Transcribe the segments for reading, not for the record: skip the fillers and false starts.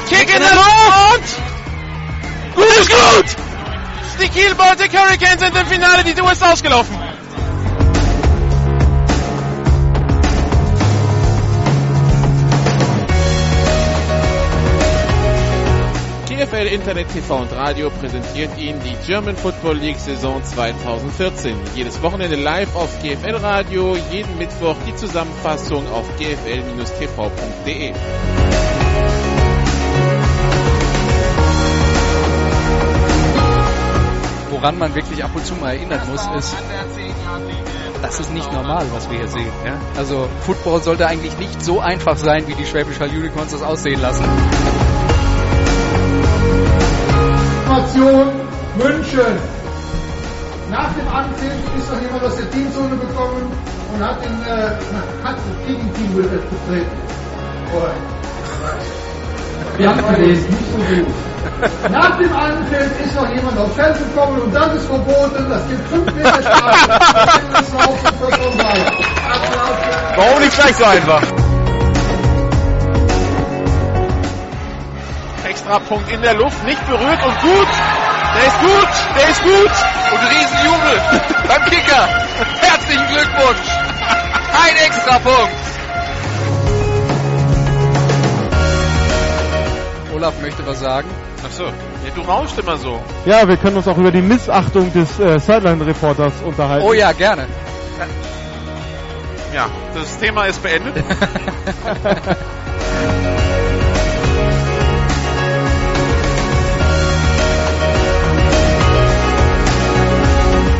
Kick in the Luft! Gut ist gut! Die Kiel-Baltic Hurricanes sind im Finale, die Duo ist ausgelaufen. KFL Internet TV und Radio präsentiert Ihnen die German Football League Saison 2014. Jedes Wochenende live auf KFL Radio, jeden Mittwoch die Zusammenfassung auf kfl-tv.de. Woran man wirklich ab und zu mal erinnern muss, ist, das ist nicht normal, was wir hier sehen. Ja? Also Football sollte eigentlich nicht so einfach sein, wie die Schwäbisch Hall Unicorns das aussehen lassen. Station München. Nach dem Anpfiff ist noch jemand aus der Teamzone gekommen und hat den Gegenteam getreten. Wir haben gelesen, nicht so gut. Nach dem Anpfiff ist noch jemand aufs Feld gekommen und das ist verboten. Das gibt 5 Meter Strafe. Das ist auch so normal. Warum nicht gleich so einfach? Extra Punkt in der Luft, nicht berührt und gut. Der ist gut. Und Riesenjubel beim Kicker. Herzlichen Glückwunsch. Ein Extra Punkt. Olaf möchte was sagen. Ach so, ja, du rauscht immer so. Ja, wir können uns auch über die Missachtung des Sideline-Reporters unterhalten. Oh ja, gerne. Ja, das Thema ist beendet.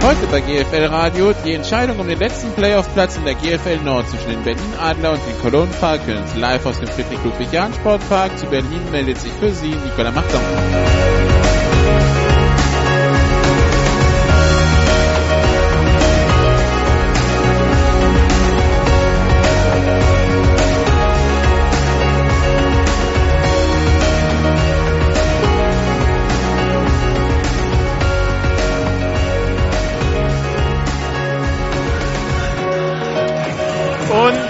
Heute bei GFL Radio die Entscheidung um den letzten Playoff-Platz in der GFL Nord zwischen den Berlin-Adler und den Cologne Falcons. Live aus dem Friedrich-Ludwig-Jahn-Sportpark zu Berlin meldet sich für Sie Nicola Machtam.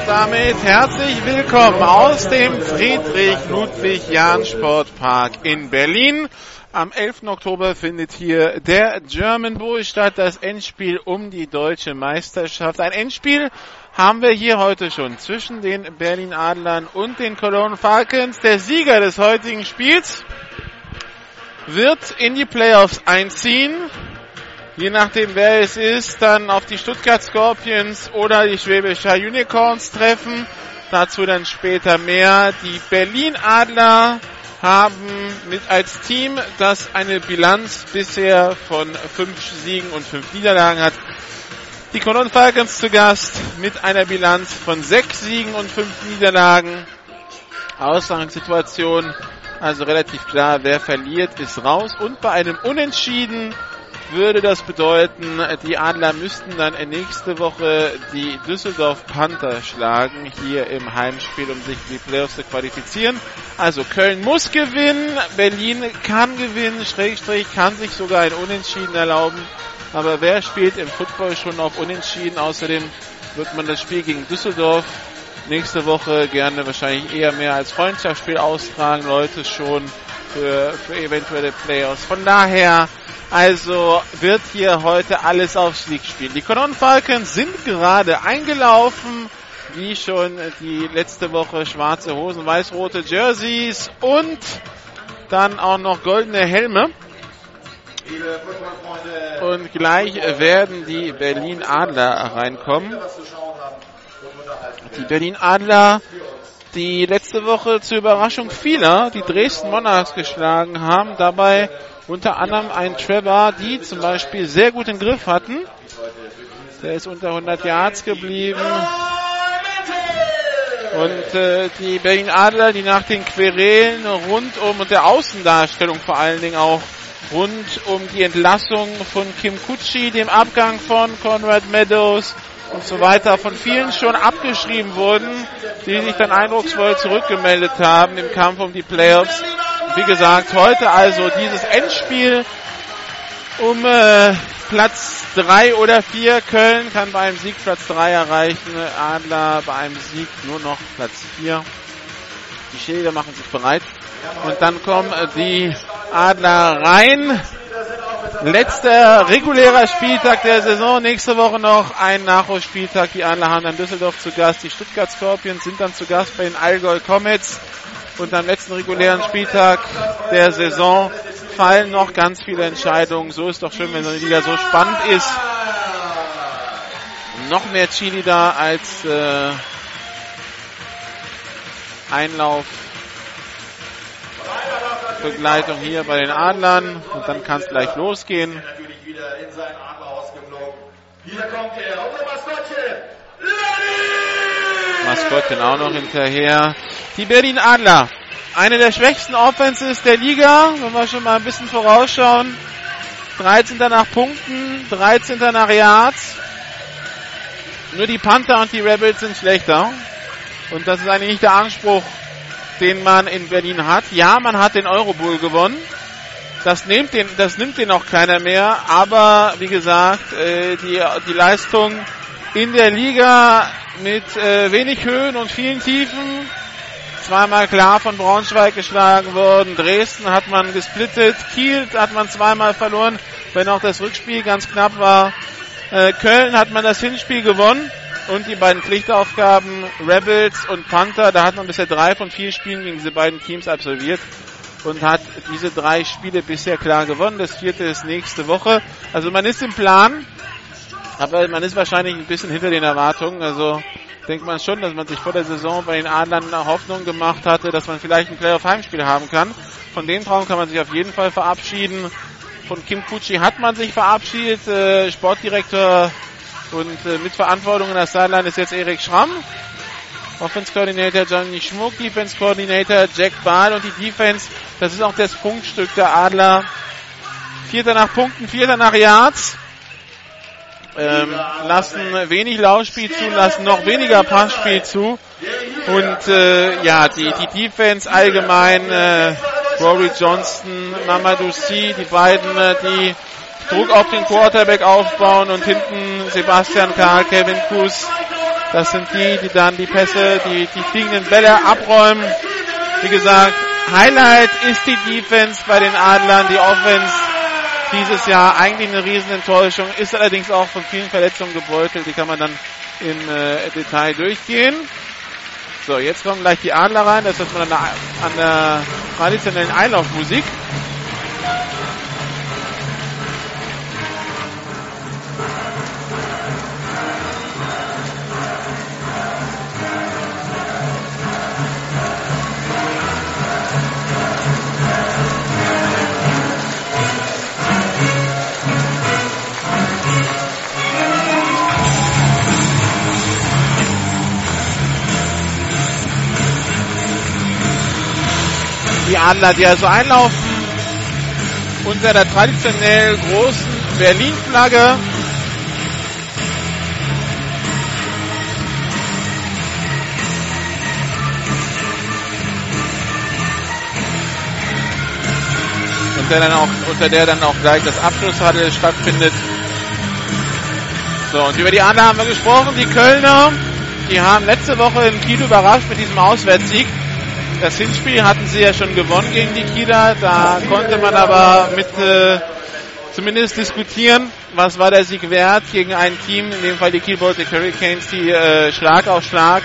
Damit herzlich willkommen aus dem Friedrich-Ludwig-Jahn-Sportpark in Berlin. Am 11. Oktober findet hier der German Bowl statt, das Endspiel um die deutsche Meisterschaft. Ein Endspiel haben wir hier heute schon zwischen den Berlin-Adlern und den Cologne Falcons. Der Sieger des heutigen Spiels wird in die Playoffs einziehen. Je nachdem, wer es ist, dann auf die Stuttgart Scorpions oder die Schwäbisch Hall Unicorns treffen. Dazu dann später mehr. Die Berlin-Adler haben mit als Team, das eine Bilanz bisher von 5 Siegen und 5 Niederlagen hat. Die Cologne Falcons zu Gast mit einer Bilanz von 6 Siegen und 5 Niederlagen. Ausgangssituation, also relativ klar, wer verliert, ist raus. Und bei einem Unentschieden würde das bedeuten, die Adler müssten dann nächste Woche die Düsseldorf-Panther schlagen, hier im Heimspiel, um sich für die Playoffs zu qualifizieren. Also Köln muss gewinnen, Berlin kann gewinnen, Schrägstrich kann sich sogar ein Unentschieden erlauben. Aber wer spielt im Football schon auf Unentschieden? Außerdem wird man das Spiel gegen Düsseldorf nächste Woche gerne wahrscheinlich eher mehr als Freundschaftsspiel austragen, Leute schon für eventuelle Playoffs. Von daher, also wird hier heute alles aufs Sieg spielen. Die Cologne Falcons sind gerade eingelaufen, wie schon die letzte Woche schwarze Hosen, weiß-rote Jerseys und dann auch noch goldene Helme. Und gleich werden die Berlin-Adler reinkommen. Die Berlin-Adler, die letzte Woche zur Überraschung vieler die Dresden Monarchs geschlagen haben, dabei unter anderem ein Trevor, die zum Beispiel sehr gut im Griff hatten. Der ist unter 100 Yards geblieben. Und die Berlin-Adler, die nach den Querelen rund um und der Außendarstellung vor allen Dingen auch rund um die Entlassung von Kim Kutschi, dem Abgang von Conrad Meadows und so weiter, von vielen schon abgeschrieben wurden, die sich dann eindrucksvoll zurückgemeldet haben im Kampf um die Playoffs. Wie gesagt, heute also dieses Endspiel um Platz 3 oder 4. Köln kann bei einem Sieg Platz 3 erreichen, Adler bei einem Sieg nur noch Platz 4. Die Schilder machen sich bereit. Und dann kommen die Adler rein. Letzter regulärer Spieltag der Saison. Nächste Woche noch ein Nachholspieltag. Die Adler haben dann Düsseldorf zu Gast. Die Stuttgart Scorpions sind dann zu Gast bei den Allgäu Comets. Und am letzten regulären Spieltag der Saison fallen noch ganz viele Entscheidungen. So ist doch schön, wenn so eine Liga so spannend ist. Noch mehr Chili da als Einlaufbegleitung hier bei den Adlern. Und dann kann es gleich losgehen. Hier kommt er, unser Maskottchen auch noch hinterher. Die Berlin-Adler, eine der schwächsten Offenses der Liga, wenn wir schon mal ein bisschen vorausschauen. 13. nach Punkten, 13. nach Yards. Nur die Panther und die Rebels sind schlechter. Und das ist eigentlich nicht der Anspruch, den man in Berlin hat. Ja, man hat den Eurobowl gewonnen. Das nimmt den auch keiner mehr. Aber, wie gesagt, die Leistung in der Liga mit wenig Höhen und vielen Tiefen. Zweimal klar von Braunschweig geschlagen worden. Dresden hat man gesplittet. Kiel hat man zweimal verloren, wenn auch das Rückspiel ganz knapp war. Köln hat man das Hinspiel gewonnen. Und die beiden Pflichtaufgaben Rebels und Panther, da hat man bisher 3 von 4 Spielen gegen diese beiden Teams absolviert und hat diese 3 Spiele bisher klar gewonnen. Das 4. ist nächste Woche. Also man ist im Plan, aber man ist wahrscheinlich ein bisschen hinter den Erwartungen. Also denkt man schon, dass man sich vor der Saison bei den Adlern Hoffnung gemacht hatte, dass man vielleicht ein Playoff-Heimspiel haben kann. Von dem Traum kann man sich auf jeden Fall verabschieden. Von Kim Kutschi hat man sich verabschiedet. Sportdirektor und mit Verantwortung in der Sideline ist jetzt Erik Schramm. Offense Coordinator Johnny Schmuck, Defense Coordinator Jack Bahl und die Defense, das ist auch das Punktstück der Adler. 4. nach Punkten, 4. nach Yards. Lassen wenig Laufspiel zu, lassen noch weniger Passspiel zu. Und die Defense allgemein, Rory Johnston, Mamadou Cissé, die beiden, die Druck auf den Quarterback aufbauen und hinten Sebastian Karl, Kevin Kuss. Das sind die dann die Pässe, die fliegenden Bälle abräumen. Wie gesagt, Highlight ist die Defense bei den Adlern. Die Offense dieses Jahr eigentlich eine Riesenenttäuschung, ist allerdings auch von vielen Verletzungen gebeutelt. Die kann man dann im Detail durchgehen. So, jetzt kommen gleich die Adler rein. Das hört man an der traditionellen Einlaufmusik. Die Adler, die also einlaufen unter der traditionell großen Berlin-Flagge. Unter der dann auch gleich das Abschlusshuddle stattfindet. So, und über die Adler haben wir gesprochen. Die Kölner, die haben letzte Woche in Kiel überrascht mit diesem Auswärtssieg. Das Hinspiel hatten sie ja schon gewonnen gegen die Kieler, da konnte man aber mit zumindest diskutieren, was war der Sieg wert gegen ein Team, in dem Fall die Kiel-Baltic Hurricanes, die Schlag auf Schlag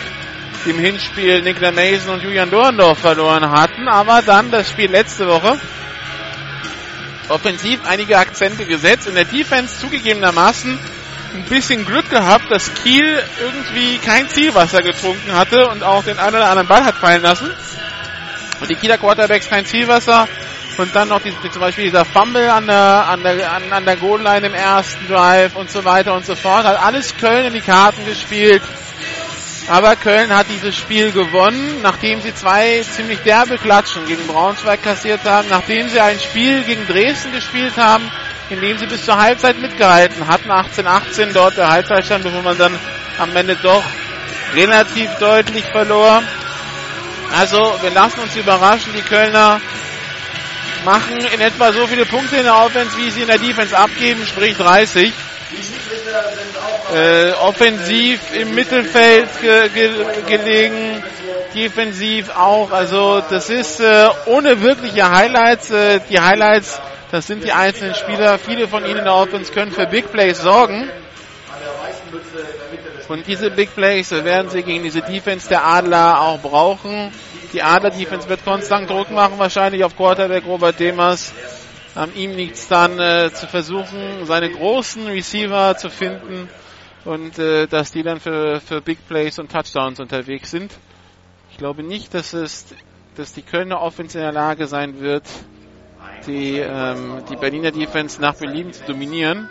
im Hinspiel Nicola Mason und Julian Dorndorf verloren hatten, aber dann das Spiel letzte Woche offensiv einige Akzente gesetzt, in der Defense zugegebenermaßen ein bisschen Glück gehabt, dass Kiel irgendwie kein Zielwasser getrunken hatte und auch den einen oder anderen Ball hat fallen lassen. Und die Kieler Quarterbacks kein Zielwasser. Und dann noch zum Beispiel dieser Fumble an der Goal-Line im ersten Drive und so weiter und so fort. Hat alles Köln in die Karten gespielt. Aber Köln hat dieses Spiel gewonnen, nachdem sie 2 ziemlich derbe Klatschen gegen Braunschweig kassiert haben, nachdem sie ein Spiel gegen Dresden gespielt haben, in dem sie bis zur Halbzeit mitgehalten hatten. 18-18 dort der Halbzeitstand, bevor man dann am Ende doch relativ deutlich verlor. Also, wir lassen uns überraschen. Die Kölner machen in etwa so viele Punkte in der Offense, wie sie in der Defense abgeben, sprich 30. Offensiv im Mittelfeld gelegen. defensiv auch. Also das ist ohne wirkliche Highlights. Die Highlights, das sind die einzelnen Spieler. Viele von ihnen in der Offense können für Big Plays sorgen. Und diese Big Plays werden sie gegen diese Defense der Adler auch brauchen. Die Adler-Defense wird konstant Druck machen, wahrscheinlich auf Quarterback Robert Demers. An ihm liegt es dann zu versuchen, seine großen Receiver zu finden und dass die dann für Big Plays und Touchdowns unterwegs sind. Ich glaube nicht, dass die Kölner Offense in der Lage sein wird, die Berliner Defense nach Belieben zu dominieren.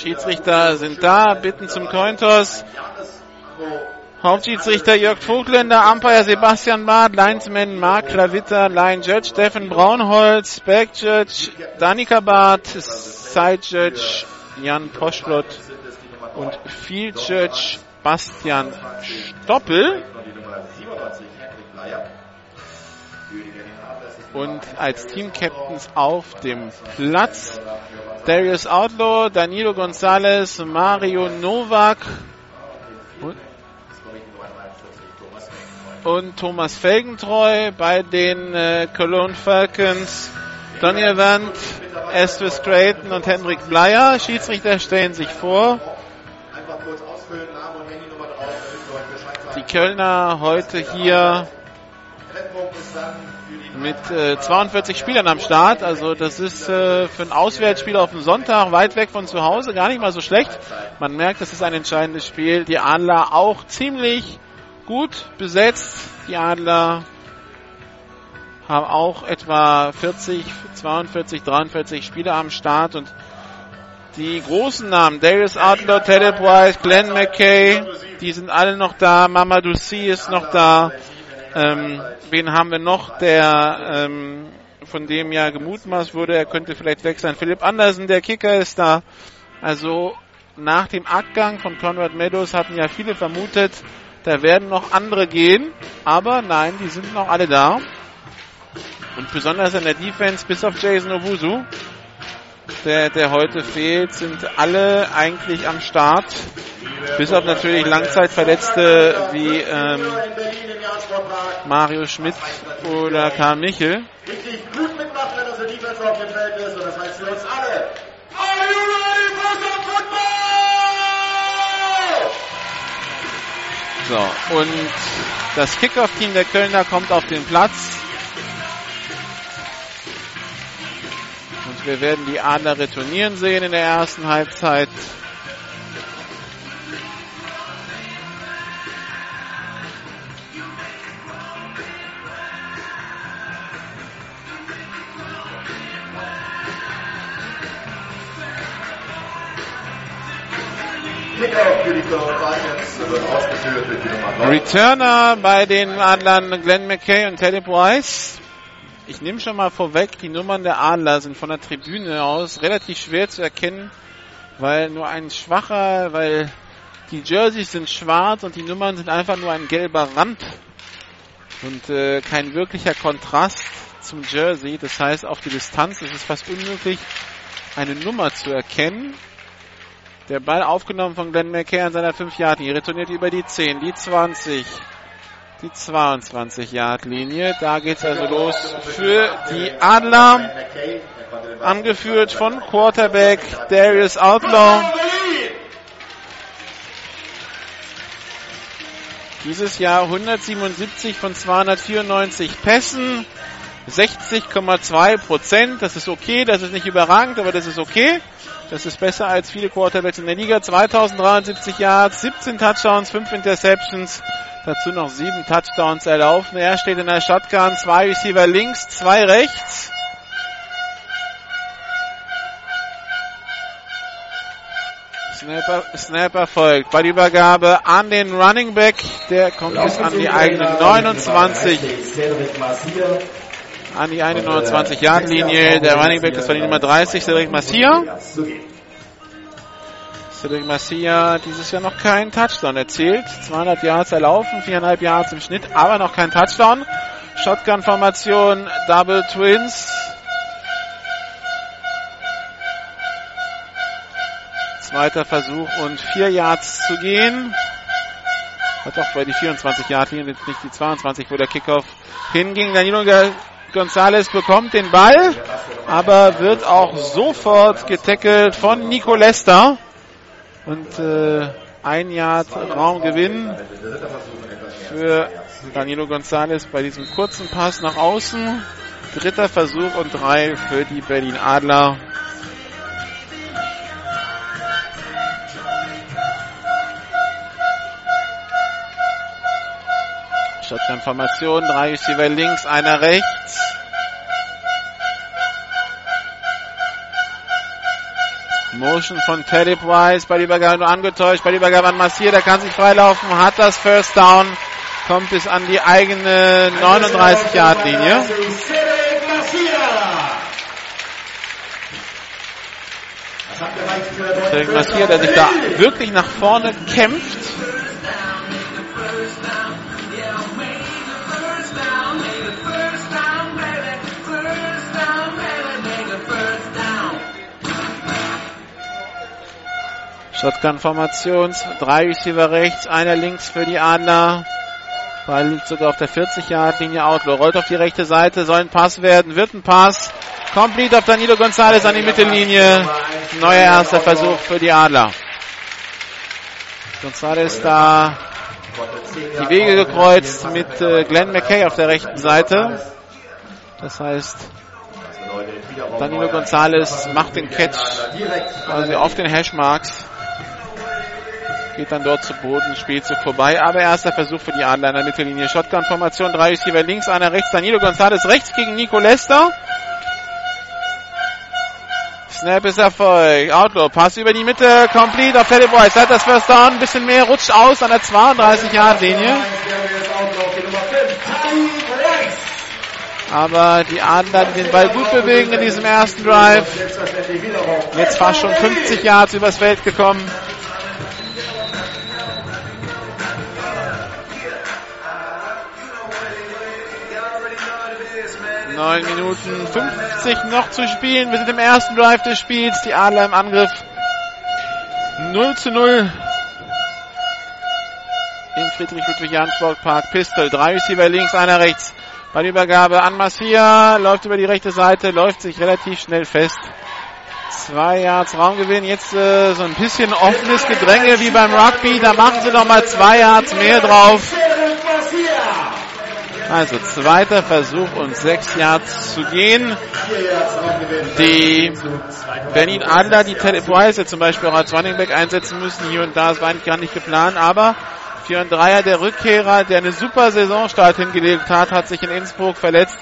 Schiedsrichter sind da, bitten zum Cointoss. Hauptschiedsrichter Jörg Vogtländer, Umpire Sebastian Barth, Linesman Marc Klavitter, Line Judge Steffen Braunholz, Back Judge Danica Barth, Side Judge Jan Poschlott und Field Judge Bastian Stoppel. Und als Team-Captains auf dem Platz Darius Outlaw, Danilo González, Mario Novak und Thomas Felgentreu. Bei den Cologne Falcons Donny Evant, Estus Creighton und Hendrik Bleier. Schiedsrichter stellen sich vor. Die Kölner heute hier mit 42 Spielern am Start. Also das ist für ein Auswärtsspiel auf dem Sonntag weit weg von zu Hause gar nicht mal so schlecht. Man merkt, das ist ein entscheidendes Spiel. Die Adler auch ziemlich gut besetzt. Die Adler haben auch etwa 40, 42, 43 Spieler am Start und die großen Namen, Darius Outlaw, Teddy Price, Glenn McKay, die sind alle noch da. Mamadou Cissé ist noch da. Wen haben wir noch, der von dem ja gemutmaßt wurde, er könnte vielleicht weg sein. Philipp Andersen, der Kicker, ist da. Also nach dem Abgang von Conrad Meadows hatten ja viele vermutet, da werden noch andere gehen, aber nein, die sind noch alle da. Und besonders in der Defense, bis auf Jason Owusu, der heute fehlt, sind alle eigentlich am Start. Bis auf natürlich Langzeitverletzte wie Mario Schmidt oder Karl Michel. So, und das Kickoff-Team der Kölner kommt auf den Platz. Und wir werden die Adler retournieren sehen in der ersten Halbzeit. Returner bei den Adlern Glenn McKay und Teddy Price. Ich nehme schon mal vorweg, die Nummern der Adler sind von der Tribüne aus relativ schwer zu erkennen, weil die Jerseys sind schwarz und die Nummern sind einfach nur ein gelber Rand und kein wirklicher Kontrast zum Jersey. Das heißt, auf die Distanz ist es fast unmöglich, eine Nummer zu erkennen. Der Ball aufgenommen von Glenn McKay an seiner 5-Yard-Linie. Retourniert über die 10, die 20, die 22-Yard-Linie. Da geht's also los für die Adler. Angeführt von Quarterback Darius Outlaw. Dieses Jahr 177 von 294 Pässen. 60,2%. Das ist okay, das ist nicht überragend, aber das ist okay. Das ist besser als viele Quarterbacks in der Liga. 2073 Yards, 17 Touchdowns, 5 Interceptions. Dazu noch 7 Touchdowns erlaufen. Er steht in der Shotgun. 2 Receiver links, 2 rechts. Snapper folgt. Ballübergabe an den Running Back. Der kommt bis an die eigene 29. An die 29-Yard-Linie. Der Running Back ist von der Nummer 30, Cedric Massia. Cedric Massia dieses Jahr noch keinen Touchdown erzielt. 200 Yards erlaufen, 4,5 Yards im Schnitt, aber noch kein Touchdown. Shotgun-Formation, Double Twins. 2. Versuch und 4 Yards zu gehen. Hat auch bei die 24-Yard-Linie, jetzt nicht die 22, wo der Kickoff hinging. Danilo González bekommt den Ball, aber wird auch sofort getackelt von Nico Lester. Und ein Yard Raumgewinn für Danilo González bei diesem kurzen Pass nach außen. Dritter Versuch und 3 für die Berlin-Adler. Shotgun-Formation, 3 Receiver links, einer rechts. Motion von Teddy Price, bei der Übergabe nur angetäuscht, bei der Übergabe an Massia, der kann sich freilaufen, hat das First Down, kommt bis an die eigene 39-Yard-Linie. Cedric Massia, der sich da wirklich nach vorne kämpft. Shotgun-Formation, 3 Receiver rechts, einer links für die Adler. Ball liegt sogar auf der 40-Yard-Linie. Outlaw rollt auf die rechte Seite, soll ein Pass werden, wird ein Pass. Complete auf Danilo González an die Mittellinie. Neuer erster Versuch für die Adler. González da die Wege gekreuzt mit Glenn McKay auf der rechten Seite. Das heißt, Danilo González macht den Catch quasi auf den Hashmarks. Geht dann dort zu Boden, Spielzug vorbei. Aber erster Versuch für die Adler in der Mittellinie. Shotgun-Formation, 3 ist jeweils links, einer rechts. Danilo González rechts gegen Nico Lester. Snap ist Erfolg. Outlaw, Pass über die Mitte, complete auf Teddy Price. Hat das First Down, ein bisschen mehr, rutscht aus an der 32-Yard-Linie. Aber die Adler, die den Ball gut bewegen in diesem ersten Drive. Jetzt fast schon 50 Yards übers Feld gekommen. Neun Minuten 50 noch zu spielen. Wir sind im ersten Drive des Spiels. Die Adler im Angriff. 0-0. Im Friedrich-Ludwig-Jahn-Sportpark. Pistol. 3 Receiver links, einer rechts. Ballübergabe an Massia, läuft über die rechte Seite, läuft sich relativ schnell fest. 2 Yards Raumgewinn, jetzt so ein bisschen offenes Gedränge wie beim Rugby, da machen sie nochmal 2 Yards mehr drauf. Also zweiter Versuch und 6 Yards zu gehen. Die Berlin Adler, die Teddy Price jetzt zum Beispiel auch als Running Back einsetzen müssen, hier und da, es war eigentlich gar nicht geplant, aber 4-3er, der Rückkehrer, der eine super Saisonstart hingelegt hat, hat sich in Innsbruck verletzt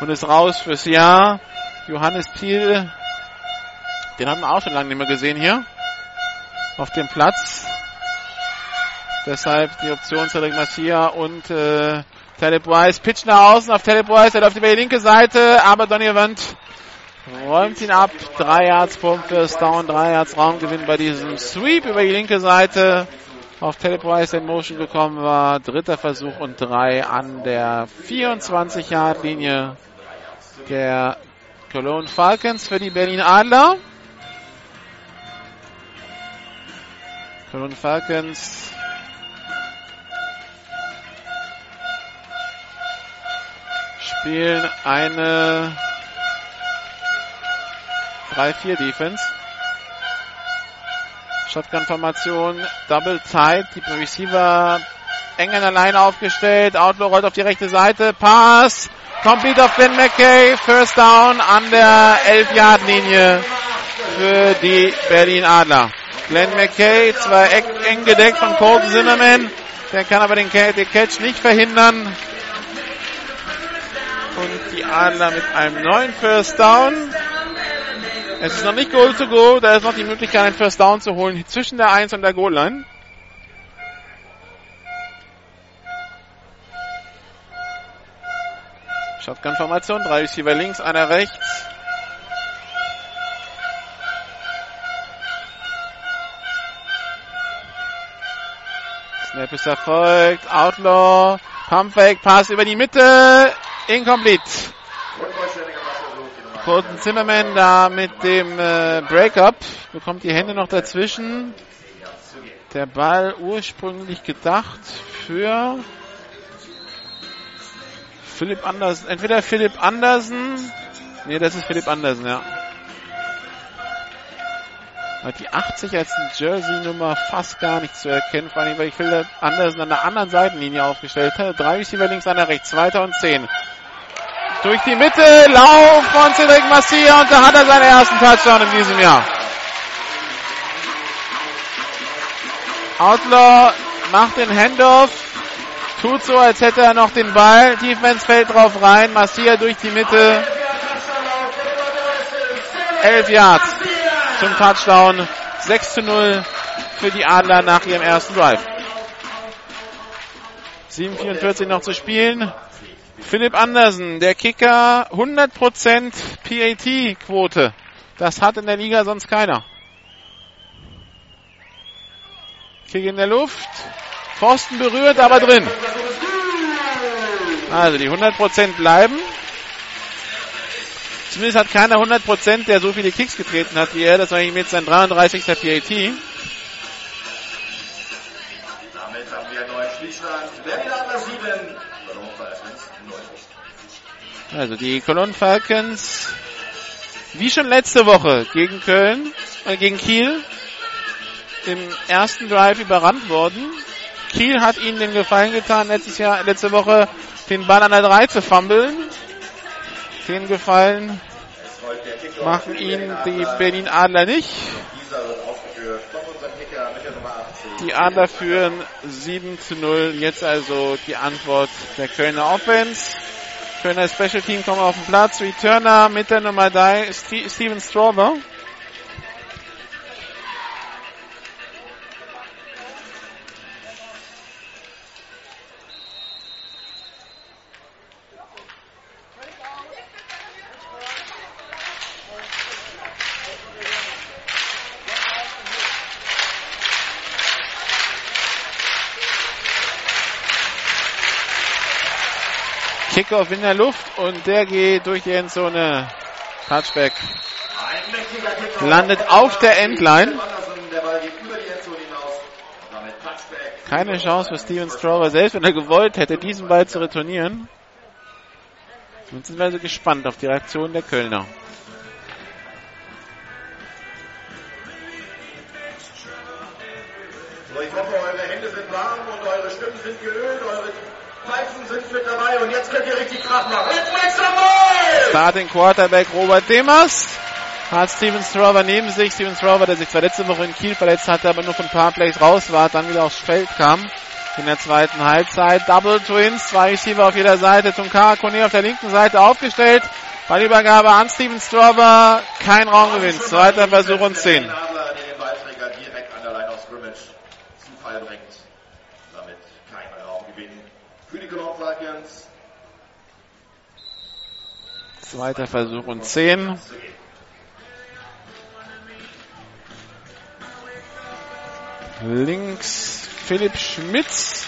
und ist raus fürs Jahr. Johannes Thiel, den haben wir auch schon lange nicht mehr gesehen hier auf dem Platz. Deshalb die Option Cedric Massia und Teddy Price. Pitch nach außen auf Teddy Price, er läuft über die linke Seite, aber Donovan räumt ihn ab. 3 Yards Punkt, First Down, 3 Yards Raumgewinn bei diesem Sweep über die linke Seite. Auf Teddy Price in Motion gekommen war. Dritter Versuch und 3 an der 24-Yard-Linie der Cologne Falcons für die Berlin Adler. Cologne Falcons spielen eine 3-4-Defense. Shotgun-Formation, Double Tight, die Receiver eng an der Line aufgestellt, Outlaw rollt auf die rechte Seite, Pass, complete auf Ben McKay, First Down an der 11-Yard-Linie für die Berlin-Adler. Glenn McKay, zwar eng gedeckt von Colton Zimmerman, der kann aber den Catch nicht verhindern. Und die Adler mit einem neuen First Down. Es ist noch nicht Goal to Go, da ist noch die Möglichkeit, einen First Down zu holen zwischen der 1 und der Goal Line. Shotgun-Formation, 3 Receiver links, einer rechts. Snap ist erfolgt, Outlaw, Pumpfake, Pass über die Mitte, incomplete. Colton Zimmerman da mit dem Breakup, bekommt die Hände noch dazwischen. Der Ball ursprünglich gedacht für Philipp Andersen. Entweder Philipp Andersen. Ne, das ist Philipp Andersen, ja. Hat die 80 als Jersey-Nummer fast gar nicht zu erkennen. Vor allem, weil ich Philipp Andersen an der anderen Seitenlinie aufgestellt habe. 3 Receiver links, einer rechts. 2. und 10. Durch die Mitte. Lauf von Cedric Massia. Und da hat er seinen ersten Touchdown in diesem Jahr. Outlaw macht den Handoff. Tut so, als hätte er noch den Ball. Defense fällt drauf rein. Massia durch die Mitte. 11 Yards zum Touchdown. 6-0 für die Adler nach ihrem ersten Drive. 7:44 noch zu spielen. Philipp Andersen, der Kicker, 100% PAT-Quote. Das hat in der Liga sonst keiner. Kick in der Luft. Pfosten berührt, aber drin. Also die 100% bleiben. Zumindest hat keiner 100%, der so viele Kicks getreten hat wie er. Das war jetzt sein 33. PAT. Damit haben wir einen neuen Spielstand. Berlin-Adler 7. Also die Cologne Falcons, wie schon letzte Woche gegen Kiel, im ersten Drive überrannt worden. Kiel hat ihnen den Gefallen getan, letzte Woche den Ball an der 3 zu fummeln. Den Gefallen machen ihnen die Berlin Adler nicht. Die Adler führen 7-0. Jetzt also die Antwort der Kölner Offense. Kölner Special Team kommen auf den Platz. Returner mit der Nummer 3, Steven Strauber. Kickoff in der Luft und der geht durch die Endzone. Touchback. Landet auf der Endline. Keine Chance für Steven Strauber, selbst wenn er gewollt hätte, diesen Ball zu retournieren. Nun sind wir also gespannt auf die Reaktion der Kölner. So, ich hoffe, eure Hände sind warm und eure Stimmen sind geölt, eure Pfeifen sind mit dabei und jetzt könnt ihr richtig Krach machen. Jetzt wird's dabei! Starting Quarterback Robert Demers hat Steven Strauber neben sich. Steven Strauber, der sich zwar letzte Woche in Kiel verletzt hatte, aber nur von ein paar Plays raus war, dann wieder aufs Feld kam in der zweiten Halbzeit. Double Twins, 2 Receiver auf jeder Seite. Tunkara Koné auf der linken Seite aufgestellt. Ballübergabe an Steven Strauber. Kein Raumgewinn. Zweiter Versuch und 10. Zweiter Versuch und 10. Links Philipp Schmitz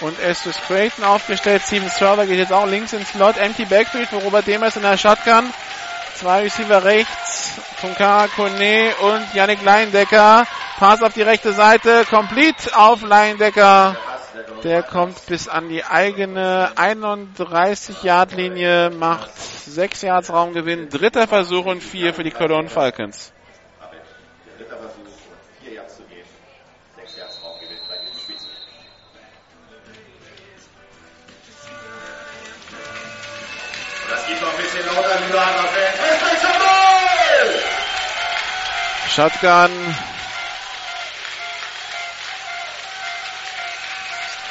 und Estus Creighton aufgestellt. Steven Strauber geht jetzt auch links ins Slot. Empty Backfield für Robert Demers in der Shotgun. 2 Receiver rechts. Tunkara Koné und Yannick Leindecker. Pass auf die rechte Seite. Complete auf Leindecker. Der kommt bis an die eigene 31-Yard-Linie, macht 6 Yards Raumgewinn. Dritter Versuch und 4 für die Cologne Falcons. Das geht noch ein bisschen lauter, lieber Adler-Fan. Shotgun.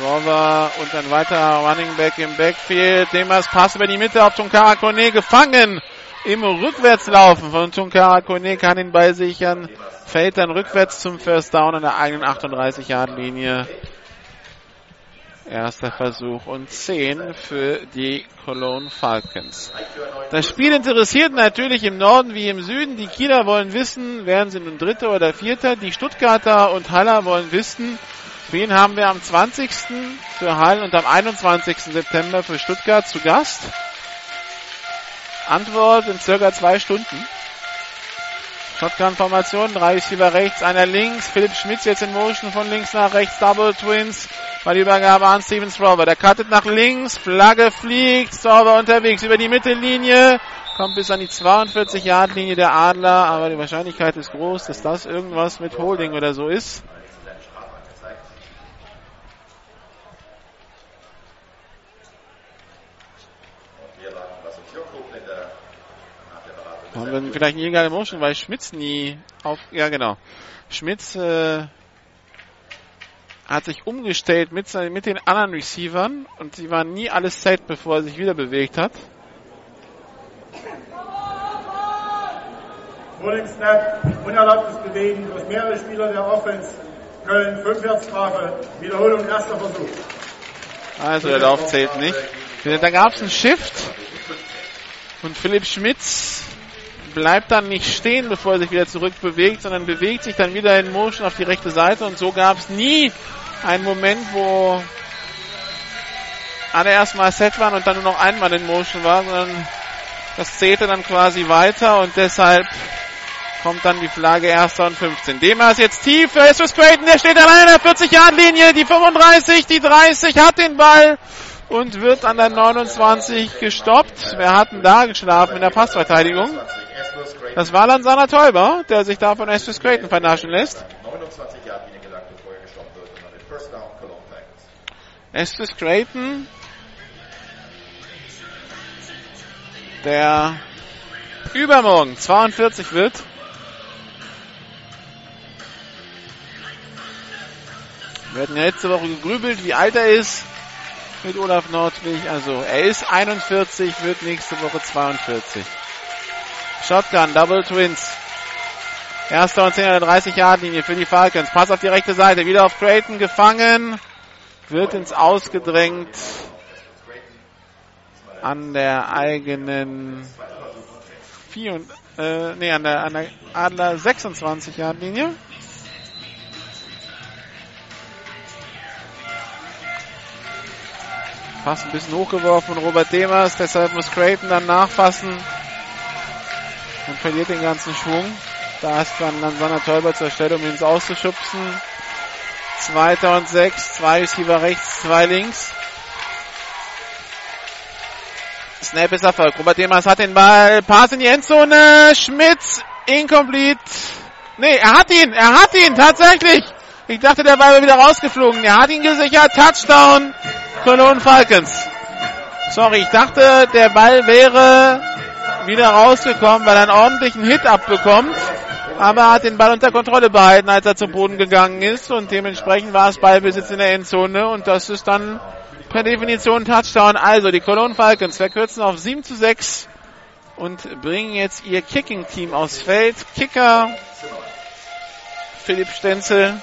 Rover und dann weiter Running Back im Backfield. Demers Pass über die Mitte auf Tunkara Koné, gefangen im Rückwärtslaufen von Tunkara Koné, kann ihn bei sich an, fällt dann rückwärts zum First Down an der eigenen 38-Yard-Linie. Erster Versuch und 10 für die Cologne Falcons. Das Spiel interessiert natürlich im Norden wie im Süden. Die Kieler wollen wissen, werden sie nun Dritter oder Vierter. Die Stuttgarter und Haller wollen wissen, wen haben wir am 20. für Hall und am 21. September für Stuttgart zu Gast? Antwort in circa 2 Stunden. Shotgun-Formation, 3 Receiver rechts, einer links. Philipp Schmitz jetzt in Motion von links nach rechts. Double Twins bei der Übergabe an Steven Strauber. Der cuttet nach links, Flagge fliegt, Strauber unterwegs über die Mittellinie. Kommt bis an die 42-Yard-Linie der Adler, aber die Wahrscheinlichkeit ist groß, dass das irgendwas mit Holding oder so ist. Haben wir vielleicht eine illegale Motion, weil Schmitz nie auf... Ja, genau. Schmitz hat sich umgestellt mit den anderen Receivern und sie waren nie alles set, bevor er sich wieder bewegt hat. Vor dem Snap, unerlaubtes Bewegen durch mehrere Spieler der Offense. Köln, 5-Yard-Strafe, Wiederholung, erster Versuch. Also der Lauf zählt nicht. Da gab es einen Shift und Philipp Schmitz bleibt dann nicht stehen, bevor er sich wieder zurückbewegt, sondern bewegt sich dann wieder in Motion auf die rechte Seite und so gab es nie einen Moment, wo alle erstmal set waren und dann nur noch einmal in Motion war, sondern das zählte dann quasi weiter und deshalb kommt dann die Flagge 1. und 15. Demers jetzt tief für Estus Creighton, der steht alleine an der 40-Yard-Linie, die 35, die 30, hat den Ball und wird an der 29 gestoppt. Wer hat denn da geschlafen in der Passverteidigung? Das war Lansana Tolbert, der sich da von Estus Creighton vernaschen lässt. Estus Creighton, der übermorgen 42 wird. Wir hatten ja letzte Woche gegrübelt, wie alt er ist mit Olaf Nordwig. Also er ist 41, wird nächste Woche 42. Shotgun, Double Twins. Erster und 10 an der 30-Yard-Linie für die Falcons. Pass auf die rechte Seite, wieder auf Creighton, gefangen, wird ins Ausgedrängt. An der eigenen an der Adler 26-Yard-Linie. Pass ein bisschen hochgeworfen von Robert Demers, deshalb muss Creighton dann nachfassen und verliert den ganzen Schwung. Da ist dann Lansana Tolbert zur Stelle, um ihn ins Auszuschubsen. 2. und 6, 2 Receiver rechts, 2 links. Snap ist Erfolg. Robert Demers hat den Ball. Pass in die Endzone. Schmitz. Incomplete. Nee, er hat ihn, tatsächlich. Ich dachte, der Ball wäre wieder rausgeflogen. Er hat ihn gesichert. Touchdown. Cologne Falcons. Sorry, ich dachte, der Ball wäre wieder rausgekommen, weil er einen ordentlichen Hit abbekommt. Aber er hat den Ball unter Kontrolle behalten, als er zum Boden gegangen ist. Und dementsprechend war es Ballbesitz in der Endzone. Und das ist dann per Definition Touchdown. Also die Cologne Falcons verkürzen auf 7-6 und bringen jetzt ihr Kicking-Team aufs Feld. Kicker Philipp Stenzel.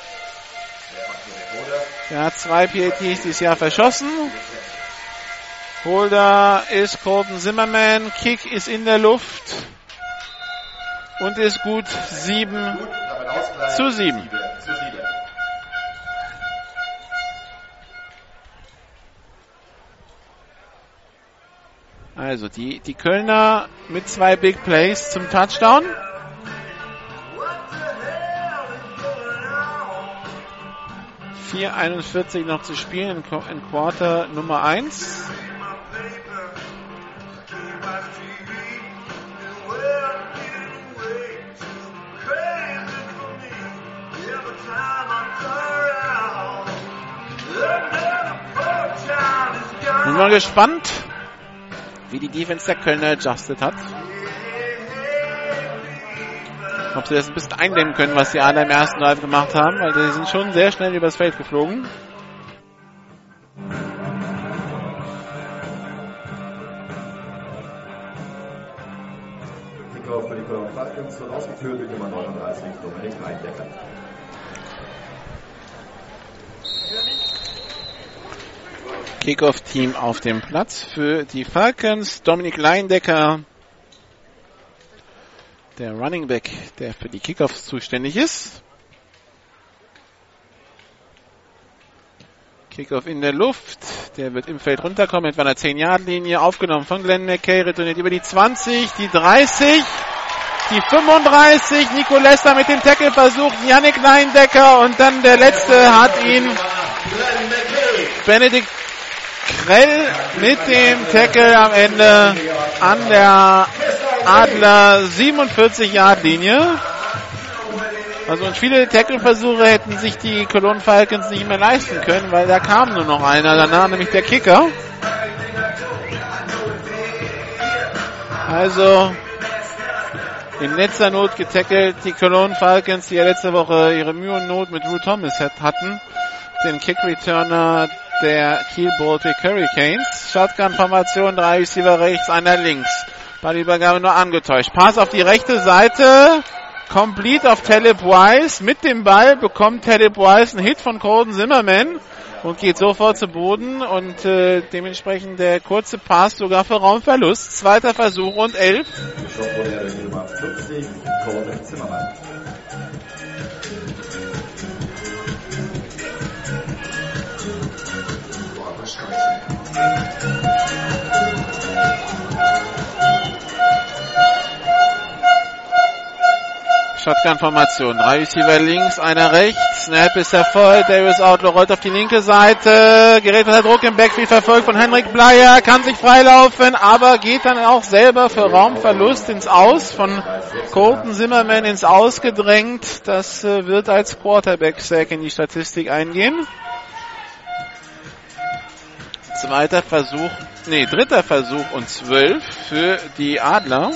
Der hat 2 PATs dieses Jahr verschossen. Holder ist Colton Zimmerman. Kick ist in der Luft und ist gut. 7-7. Also die Kölner mit 2 Big Plays zum Touchdown. Hier 41 noch zu spielen in Quarter Nummer 1. Bin mal gespannt, wie die Defense der Kölner adjusted hat. Ob sie das ein bisschen eindämmen können, was die Adler im ersten Drive gemacht haben, weil sie sind schon sehr schnell übers Feld geflogen. Kickoff für die Cologne Falcons wird ausgeführt mit Nummer 39, Dominik Leindecker. Kickoff-Team auf dem Platz für die Falcons, Dominik Leindecker. Der Running Back, der für die Kickoffs zuständig ist. Kickoff in der Luft. Der wird im Feld runterkommen, etwa an der 10-Yard-Linie. Aufgenommen von Glenn McKay, retourniert über die 20, die 30. Die 35, Nico Lester mit dem Tackle versucht, Yannick Leindecker und dann der letzte hat ihn Benedikt Krell mit dem Tackle am Ende an der Adler 47-Yard-Linie. Also und viele Tackle-Versuche hätten sich die Cologne Falcons nicht mehr leisten können, weil da kam nur noch einer danach, nämlich der Kicker. Also in letzter Not getackelt, die Cologne Falcons, die ja letzte Woche ihre Mühe und Not mit Drew Thomas hatten, den Kick-Returner der Kiel-Baltic Hurricanes. Shotgun-Formation, 3 Receiver rechts, einer links. Ballübergabe nur angetäuscht. Pass auf die rechte Seite. Complete auf Taleb Wise. Mit dem Ball bekommt Taleb Wise einen Hit von Colton Zimmerman und geht sofort zu Boden und dementsprechend der kurze Pass sogar für Raumverlust. Zweiter Versuch und 11. Shotgun-Formation. 3 Receiver links, einer rechts. Snap ist erfolgt. Darius Outlaw rollt auf die linke Seite. Gerät unter Druck im Backfield, verfolgt von Henrik Bleier. Kann sich freilaufen, aber geht dann auch selber für Raumverlust ins Aus. Von Colton Zimmerman ins Aus gedrängt. Das wird als Quarterback-Sack in die Statistik eingehen. Dritter Versuch und 12 für die Adler.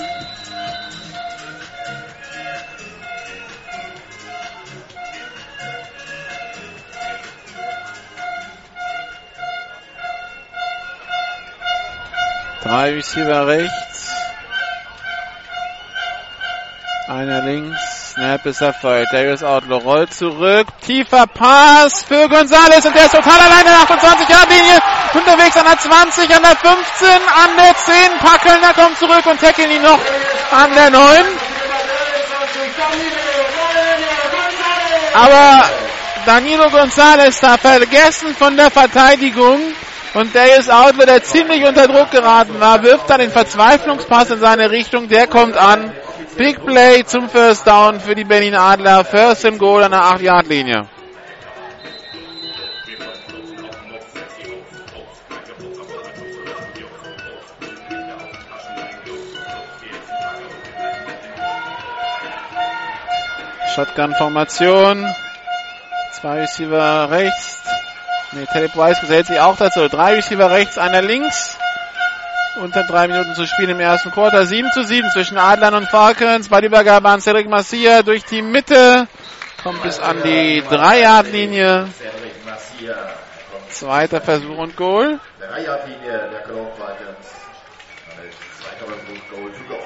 Drei Receiver rechts. Einer links. Snap ist erfolgt. Darius Outlaw rollt zurück. Tiefer Pass für González und der ist total alleine an der 28-Yard-Linie. Unterwegs an der 20, an der 15, an der 10. Packelner kommt zurück und tackeln ihn noch an der 9. Aber Danilo González da vergessen von der Verteidigung. Und Darius Outlaw, der ziemlich unter Druck geraten war, wirft dann den Verzweiflungspass in seine Richtung. Der kommt an. Big Play zum First Down für die Berlin-Adler. First and Goal an der 8-Yard-Linie. Shotgun-Formation. 2 Receiver rechts. Teddy Price gesellt sich auch dazu. 3 Receiver rechts, einer links. Unter 3 Minuten zu spielen im ersten Quarter. 7-7 zwischen Adlern und Falcons. Bei der Übergabe an Cedric Massia durch die Mitte. Kommt bis an die 3-Yard-Linie. Zweiter Versuch und Goal. 3-Yard-Linie der Cologne Falcons. Zweiter Versuch und Goal to go.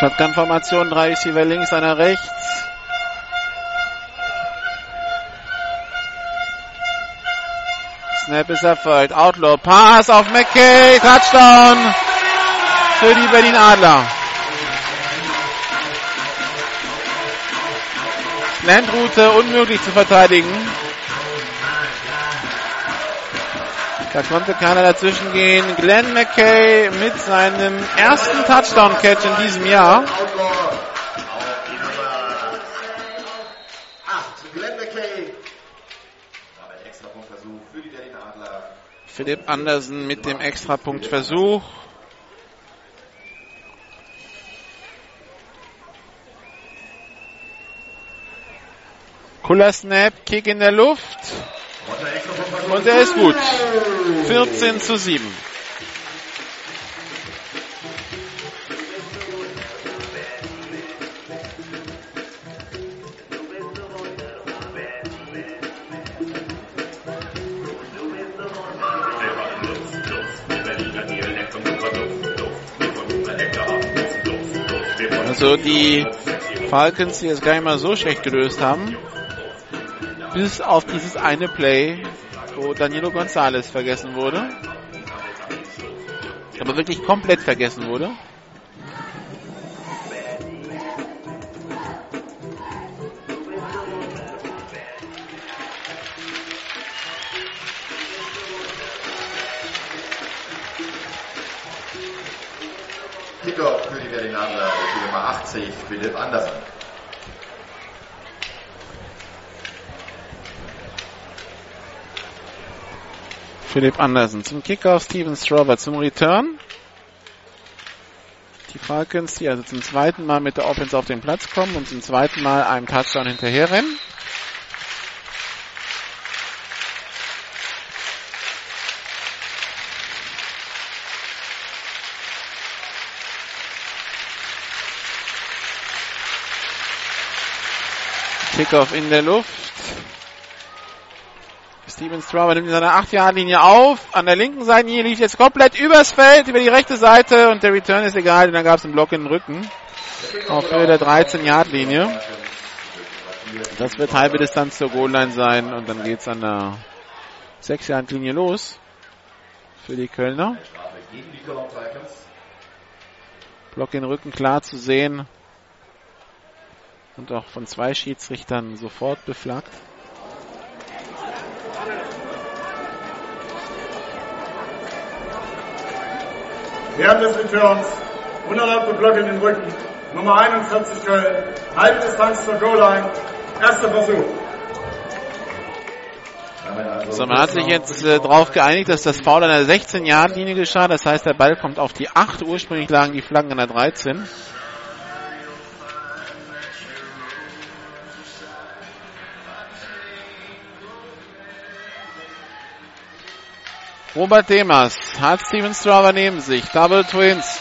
Shotgun-Formation, 3 Receiver links, einer rechts. Snap ist erfolgt. Outlaw, Pass auf McKay, Touchdown für die Berlin-Adler. Landroute unmöglich zu verteidigen. Da konnte keiner dazwischen gehen. Glenn McKay mit seinem ersten Touchdown-Catch in diesem Jahr. Philipp Andersen mit dem Extrapunktversuch. Cooler Snap, Kick in der Luft. Und er ist gut. 14-7. Also die Falcons, die es gar nicht mal so schlecht gelöst haben, bis auf dieses eine Play, wo Danilo González vergessen wurde. Aber wirklich komplett vergessen wurde. Kicker für die Berlin-Adler ist die Nummer 80, Philipp Andersen. Philipp Andersen zum Kickoff, Steven Strauber zum Return. Die Falcons, die also zum zweiten Mal mit der Offense auf den Platz kommen und zum zweiten Mal einem Touchdown hinterherrennen. Kickoff in der Luft. Steven Strauber nimmt in seiner 8-Yard-Linie auf. An der linken Seitenlinie liegt jetzt komplett übers Feld, über die rechte Seite. Und der Return ist egal, denn da gab es einen Block in den Rücken. Auf Höhe der 13-Yard-Linie. Das wird halbe Distanz zur Goal-Line sein. Und dann geht es an der 6-Yard-Linie los. Für die Kölner. Block in den Rücken klar zu sehen. Und auch von zwei Schiedsrichtern sofort beflaggt. Während des Returns, unerlaubte Block in den Rücken, Nummer 41 Köln, halbe Distanz zur Goal-Line, erster Versuch. So, man hat sich jetzt darauf geeinigt, dass das Foul an der 16-Yard-Linie geschah, das heißt, der Ball kommt auf die 8, ursprünglich lagen die Flaggen an der 13. Robert Demers hat Steven Strauber neben sich. Double Twins.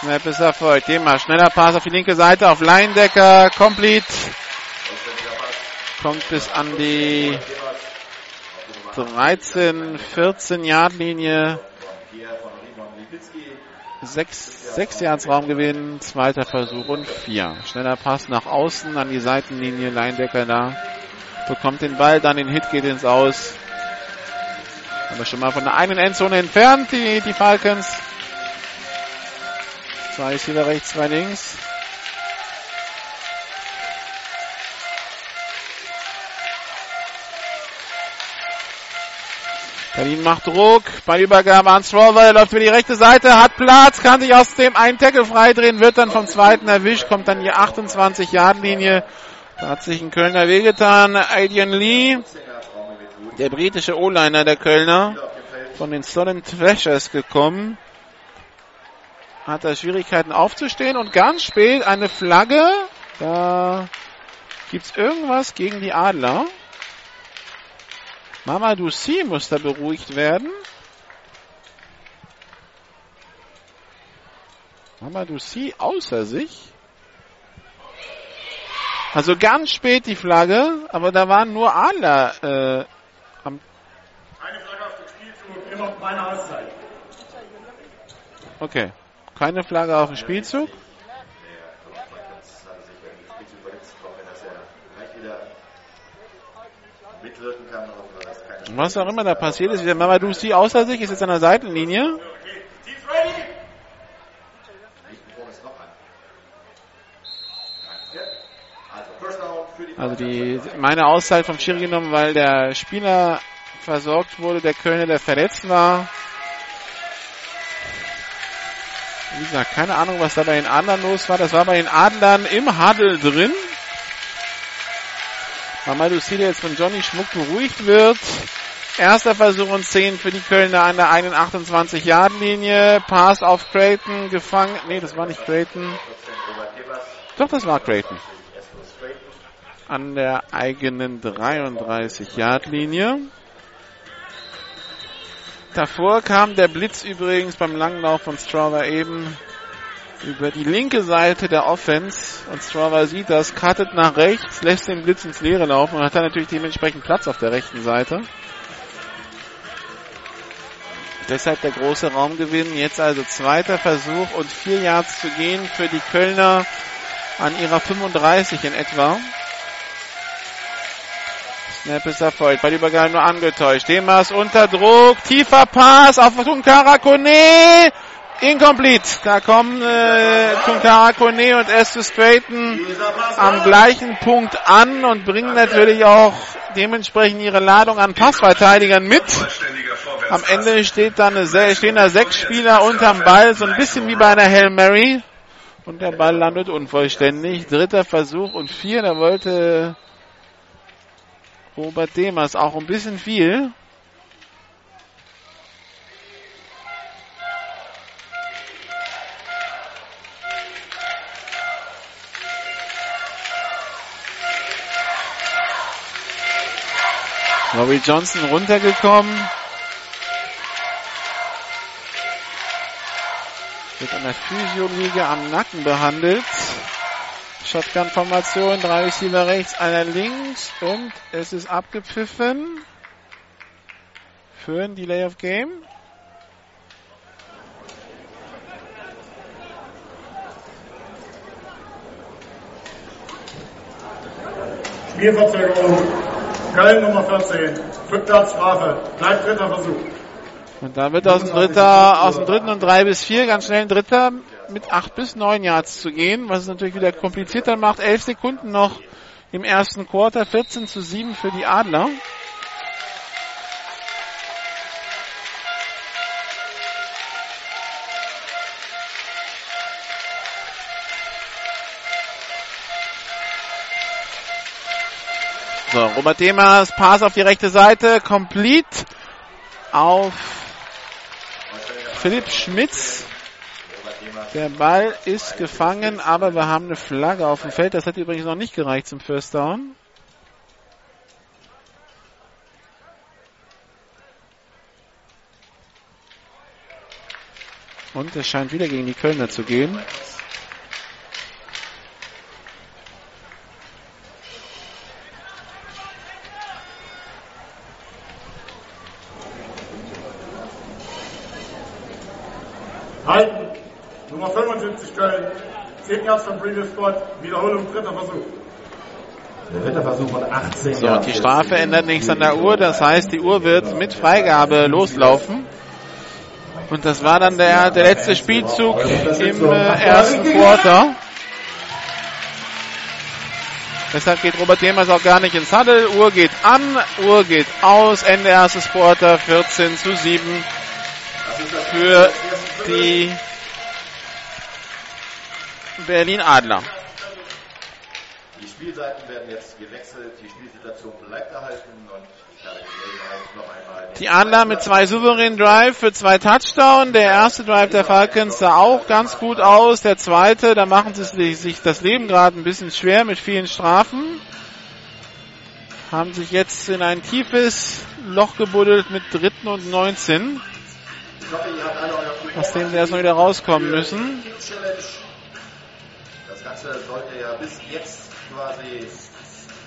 Snap ist erfolgt. Demers, schneller Pass auf die linke Seite, auf Leindecker. Complete. Kommt bis an die 13, 14 Yard Linie. 6 Yards Raumgewinn, zweiter Versuch und 4. Schneller Pass nach außen an die Seitenlinie, Leindecker da. Bekommt den Ball, dann den Hit, geht ins Aus. Aber schon mal von der eigenen Endzone entfernt, die Falcons. 2 ist wieder rechts, 2 links. Berlin macht Druck, bei Übergabe an Strauber, er läuft über die rechte Seite, hat Platz, kann sich aus dem einen Tackle freidrehen, wird dann vom zweiten erwischt, kommt dann die 28-Yard-Linie. Da hat sich ein Kölner wehgetan, Adrian Lee, der britische O-Liner der Kölner, von den Sodden Thrashers gekommen. Hat da Schwierigkeiten aufzustehen und ganz spät eine Flagge, da gibt's irgendwas gegen die Adler. Mamadou Cissé muss da beruhigt werden. Mamadou Cissé außer sich. Also ganz spät die Flagge, aber da waren nur Adler am. Eine Flagge auf dem Spielzug, immer auf meine Auszeit. Okay, keine Flagge auf dem Spielzug. Was auch immer da passiert ist, wieder Mamadou Cissé außer sich, ist jetzt an der Seitenlinie. Also meine Auszeit vom Schiri genommen, weil der Spieler versorgt wurde, der Kölner, der verletzt war. Wie gesagt, keine Ahnung, was da bei den Adlern los war. Das war bei den Adlern im Huddle drin. Mamadou Cissé, der jetzt von Johnny Schmuck beruhigt wird. Erster Versuch und 10 für die Kölner an der eigenen 28-Yard-Linie. Pass auf Creighton, gefangen. Nee, das war nicht Creighton. Doch, das war Creighton. An der eigenen 33-Yard-Linie. Davor kam der Blitz übrigens beim Langlauf von Strauber eben über die linke Seite der Offense und Strauber sieht das, cuttet nach rechts, lässt den Blitz ins Leere laufen und hat dann natürlich dementsprechend Platz auf der rechten Seite. Deshalb der große Raumgewinn. Jetzt also zweiter Versuch und 4 Yards zu gehen für die Kölner an ihrer 35 in etwa. Snap ist erfolgt, bei der Übergabe nur angetäuscht. Demers unter Druck, tiefer Pass auf Tunkara Koné. Incomplete. Da kommen Tunkara Koné und Estus Creighton am gleichen Punkt an und bringen natürlich auch dementsprechend ihre Ladung an Passverteidigern mit. Am Ende stehen da 6 Spieler unterm Ball, so ein bisschen wie bei einer Hail Mary. Und der Ball landet unvollständig. Dritter Versuch und 4. Da wollte Robert Demers auch ein bisschen viel. Robbie Johnson runtergekommen. Wird an der Physiologie am Nacken behandelt. Shotgun-Formation, 3 Receiver rechts, einer links und es ist abgepfiffen für ein Delay of Game. Spielverzögerung. Köln Nummer 14, 5. Strafe, bleibt 3. Versuch. Und da wird aus dem dritten und 3 bis 4 ganz schnell ein 3. mit 8 bis 9 Yards zu gehen, was es natürlich wieder komplizierter macht. 11 Sekunden noch im ersten Quarter, 14-7 für die Adler. So, Robert Demers, Pass auf die rechte Seite, complete auf Philipp Schmitz. Der Ball ist gefangen, aber wir haben eine Flagge auf dem Feld. Das hat übrigens noch nicht gereicht zum First Down. Und es scheint wieder gegen die Kölner zu gehen. Halten. Nummer 75 Köln. 10 Yards vom Previous Spot. Wiederholung, 3. Versuch. Der 3. Versuch von 18. So, die Strafe ändert nichts an der Uhr. Das heißt, die Uhr wird mit Freigabe loslaufen. Und das war dann der letzte Spielzug im ersten Quarter. Deshalb geht Robert Demers auch gar nicht ins Huddle. Uhr geht an, Uhr geht aus. Ende erstes Quarter, 14-7. Für die Berlin-Adler. Die Spielseiten werden jetzt gewechselt, die Spielsituation bleibt erhalten und ich habe die Gelegenheit noch einmal. Die Adler mit 2 souveränen Drive für 2 Touchdowns. Der erste Drive der Falcons sah auch ganz gut aus. Der zweite, da machen sie sich das Leben gerade ein bisschen schwer mit vielen Strafen. Haben sich jetzt in ein tiefes Loch gebuddelt mit 3. und 19. Aus dem sie erstmal wieder rauskommen müssen. Das Ganze sollte ja bis jetzt quasi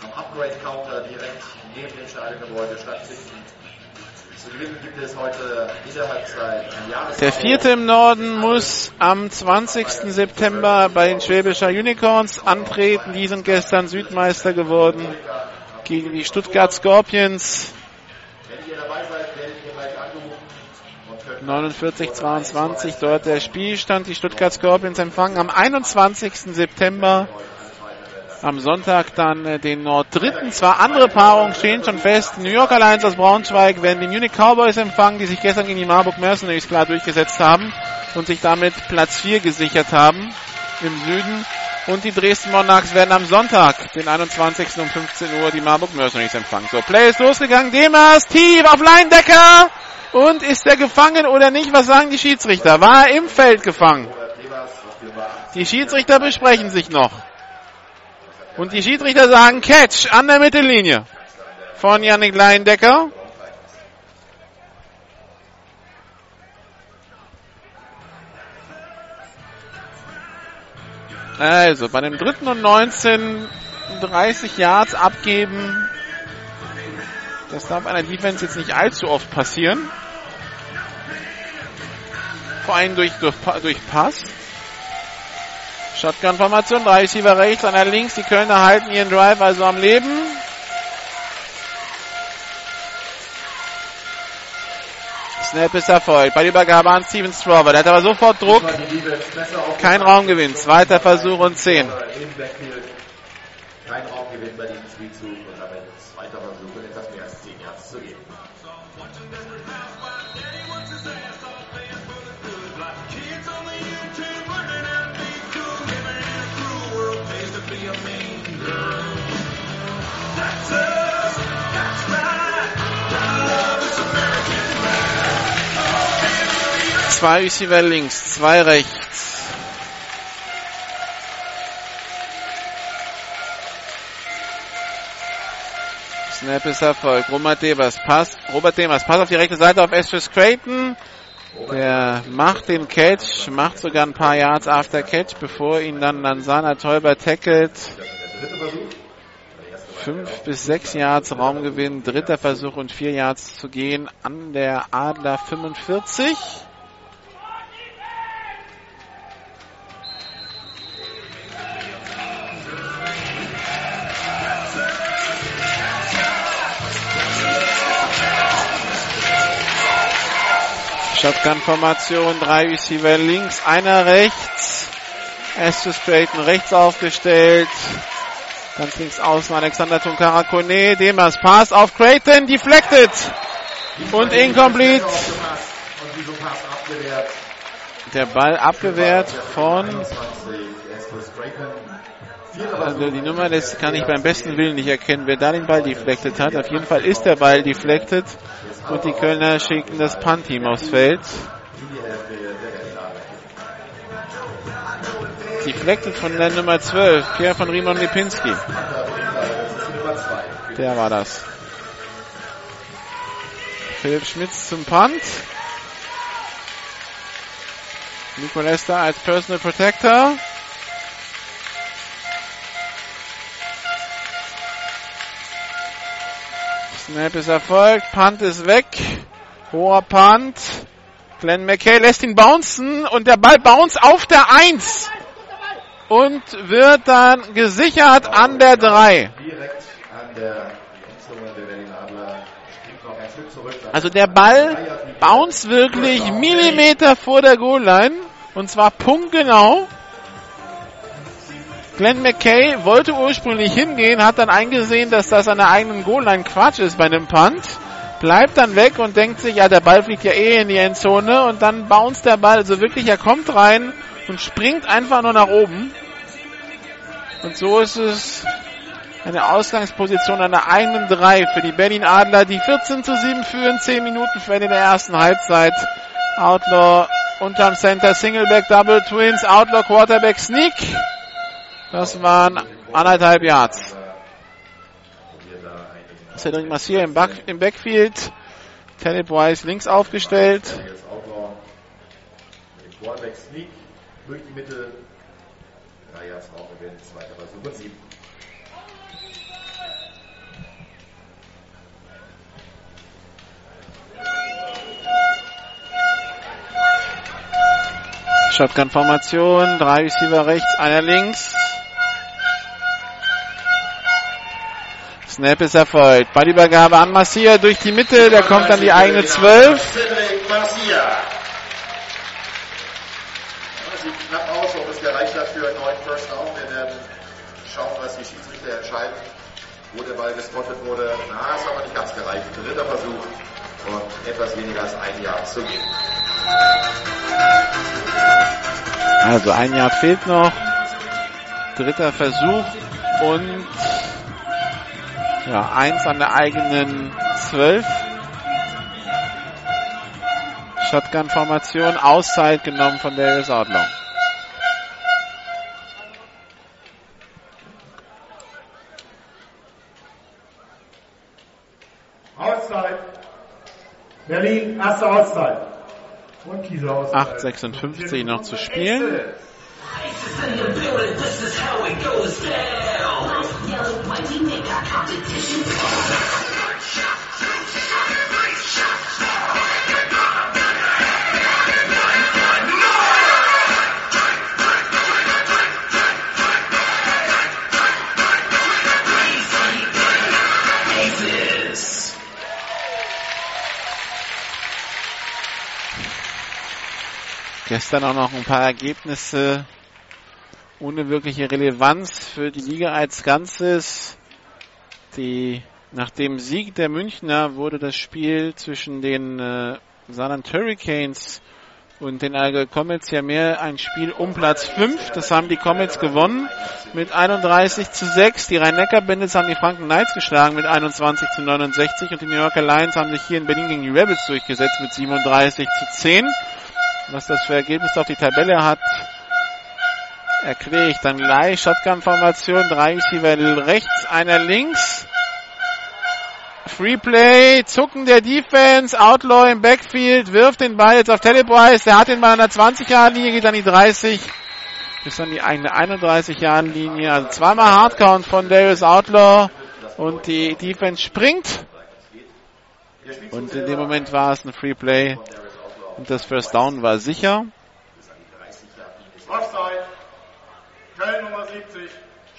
am Upgrade-Counter direkt neben dem Stadiongebäude stattfinden. Zu gewinnen gibt es heute in der Halbzeit. Der 4. im Norden muss am 20. September bei den Schwäbischer Unicorns antreten. Die sind gestern Südmeister geworden gegen die Stuttgart Scorpions. 49-22 dort der Spielstand. Die Stuttgart Scorpions empfangen am 21. September am Sonntag dann den Norddritten. Zwar andere Paarungen stehen schon fest. New Yorker Lions aus Braunschweig werden die Munich Cowboys empfangen, die sich gestern gegen die Marburg Mercenaries klar durchgesetzt haben und sich damit Platz 4 gesichert haben im Süden. Und die Dresden Monarchs werden am Sonntag, den 21. um 15 Uhr, die Marburg Mercenaries empfangen. So, Play ist losgegangen. Demers, tief auf Leindecker. Und ist er gefangen oder nicht? Was sagen die Schiedsrichter? War er im Feld gefangen? Die Schiedsrichter besprechen sich noch. Und die Schiedsrichter sagen Catch an der Mittellinie von Jannik Leindecker. Also bei dem 3. und 19 30 Yards abgeben. Das darf einer Defense jetzt nicht allzu oft passieren. Vor allem durch Pass. Shotgun-Formation, 3 Receiver rechts, einer links. Die Kölner halten ihren Drive also am Leben. Snap ist erfolgt. Bei der Übergabe an Steven Strauber. Der hat aber sofort Druck. Kein Raumgewinn. Zweiter Versuch und 10. Kein Raumgewinn bei diesem Spielzug und damit zweiter Versuch in etwas mehr als 10 Yards zu gehen. Zwei Receiver links, zwei rechts. Snap ist Erfolg. Robert Demers passt auf die rechte Seite auf Estus Creighton. Der macht den Catch, macht sogar ein paar Yards after Catch, bevor ihn dann Lansana Tolbert tackelt. 5 bis 6 Yards Raumgewinn, dritter Versuch und 4 Yards zu gehen an der Adler 45. Shotgun-Formation, 3 Receiver links, einer rechts. Estus Creighton rechts aufgestellt. Ganz links außen Alexander Tunkara Koné. Demers Pass auf Creighton, deflected und incomplete. Der Ball abgewehrt von... Also die Nummer, das kann ich beim besten Willen nicht erkennen, wer da den Ball deflected hat. Auf jeden Fall ist der Ball deflected und die Kölner schicken das Punt-Team aufs Feld. Deflected von der Nummer 12, Pierre von Riemann Lipinski. Der war das. Philipp Schmitz zum Punt. Nico Lester als Personal Protector. Snap ist erfolgt, Punt ist weg, hoher Punt, Glenn McKay lässt ihn bouncen und der Ball bounce auf der 1 und wird dann gesichert an der 3. Also der Ball bounce wirklich Millimeter vor der Goal-Line und zwar punktgenau. Glenn McKay wollte ursprünglich hingehen, hat dann eingesehen, dass das an der eigenen Goal-Line Quatsch ist bei einem Punt. Bleibt dann weg und denkt sich, ja, der Ball fliegt ja eh in die Endzone und dann bounced der Ball. Also wirklich, er kommt rein und springt einfach nur nach oben. Und so ist es eine Ausgangsposition an der eigenen 3 für die Berlin-Adler, die 14-7 führen, 10 Minuten für Ende der ersten Halbzeit. Outlaw unterm Center, Singleback, Double Twins, Outlaw, Quarterback, Sneak. Das waren 1,5 Yards. Cedric Massia im Backfield. Teddy Price links aufgestellt. Shotgun-Formation. 3 Receiver rechts, einer links. Snap ist erfolgt. Ballübergabe an Massia durch die Mitte. Der kommt an die eigene 12. Das sieht knapp aus, ob es gereicht hat für einen neuen First Down. Wir werden schauen, was die Schiedsrichter entscheiden. Wo der Ball gespottet wurde. Na, es hat aber nicht ganz gereicht. Dritter Versuch und etwas weniger als ein Jahr zu gehen. Also ein Jahr fehlt noch. Dritter Versuch und... Ja, 1 an der eigenen 12. Shotgun-Formation, Auszeit genommen von Darius Outlaw. Auszeit. Berlin, erste Auszeit. Und diese Auszeit. 8,56 noch zu spielen. Gestern auch noch ein paar Ergebnisse ohne wirkliche Relevanz für die Liga als Ganzes. Nach dem Sieg der Münchner wurde das Spiel zwischen den Saarland Hurricanes und den Allgäu Comets ja mehr ein Spiel um Platz 5. Das haben die Comets gewonnen mit 31:6. Die Rhein-Neckar-Bandits haben die Franken Knights geschlagen mit 21:69. Und die New Yorker Lions haben sich hier in Berlin gegen die Rebels durchgesetzt mit 37:10. Was das für Ergebnis auf die Tabelle hat, erkläre ich dann gleich. Shotgun-Formation, 3 Receiver rechts, einer links. Freeplay, Zucken der Defense, Outlaw im Backfield, wirft den Ball jetzt auf Teddy Price, der hat den Ball an der 20-Yard-Linie, geht an die 30, bis an die eigene 31-Yard-Linie, also zweimal Hardcount von Darius Outlaw und die Defense springt und in dem Moment war es ein Freeplay und das First Down war sicher. Offside, Köln Nummer 70,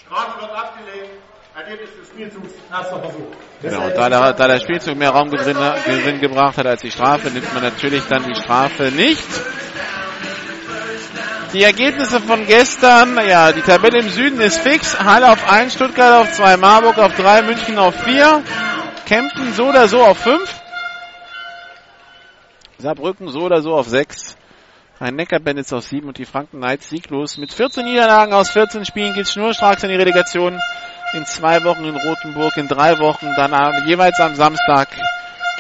Strafe wird abgelegt. Ergebnis des Spielzugs, erster Versuch. Genau, da der Spielzug mehr Raumgewinn gebracht hat als die Strafe, nimmt man natürlich dann die Strafe nicht. Die Ergebnisse von gestern, ja, die Tabelle im Süden ist fix. Halle auf 1, Stuttgart auf 2, Marburg auf 3, München auf 4, Kempten so oder so auf 5, Saarbrücken so oder so auf 6. Rhein-Neckar-Bandits auf 7 und die Franken Knights sieglos. Mit 14 Niederlagen aus 14 Spielen geht es schnurstracks in die Relegation. In 2 Wochen in Rothenburg, in 3 Wochen dann jeweils am Samstag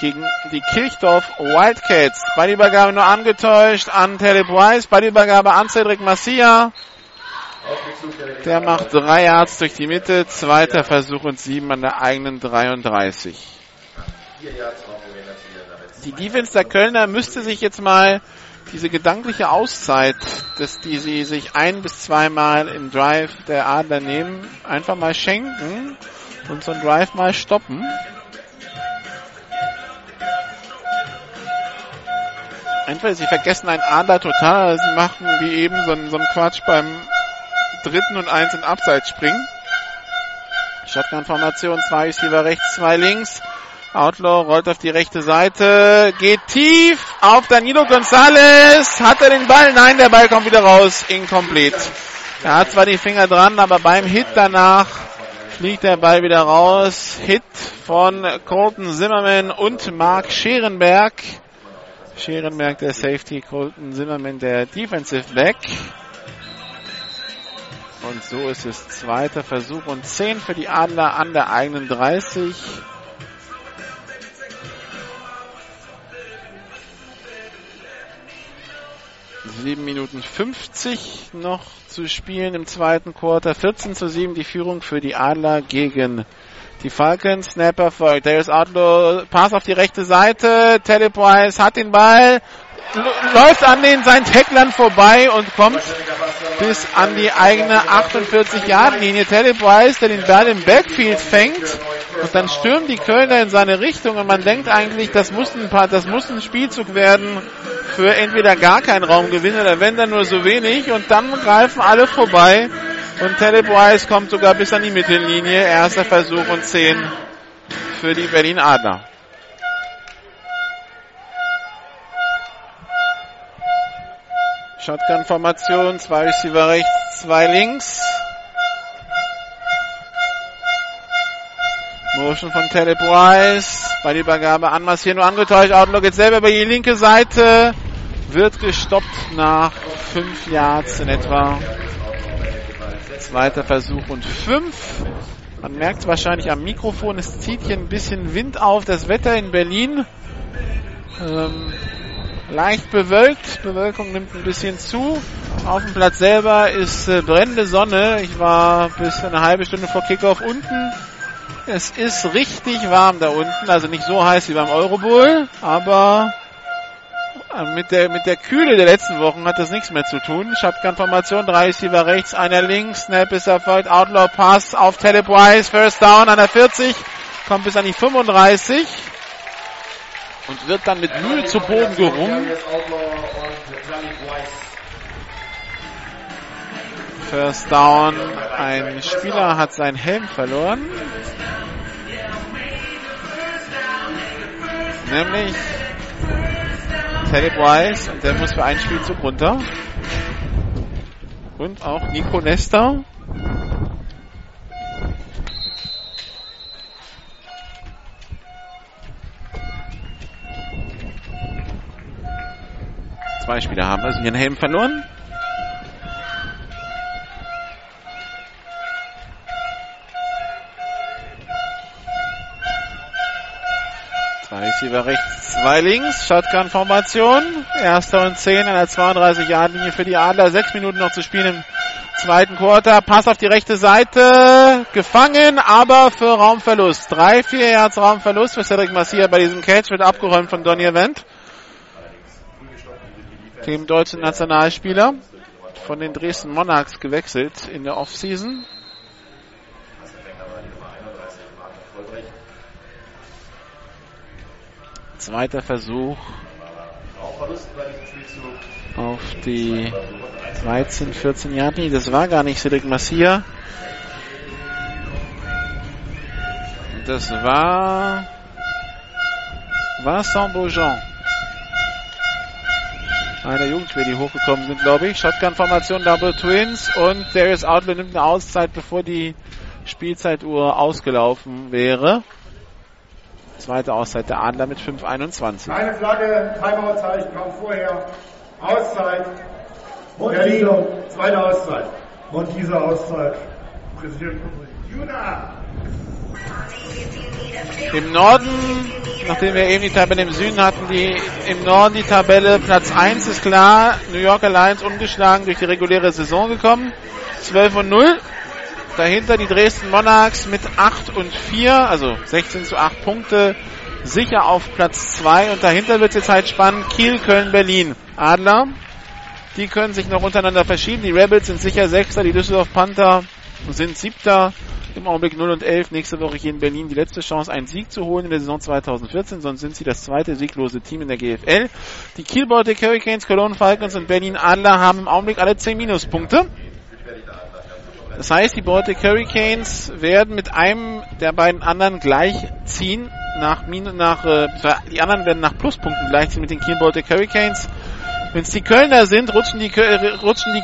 gegen die Kirchdorf Wildcats. Bei der Übergabe nur angetäuscht an Teddy Price, bei der Übergabe an Cedric Massia. Der macht 3 Yards durch die Mitte, zweiter Versuch und 7 an der eigenen 33. Die Defense der Kölner müsste sich jetzt mal diese gedankliche Auszeit, dass die sie sich 1- bis 2-mal im Drive der Adler nehmen, einfach mal schenken und so einen Drive mal stoppen. Entweder sie vergessen einen Adler total, sie machen wie eben so einen Quatsch beim 3. und 1 in Abseits springen. Shotgun-Formation, 2 Receiver rechts, 2 links. Outlaw rollt auf die rechte Seite, geht tief auf Danilo González, hat er den Ball? Nein, der Ball kommt wieder raus, incomplete. Er hat zwar die Finger dran, aber beim Hit danach fliegt der Ball wieder raus. Hit von Colton Zimmerman und Marc Scherenberg. Scherenberg der Safety, Colton Zimmerman der Defensive Back. Und so ist es 2. Versuch und 10 für die Adler an der eigenen 30. $7:50 noch zu spielen im zweiten Quarter. 14:7 die Führung für die Adler gegen die Falcons. Snapper folgt. Darius Outlaw, Pass auf die rechte Seite. Teddy Price hat den Ball, läuft an seinen Tacklern vorbei und kommt bis an die eigene 48-Yard-Linie. Teddy Price, der den Ball im Backfield fängt. Und dann stürmen die Kölner in seine Richtung und man denkt eigentlich, das muss ein Spielzug werden für entweder gar keinen Raumgewinn oder wenn dann nur so wenig und dann greifen alle vorbei und Teddy Price kommt sogar bis an die Mittellinie. 1. Versuch und 10 für die Berlin-Adler. Shotgun-Formation, 2 Receiver rechts, 2 links. Motion von Teddy Price, bei der Übergabe an Massia nur angetäuscht, Outlook jetzt selber über die linke Seite, wird gestoppt nach 5 Yards in etwa. 2. Versuch und 5. Man merkt es wahrscheinlich am Mikrofon, es zieht hier ein bisschen Wind auf, das Wetter in Berlin leicht bewölkt, Bewölkung nimmt ein bisschen zu. Auf dem Platz selber ist brennende Sonne, ich war bis eine halbe Stunde vor Kickoff unten. Es ist richtig warm da unten, also nicht so heiß wie beim Eurobowl, aber mit der Kühle der letzten Wochen hat das nichts mehr zu tun. Shotgun-Formation, 3 Receiver rechts, einer links, Snap ist erfolgt, Outlaw Pass auf Teddy Price, First Down an der 40, kommt bis an die 35 und wird dann mit Mühe zu Boden gerungen. First Down, ein Spieler hat seinen Helm verloren. Nämlich Teddy Price und der muss für einen Spielzug runter. Und auch Nico Lester. Zwei Spieler haben also ihren Helm verloren. Zwei Receiver rechts, zwei links. Shotgun-Formation. Erster und 10 an der 32-Yard-Linie für die Adler. 6 Minuten noch zu spielen im zweiten Quarter. Pass auf die rechte Seite. Gefangen, aber für Raumverlust. 3-4 Yards Raumverlust für Cedric Massia bei diesem Catch. Wird abgeräumt von Donny Event, dem deutschen Nationalspieler, von den Dresden Monarchs gewechselt in der Offseason. Zweiter Versuch auf die 13-14 Yard Linie. Das war gar nicht Cedric Massia. Das war Vincent Beaujean, einer Jugendspieler, die hochgekommen sind, glaube ich. Shotgun-Formation, Double Twins, und Darius Outlaw nimmt eine Auszeit, bevor die Spielzeituhr ausgelaufen wäre. Zweite Auszeit der Adler mit 5:21. Eine Flagge, Timeout-Zeichen kam vorher. Auszeit. Und Berlin, zweite Auszeit. Und diese Auszeit präsentiert Juna. Im Norden, nachdem wir eben die Tabelle im Süden hatten, im Norden die Tabelle, Platz 1 ist klar. New Yorker Lions ungeschlagen durch die reguläre Saison gekommen. 12-0. Dahinter die Dresden Monarchs mit 8-4, also 16-8 Punkte, sicher auf Platz 2. Und dahinter wird es jetzt halt spannend. Kiel, Köln, Berlin. Adler, die können sich noch untereinander verschieben. Die Rebels sind sicher 6er, die Düsseldorf-Panther sind 7er. Im Augenblick 0-11. Nächste Woche hier in Berlin die letzte Chance, einen Sieg zu holen in der Saison 2014. Sonst sind sie das zweite sieglose Team in der GFL. Die Kiel-Baltic Hurricanes, Cologne Falcons und Berlin Adler haben im Augenblick alle 10 Minuspunkte. Das heißt, die Baltic Hurricanes werden mit einem der beiden anderen gleich ziehen. Die anderen werden nach Pluspunkten gleichziehen mit den Kiel-Baltic Hurricanes. Wenn es die Kölner sind, rutschen die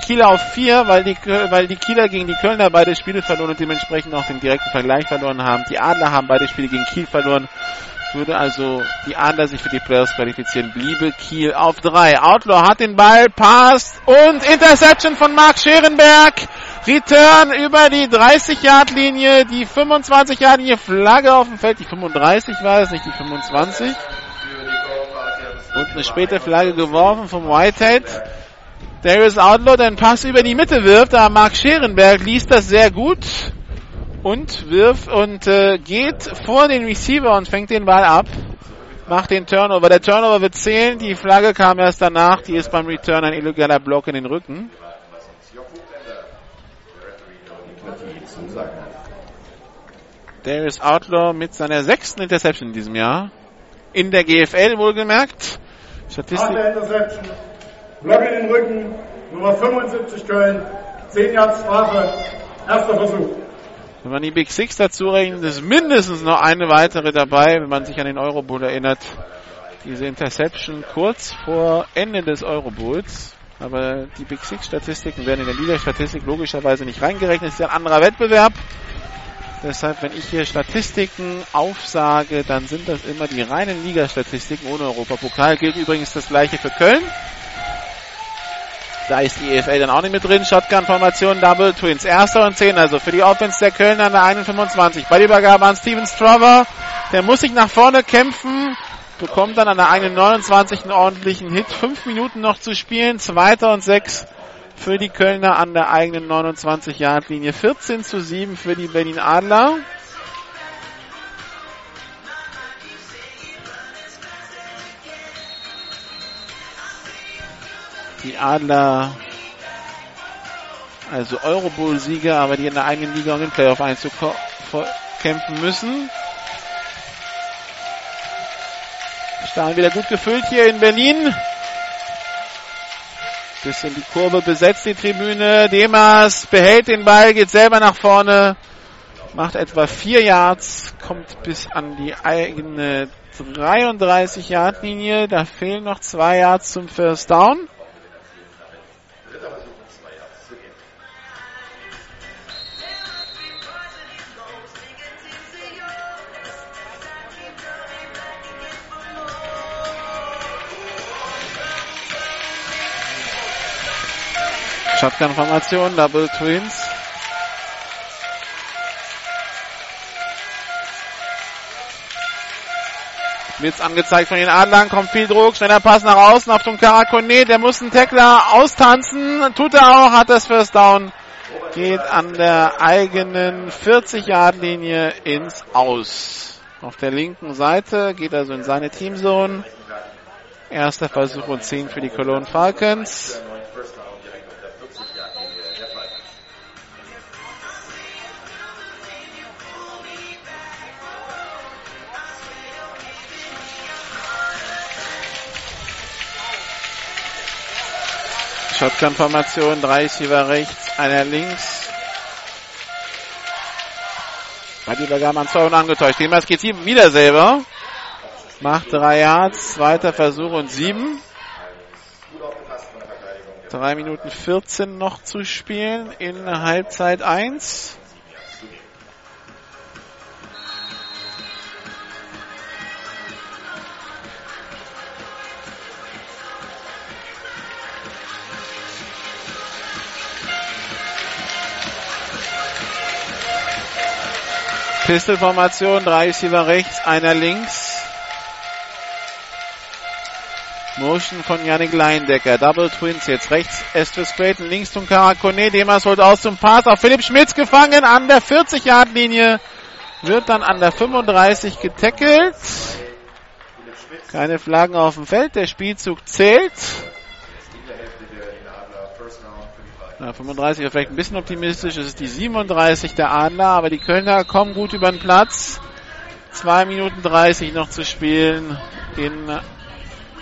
Kieler auf 4, weil die Kieler gegen die Kölner beide Spiele verloren und dementsprechend auch den direkten Vergleich verloren haben. Die Adler haben beide Spiele gegen Kiel verloren. Würde also die Adler sich für die Playoffs qualifizieren, bliebe Kiel auf 3. Outlaw hat den Ball, passt und Interception von Marc Scherenberg. Return über die 30-Yard-Linie, die 25-Yard-Linie, Flagge auf dem Feld. Die 35 war es, nicht die 25. Und eine späte Flagge geworfen vom Whitehead. Darius Outlaw, der einen Pass über die Mitte wirft. Da Marc Scherenberg liest das sehr gut und geht vor den Receiver und fängt den Ball ab. Macht den Turnover. Der Turnover wird zählen. Die Flagge kam erst danach. Die ist beim Return ein illegaler Block in den Rücken. Darius Outlaw mit seiner 6. Interception in diesem Jahr. In der GFL wohlgemerkt. Statistik. Block in den Rücken. Nummer 75 Köln. 10 Yards Strafe. Erster Versuch. Wenn man die Big Six dazu rechnet, ist mindestens noch eine weitere dabei, wenn man sich an den Euro Bowl erinnert. Diese Interception kurz vor Ende des Euro Bowls. Aber die Big Six Statistiken werden in der Liga-Statistik logischerweise nicht reingerechnet. Das ist ja ein anderer Wettbewerb. Deshalb, wenn ich hier Statistiken aufsage, dann sind das immer die reinen Liga-Statistiken ohne Europapokal. Gilt übrigens das gleiche für Köln. Da ist die EFL dann auch nicht mit drin. Shotgun-Formation, Double Twins. Erster und 10, also für die Offense der Köln an der 1,25. Bei der Übergabe an Steven Strauber. Der muss sich nach vorne kämpfen. Bekommt dann an der 1,29 einen ordentlichen Hit. 5 Minuten noch zu spielen. 2. und 6. Für die Kölner an der eigenen 29-Yard-Linie. 14-7 für die Berlin-Adler. Die Adler, also Eurobowl-Sieger, aber die in der eigenen Liga um den Playoff einzukämpfen müssen. Stadion wieder gut gefüllt hier in Berlin. Bisschen die Kurve besetzt, die Tribüne. Demers behält den Ball, geht selber nach vorne, macht etwa 4 Yards, kommt bis an die eigene 33-Yard-Linie. Da fehlen noch 2 Yards zum First Down. Shotgun-Formation, Double Twins. Schmitz angezeigt von den Adlern, kommt viel Druck, schneller Pass nach außen auf Tunkara Koné, der muss einen Tackler austanzen, tut er auch, hat das First Down, geht an der eigenen 40-Yard-Linie ins Aus. Auf der linken Seite geht also in seine Teamzone. Erster Versuch und 10 für die Cologne Falcons. Shotgun-Formation, 3 Receiver rechts, einer links. Bei die Übergabe an 2 und angetäuscht. Demers geht sie wieder selber. Macht 3 Yards, zweiter Versuch und 7. 3 Minuten 14 noch zu spielen in Halbzeit 1. Pistol-Formation, 3 Receiver rechts, einer links. Motion von Yannick Leindecker, Double Twins jetzt, rechts Estus Creighton, links zum Tunkara Koné, Demers holt aus zum Pass auf Philipp Schmitz, gefangen an der 40-Yard-Linie, wird dann an der 35 getackelt. Keine Flaggen auf dem Feld, der Spielzug zählt. Na, 35 war vielleicht ein bisschen optimistisch, es ist die 37 der Adler, aber die Kölner kommen gut über den Platz. 2 Minuten 30 noch zu spielen im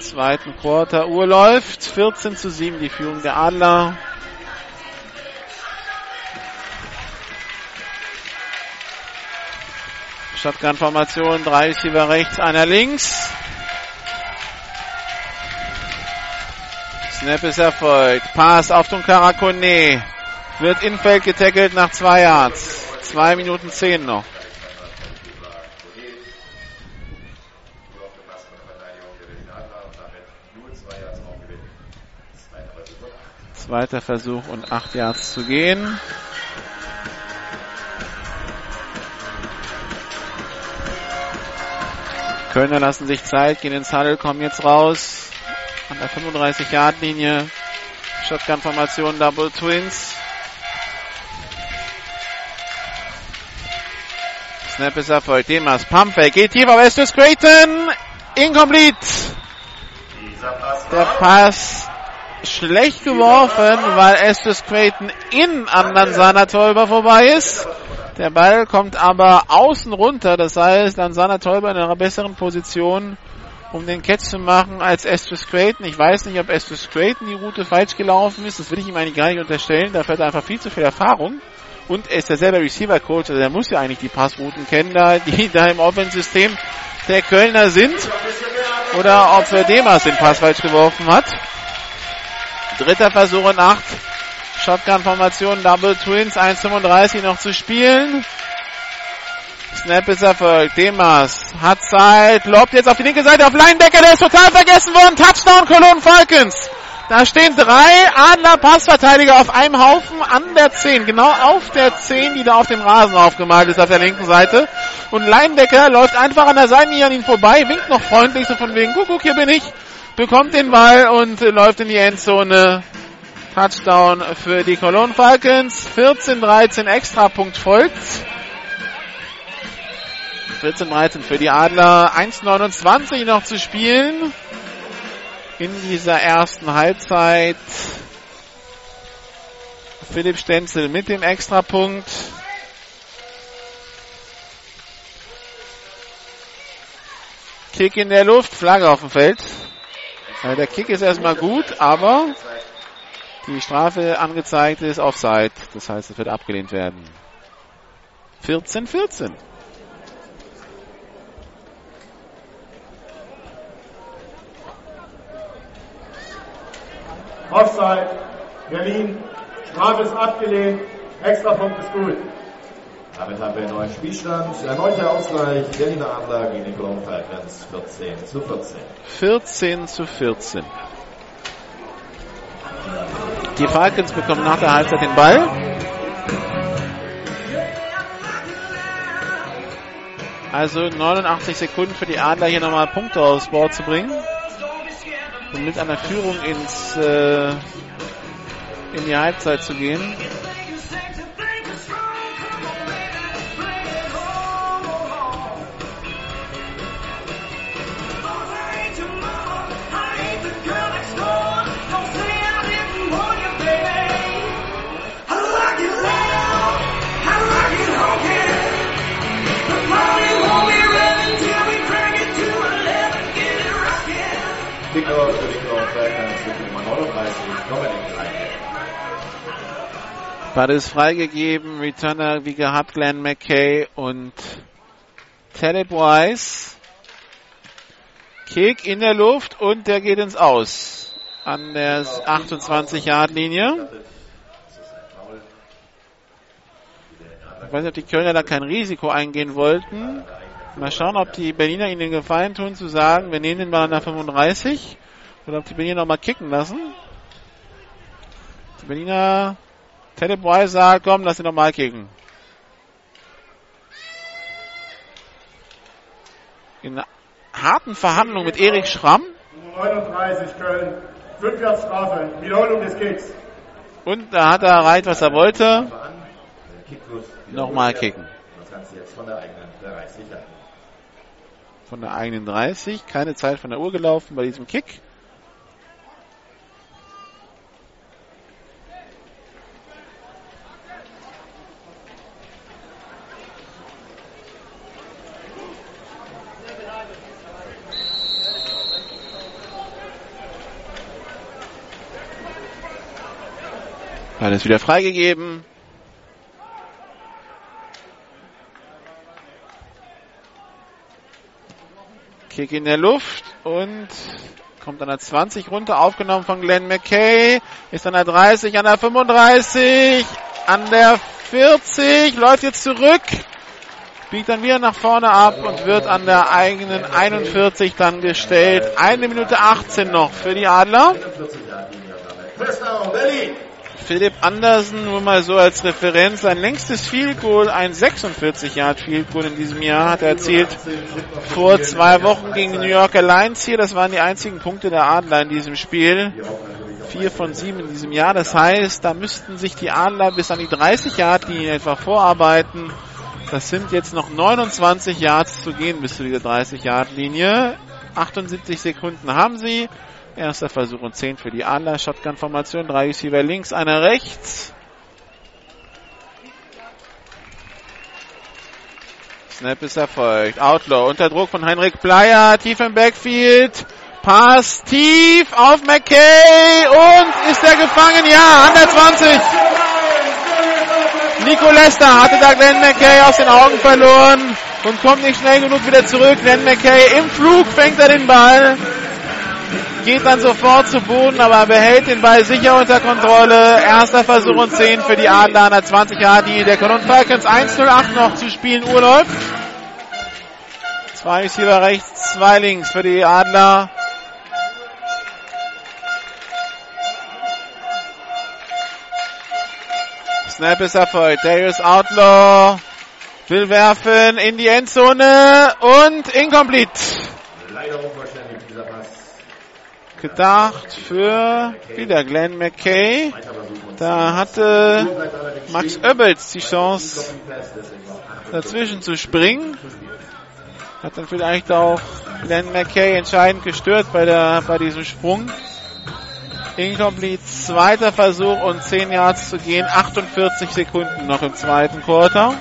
zweiten Quarter. Uhr läuft, 14:7 die Führung der Adler. Shotgun-Formation, 3 Receiver rechts, einer links. Snap ist erfolgt. Pass auf Tunkara Koné. Wird in Feld getackelt nach 2 Yards. 2 Minuten 10 noch. Zweiter Versuch und 8 Yards zu gehen. Kölner lassen sich Zeit, gehen ins Huddle, kommen jetzt raus. An der 35-Yard-Linie. Shotgun-Formation, Double Twins. Snap ist erfolgt. Demers, Pumpback, geht tief auf Estus Creighton. Incomplete. Der Pass schlecht geworfen, weil Estus Creighton in an Lansana Tolbert vorbei ist. Der Ball kommt aber außen runter. Das heißt, Lansana Tolbert in einer besseren Position, um den Catch zu machen als Estus Creighton. Ich weiß nicht, ob Estus Creighton die Route falsch gelaufen ist. Das will ich ihm eigentlich gar nicht unterstellen. Dafür hat er einfach viel zu viel Erfahrung. Und er ist ja selber Receiver-Coach. Also er muss ja eigentlich die Passrouten kennen, die da im Offense-System der Kölner sind. Oder ob Demers den Pass falsch geworfen hat. Dritter Versuch und 8. Shotgun-Formation, Double Twins, 1:35 noch zu spielen. Snap ist erfolgt. Demers hat Zeit, lobt jetzt auf die linke Seite auf Leindecker, der ist total vergessen worden. Touchdown, Cologne Falcons. Da stehen 3 Adler Passverteidiger auf einem Haufen an der 10. Genau auf der 10, die da auf dem Rasen aufgemalt ist auf der linken Seite. Und Leindecker läuft einfach an der Seitenlinie an ihn vorbei, winkt noch freundlich so von wegen, guck, hier bin ich. Bekommt den Ball und läuft in die Endzone. Touchdown für die Cologne Falcons. 14:13 Extrapunkt folgt. 14:13 für die Adler, 1:29 noch zu spielen in dieser ersten Halbzeit. Philipp Stenzel mit dem Extrapunkt. Kick in der Luft, Flagge auf dem Feld. Der Kick ist erstmal gut, aber die Strafe angezeigt ist Offside. Das heißt, es wird abgelehnt werden. 14:14. Offside, Berlin, Strafe ist abgelehnt, Extrapunkt ist gut. Damit haben wir einen neuen Spielstand, erneuter Ausgleich, Berliner Adler gegen den Cologne Falcons, 14:14. 14:14. Die Falcons bekommen nach der Halbzeit den Ball. Also 89 Sekunden für die Adler, hier nochmal Punkte aufs Board zu bringen. Und mit einer Führung in die Halbzeit zu gehen. Ball ist freigegeben, Returner wie gehabt, Glenn McKay und Teddy Price. Kick in der Luft und der geht ins Aus. An der 28-Yard-Linie. Ich weiß nicht, ob die Kölner da kein Risiko eingehen wollten. Mal schauen, ob die Berliner ihnen den Gefallen tun, zu sagen, wir nehmen den Ball an der 35. Oder ob die Berliner nochmal kicken lassen. Die Berliner... Teddy Boy sagt, komm, lass ihn nochmal kicken. In harten Verhandlungen mit Erik Schramm. 39 Köln, Rückwärtsstrafe, Wiederholung des Kicks. Und da hat er erreicht, was er wollte. Nochmal kicken. Von der eigenen 30, keine Zeit von der Uhr gelaufen bei diesem Kick. Alles wieder freigegeben. Kick in der Luft und kommt an der 20 runter, aufgenommen von Glenn McKay. Ist an der 30, an der 35, an der 40, läuft jetzt zurück, biegt dann wieder nach vorne ab und wird an der eigenen 41 dann gestellt. Eine Minute 18 noch für die Adler. Philipp Andersen, nur mal so als Referenz, sein längstes Field Goal, ein 46-Yard-Field Goal in diesem Jahr hat er erzielt vor 2 Wochen gegen die New Yorker Lions hier. Das waren die einzigen Punkte der Adler in diesem Spiel. 4 von 7 in diesem Jahr. Das heißt, da müssten sich die Adler bis an die 30-Yard-Linie etwa vorarbeiten. Das sind jetzt noch 29 Yards zu gehen bis zu dieser 30-Yard-Linie. 78 Sekunden haben sie. Erster Versuch und 10 für die Adler. Shotgun-Formation. 3 Receiver links, einer rechts. Snap ist erfolgt. Outlaw unter Druck von Heinrich Bleier. Tief im Backfield. Pass tief auf McKay. Und ist er gefangen? Ja, an der 20. Nico Lester hatte da Glenn McKay aus den Augen verloren. Und kommt nicht schnell genug wieder zurück. Glenn McKay im Flug fängt er den Ball. Geht dann sofort zu Boden, aber behält den Ball sicher unter Kontrolle. Erster Versuch und 10 für die Adler an der 20-Yard-Linie. Der Cologne Falcons 1:08 noch zu spielen. Uhr läuft. 2 Receiver rechts, 2 links für die Adler. Snap ist erfolgt. Darius Outlaw will werfen in die Endzone und incomplete. Leider unverständlich dieser Pass. Gedacht für wieder Glenn McKay. Da hatte Max Oebbels die Chance, dazwischen zu springen. Hat dann vielleicht auch Glenn McKay entscheidend gestört bei diesem Sprung. Incomplete, zweiter Versuch und 10 Yards zu gehen. 48 Sekunden noch im zweiten Quarter.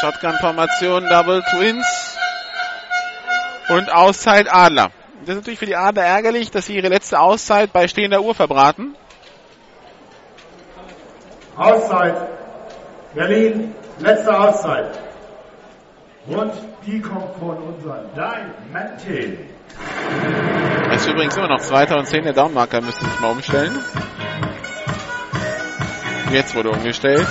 Shotgun-Formation, Double Twins und Auszeit Adler. Das ist natürlich für die Adler ärgerlich, dass sie ihre letzte Auszeit bei stehender Uhr verbraten. Auszeit. Berlin, letzte Auszeit. Und die kommt von unseren Diamanten. Es ist übrigens immer noch 2. und 10. Der Downmarker müsste sich mal umstellen. Jetzt wurde umgestellt.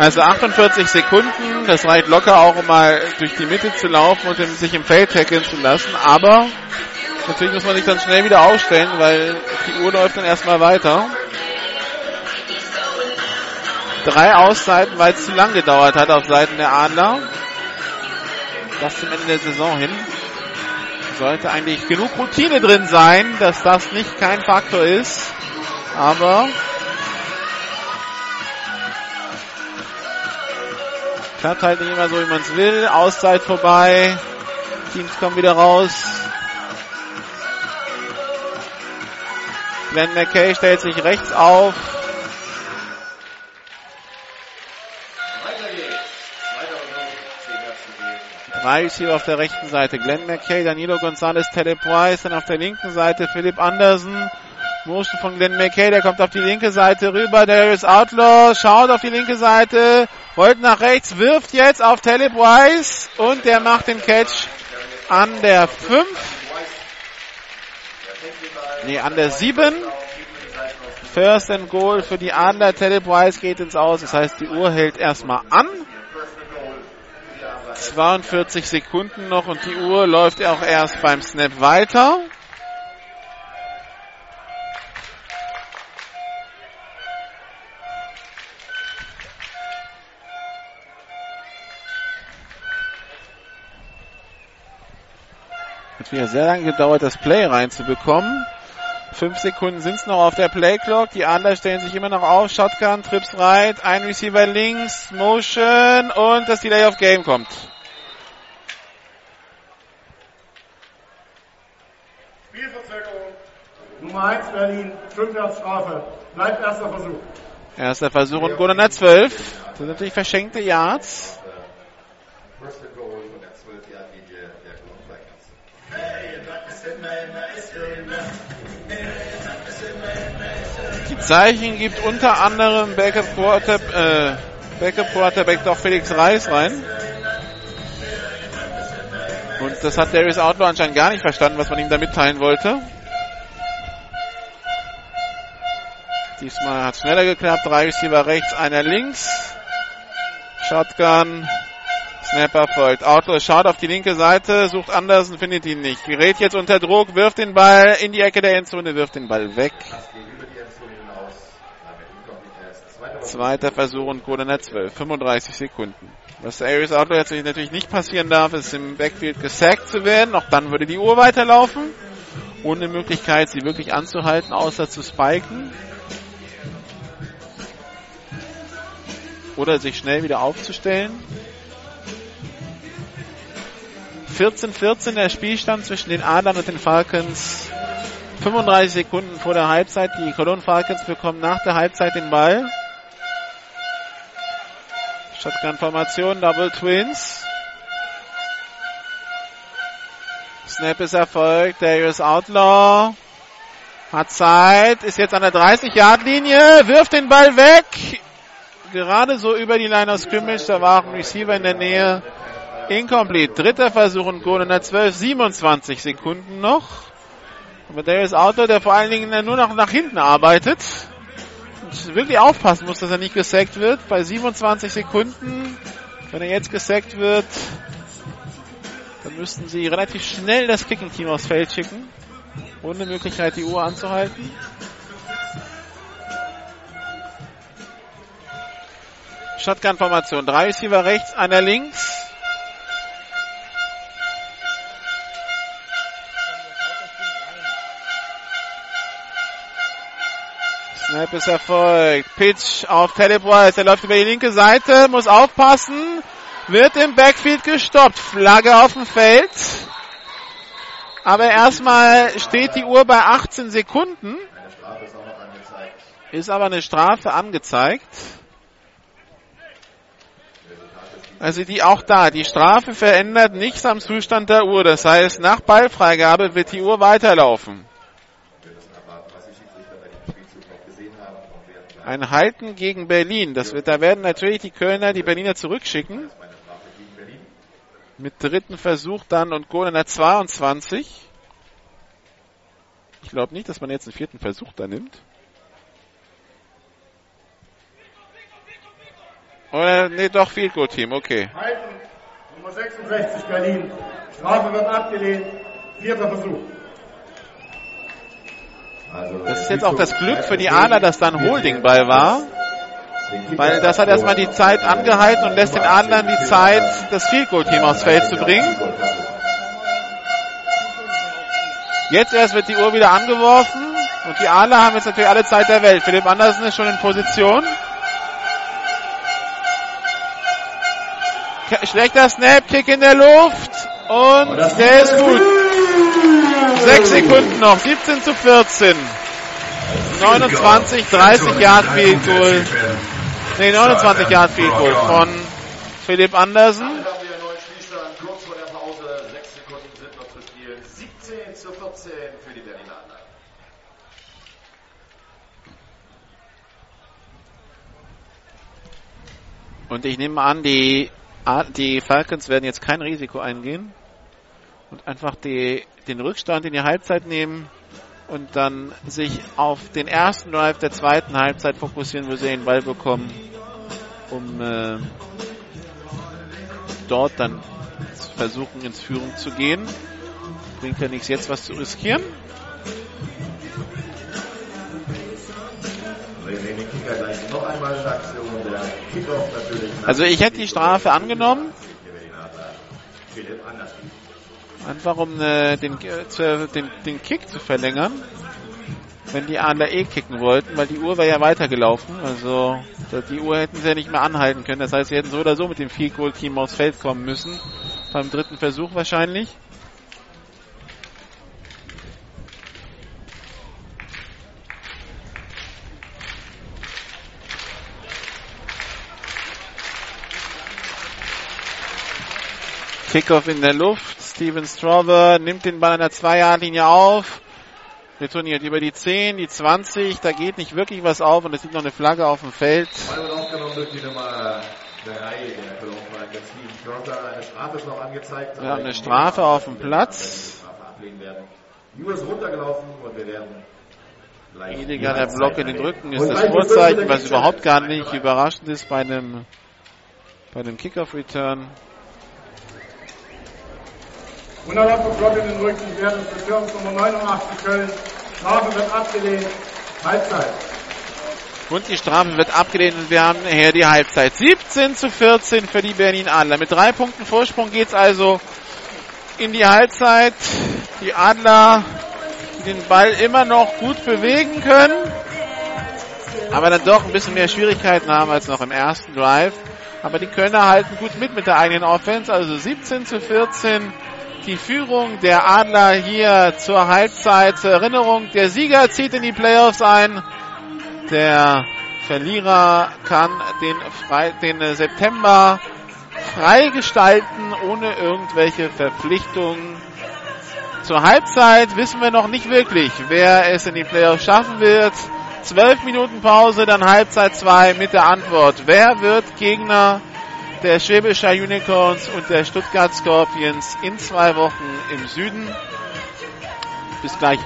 Also 48 Sekunden, das reicht locker auch, um mal durch die Mitte zu laufen und sich im Feld tackeln zu lassen, aber natürlich muss man sich dann schnell wieder aufstellen, weil die Uhr läuft dann erstmal weiter. 3 Auszeiten, weil es zu lang gedauert hat auf Seiten der Adler. Das zum Ende der Saison hin. Sollte eigentlich genug Routine drin sein, dass das nicht kein Faktor ist. Aber klappt halt nicht immer so, wie man es will. Auszeit vorbei. Teams kommen wieder raus. Glenn McKay stellt sich rechts auf. Weiter geht's. Drei hier auf der rechten Seite. Glenn McKay, Danilo González, Teddy Price. Dann auf der linken Seite Philipp Andersen. Motion von Glenn McKay, der kommt auf die linke Seite rüber. Darius Outlaw schaut auf die linke Seite, rollt nach rechts, wirft jetzt auf Teddy Price und der macht den Catch an der 5. An der 7. First and Goal für die Adler. Teddy Price geht ins Aus. Das heißt, die Uhr hält erstmal an. 42 Sekunden noch und die Uhr läuft auch erst beim Snap weiter. Hat wieder sehr lange gedauert, das Play reinzubekommen. 5 Sekunden sind es noch auf der Play-Clock. Die Adler stellen sich immer noch auf. Shotgun, Trips right, ein Receiver links, Motion und das Delay of Game kommt. Spielverzögerung. Nummer 1 Berlin, 5 Jahre Strafe. Bleibt erster Versuch. Erster Versuch und Goal an der 12. Das sind natürlich verschenkte Yards. Die Zeichen gibt unter anderem Backup Quarterback doch Felix Reis rein. Und das hat Darius Outlaw anscheinend gar nicht verstanden, was man ihm da mitteilen wollte. Diesmal hat es schneller geklappt. 3 Receiver rechts, einer links. Shotgun. Snapper folgt. Outlaw schaut auf die linke Seite, sucht Andersen, findet ihn nicht. Gerät jetzt unter Druck, wirft den Ball in die Ecke der Endzone, wirft den Ball weg. Zweiter Versuch und Goal an der 12. 35 Sekunden. Was Darius Outlaw jetzt natürlich nicht passieren darf, ist im Backfield gesackt zu werden. Auch dann würde die Uhr weiterlaufen. Ohne Möglichkeit, sie wirklich anzuhalten, außer zu spiken. Oder sich schnell wieder aufzustellen. 14-14 der Spielstand zwischen den Adlern und den Falcons. 35 Sekunden vor der Halbzeit. Die Cologne Falcons bekommen nach der Halbzeit den Ball. Shotgun-Formation, Double Twins. Snap ist erfolgt. Darius Outlaw hat Zeit, ist jetzt an der 30-Yard-Linie, wirft den Ball weg. Gerade so über die Line of Scrimmage, da war auch ein Receiver in der Nähe. Incomplete. Dritter Versuch und Goal in der 12. 27 Sekunden noch. Aber Darius Outlaw, der vor allen Dingen nur noch nach hinten arbeitet und wirklich aufpassen muss, dass er nicht gesackt wird. Bei 27 Sekunden, wenn er jetzt gesackt wird, dann müssten sie relativ schnell das Kicking-Team aufs Feld schicken. Ohne Möglichkeit, die Uhr anzuhalten. Shotgun-Formation. 3 Receiver rechts, einer links. Snap ist erfolgt. Pitch auf Teddy Price. Er läuft über die linke Seite, muss aufpassen. Wird im Backfield gestoppt. Flagge auf dem Feld. Aber erstmal steht die Uhr bei 18 Sekunden. Ist aber eine Strafe angezeigt. Also die auch da. Die Strafe verändert nichts am Zustand der Uhr. Das heißt, nach Ballfreigabe wird die Uhr weiterlaufen. Ein Halten gegen Berlin. Da werden natürlich die Berliner zurückschicken. Mit dritten Versuch dann und Goal in der 22. Ich glaube nicht, dass man jetzt einen vierten Versuch da nimmt. Oder, nee, doch, Field Goal Team, okay. Halten, Nummer 66 Berlin. Strafe wird abgelehnt. 4. Versuch. Also, das ist jetzt auch das Glück für die Adler, dass da ein Holding-Ball war. Weil das hat erstmal die Zeit angehalten und lässt den Adlern die Zeit, das Field Goal Team aufs Feld zu bringen. Jetzt erst wird die Uhr wieder angeworfen. Und die Adler haben jetzt natürlich alle Zeit der Welt. Philipp Andersen ist schon in Position. Schlechter Snap, Kick in der Luft. Und der ist gut. 6 Sekunden noch. 17-14. 30 Yard Field Goal. Nee, 29 Yard Field Goal von Philipp Andersen. Und ich nehme an, die Falcons werden jetzt kein Risiko eingehen und einfach den Rückstand in die Halbzeit nehmen und dann sich auf den ersten Drive der zweiten Halbzeit fokussieren, wo sie den Ball bekommen, um dort dann zu versuchen, ins Führung zu gehen. Bringt ja nichts, jetzt was zu riskieren. Also ich hätte die Strafe angenommen. Einfach um den Kick zu verlängern. Wenn die Adler kicken wollten, weil die Uhr war ja weitergelaufen. Also die Uhr hätten sie ja nicht mehr anhalten können. Das heißt, sie hätten so oder so mit dem Field Goal Team aufs Feld kommen müssen. Beim dritten Versuch wahrscheinlich. Kickoff in der Luft. Steven Strauber nimmt den Ball an der 2-Yard-Linie auf. Retourniert über die 10, die 20. Da geht nicht wirklich was auf und es liegt noch eine Flagge auf dem Feld. Ball wird aufgenommen durch die Nummer 3 der Cologne Falcons. Steven Strauber, eine Strafe ist noch angezeigt. Wir haben eine Strafe auf dem Platz. Die Uhr ist runtergelaufen und wir werden illegal der Block in den Rücken ist das Vorzeichen, was überhaupt gar nicht überraschend ist bei einem Kickoff-Return. Unerlaubter Block in den Rücken während des Stürms Nummer 89 Köln. Strafe wird abgelehnt. Halbzeit. Und die Strafe wird abgelehnt und wir haben hier die Halbzeit. 17-14 für die Berlin-Adler. Mit 3 Punkten Vorsprung geht's also in die Halbzeit. Die Adler, die den Ball immer noch gut bewegen können, aber dann doch ein bisschen mehr Schwierigkeiten haben als noch im ersten Drive. Aber die Kölner halten gut mit der eigenen Offense. Also 17-14. Die Führung der Adler hier zur Halbzeit. Zur Erinnerung, der Sieger zieht in die Playoffs ein. Der Verlierer kann den September frei gestalten, ohne irgendwelche Verpflichtungen. Zur Halbzeit wissen wir noch nicht wirklich, wer es in die Playoffs schaffen wird. 12 Minuten Pause, dann Halbzeit 2 mit der Antwort. Wer wird Gegner der Schwäbisch Hall Unicorns und der Stuttgart Scorpions in 2 Wochen im Süden? Bis gleich.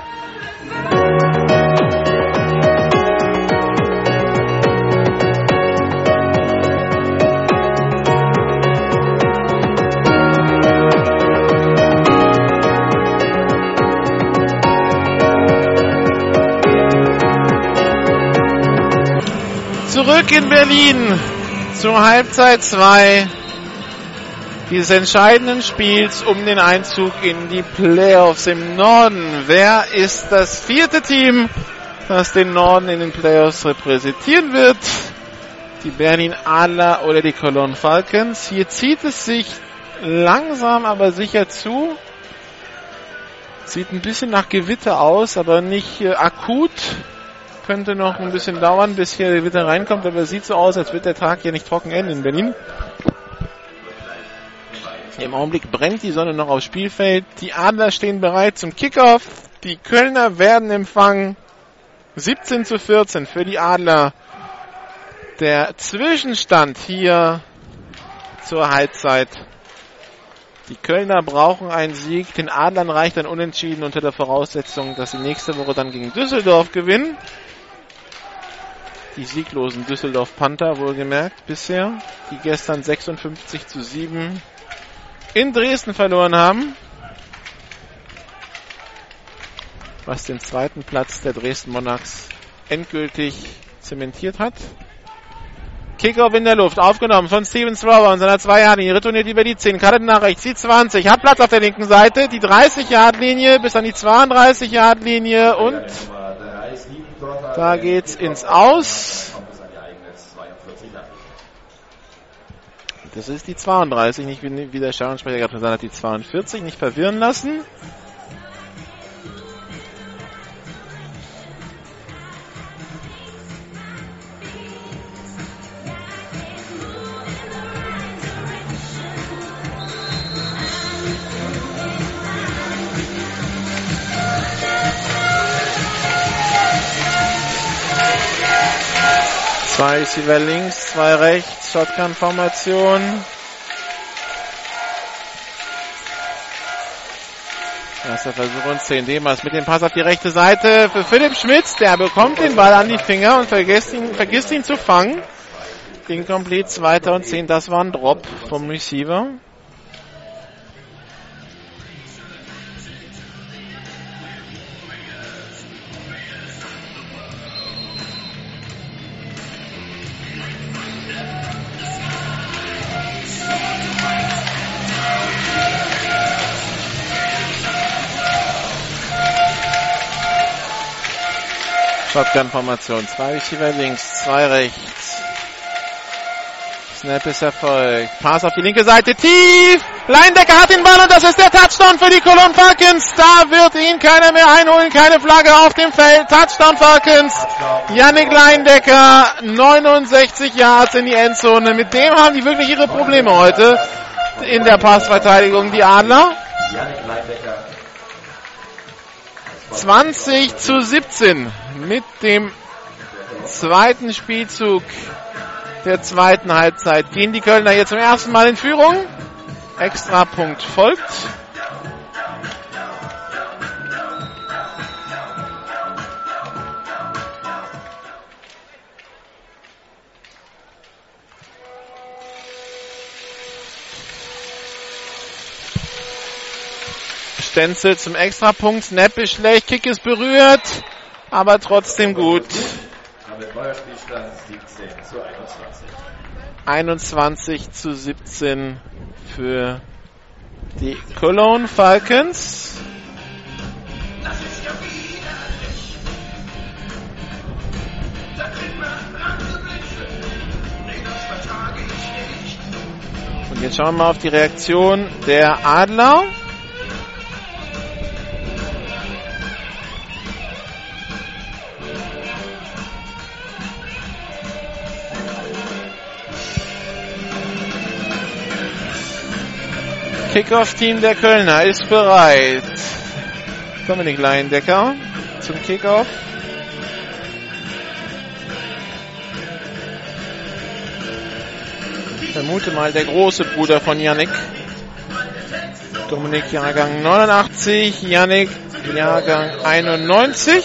Zurück in Berlin. Zur Halbzeit 2 dieses entscheidenden Spiels um den Einzug in die Playoffs im Norden. Wer ist das 4. Team, das den Norden in den Playoffs repräsentieren wird? Die Berlin Adler oder die Cologne Falcons? Hier zieht es sich langsam aber sicher zu. Sieht ein bisschen nach Gewitter aus, aber nicht akut. Könnte noch ein bisschen dauern, bis hier wieder reinkommt, aber es sieht so aus, als wird der Tag hier nicht trocken enden in Berlin. Im Augenblick brennt die Sonne noch aufs Spielfeld. Die Adler stehen bereit zum Kickoff. Die Kölner werden empfangen. 17-14 für die Adler. Der Zwischenstand hier zur Halbzeit. Die Kölner brauchen einen Sieg. Den Adlern reicht ein Unentschieden unter der Voraussetzung, dass sie nächste Woche dann gegen Düsseldorf gewinnen. Die sieglosen Düsseldorf-Panther, wohlgemerkt bisher, die gestern 56:7 in Dresden verloren haben. Was den zweiten Platz der Dresden Monarchs endgültig zementiert hat. Kickoff in der Luft, aufgenommen von Steven Strauber und seiner 2-Yard-Linie, retourniert über die 10, kartet nach rechts, die 20, hat Platz auf der linken Seite, die 30-Yard-Linie bis an die 32-Yard-Linie und da geht's ins Aus. Das ist die 32, nicht wie der Stadionsprecher gerade gesagt hat, die 42, nicht verwirren lassen. Zwei Receiver links, zwei rechts, Shotgun-Formation. Erster Versuch und 10. Demers mit dem Pass auf die rechte Seite für Philipp Schmitz. Der bekommt den Ball an die Finger und vergisst ihn zu fangen. Incomplete, 2. und 10. Das war ein Drop vom Receiver. Shotgun-Formation. Zwei Receiver links, zwei rechts. Snap ist erfolgt. Pass auf die linke Seite. Tief! Leindecker hat den Ball und das ist der Touchdown für die Cologne Falcons. Da wird ihn keiner mehr einholen. Keine Flagge auf dem Feld. Touchdown Falcons. Yannick Leindecker. 69 Yards in die Endzone. Mit dem haben die wirklich ihre Probleme heute in der Passverteidigung, die Adler. 20:17 mit dem zweiten Spielzug der zweiten Halbzeit gehen die Kölner hier zum ersten Mal in Führung. Extrapunkt folgt. Stenzel zum Extrapunkt, Snap ist schlecht, Kick ist berührt, aber trotzdem gut. 21:17 für die Cologne Falcons. Und jetzt schauen wir mal auf die Reaktion der Adler. Kickoff-Team der Kölner ist bereit. Dominik Leindecker zum Kickoff. Ich vermute mal der große Bruder von Yannick. Dominik Jahrgang 89, Yannick Jahrgang 91.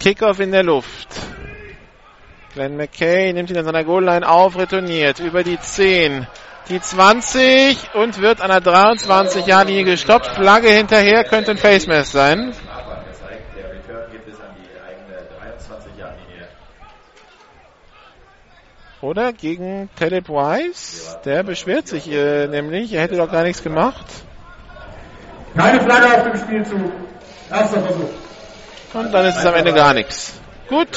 Kickoff in der Luft. Glenn McKay nimmt ihn an seiner Goal-Line auf, retourniert über die 10, die 20 und wird an der 23-Yard-Linie gestoppt. Flagge hinterher, könnte ein Face-Mask sein. Oder gegen Teddy Price, der beschwert sich nämlich, er hätte doch gar nichts gemacht. Keine Flagge auf dem Spielzug. Erster Versuch. Und dann ist es am Ende gar nichts. Gut.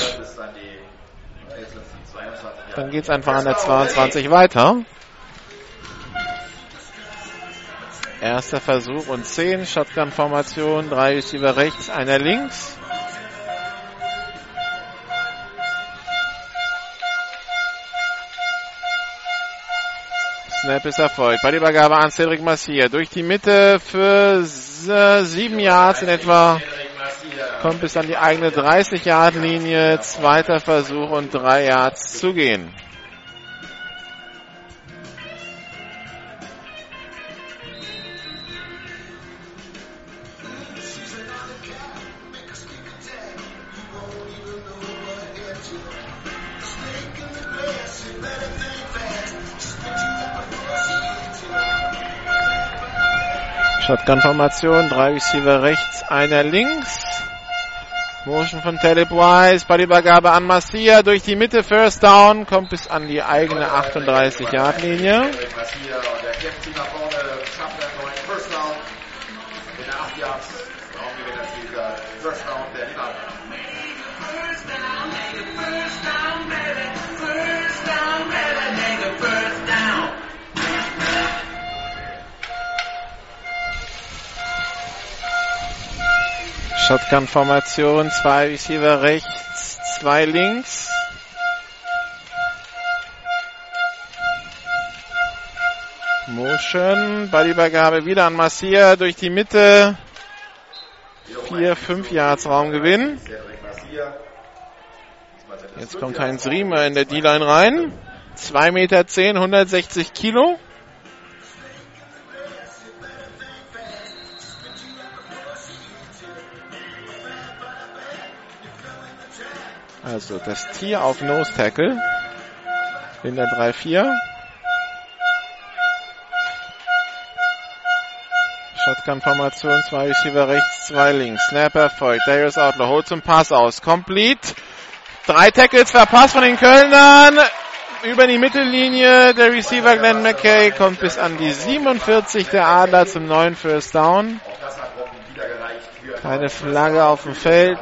Dann geht's einfach an der 22 weiter. Erster Versuch und 10. Shotgun-Formation. 3 ist über rechts, einer links. Snap ist erfolgt. Bei der Übergabe an Cedric Massia. Durch die Mitte für 7 Yards in etwa. kommt bis an die eigene 30-Yard-Linie, zweiter Versuch und 3 Yards zu gehen. Shotgun-Formation, 3 Receiver rechts, einer links. Motion von Teddy Price, Ballübergabe an Massia durch die Mitte, First Down, kommt bis an die eigene 38-Yard-Linie. Shotgun-Formation, 2 Receiver rechts, 2 links. Motion, Ballübergabe wieder an Massia durch die Mitte. 4-5 Yards Raumgewinn. Jetzt kommt Heinz Riemer in der D-Line rein. 2,10 Meter, 160 Kilo. Also das Tier auf Nose Tackle in der 3-4. Shotgun-Formation, 2 Receiver rechts, 2 links. Snap erfolgt. Darius Outlaw holt zum Pass aus. Complete. 3 Tackles verpasst von den Kölnern. Über die Mittellinie. Der Receiver Glenn McKay kommt bis an die 47 der Adler zum neuen First Down. Keine Flagge auf dem Feld.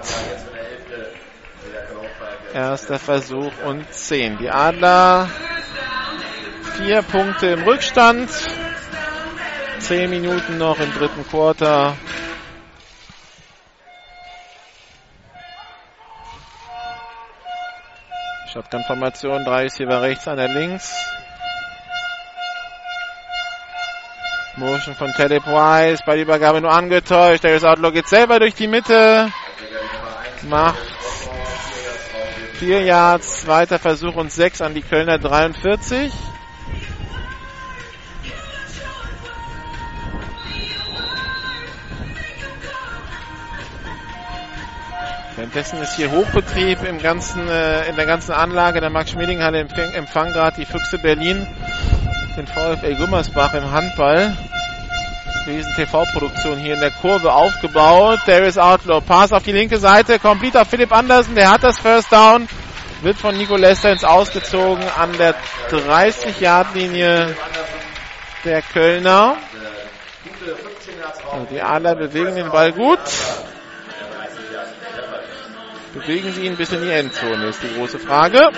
Erster Versuch und 10. Die Adler 4 Punkte im Rückstand. 10 Minuten noch im dritten Quarter. Shotgun-Formation, 3 Receiver rechts, einer links. Motion von Teddy Price, bei der Übergabe nur angetäuscht. Darius Outlaw geht selber durch die Mitte. Macht 4 Yards, zweiter Versuch und 6 an die Kölner 43. Währenddessen ist hier Hochbetrieb in der ganzen Anlage der Max-Schmeling-Halle. Empfang gerade die Füchse Berlin, den VfL Gummersbach im Handball. Riesen TV-Produktion hier in der Kurve aufgebaut. Darius Outlaw, Pass auf die linke Seite, complete auf Philipp Andersen, der hat das First Down, wird von Nico Lester ins Ausgezogen an der 30-Yard-Linie der Kölner. Und die Adler bewegen den Ball gut. Bewegen sie ihn bis in die Endzone, ist die große Frage.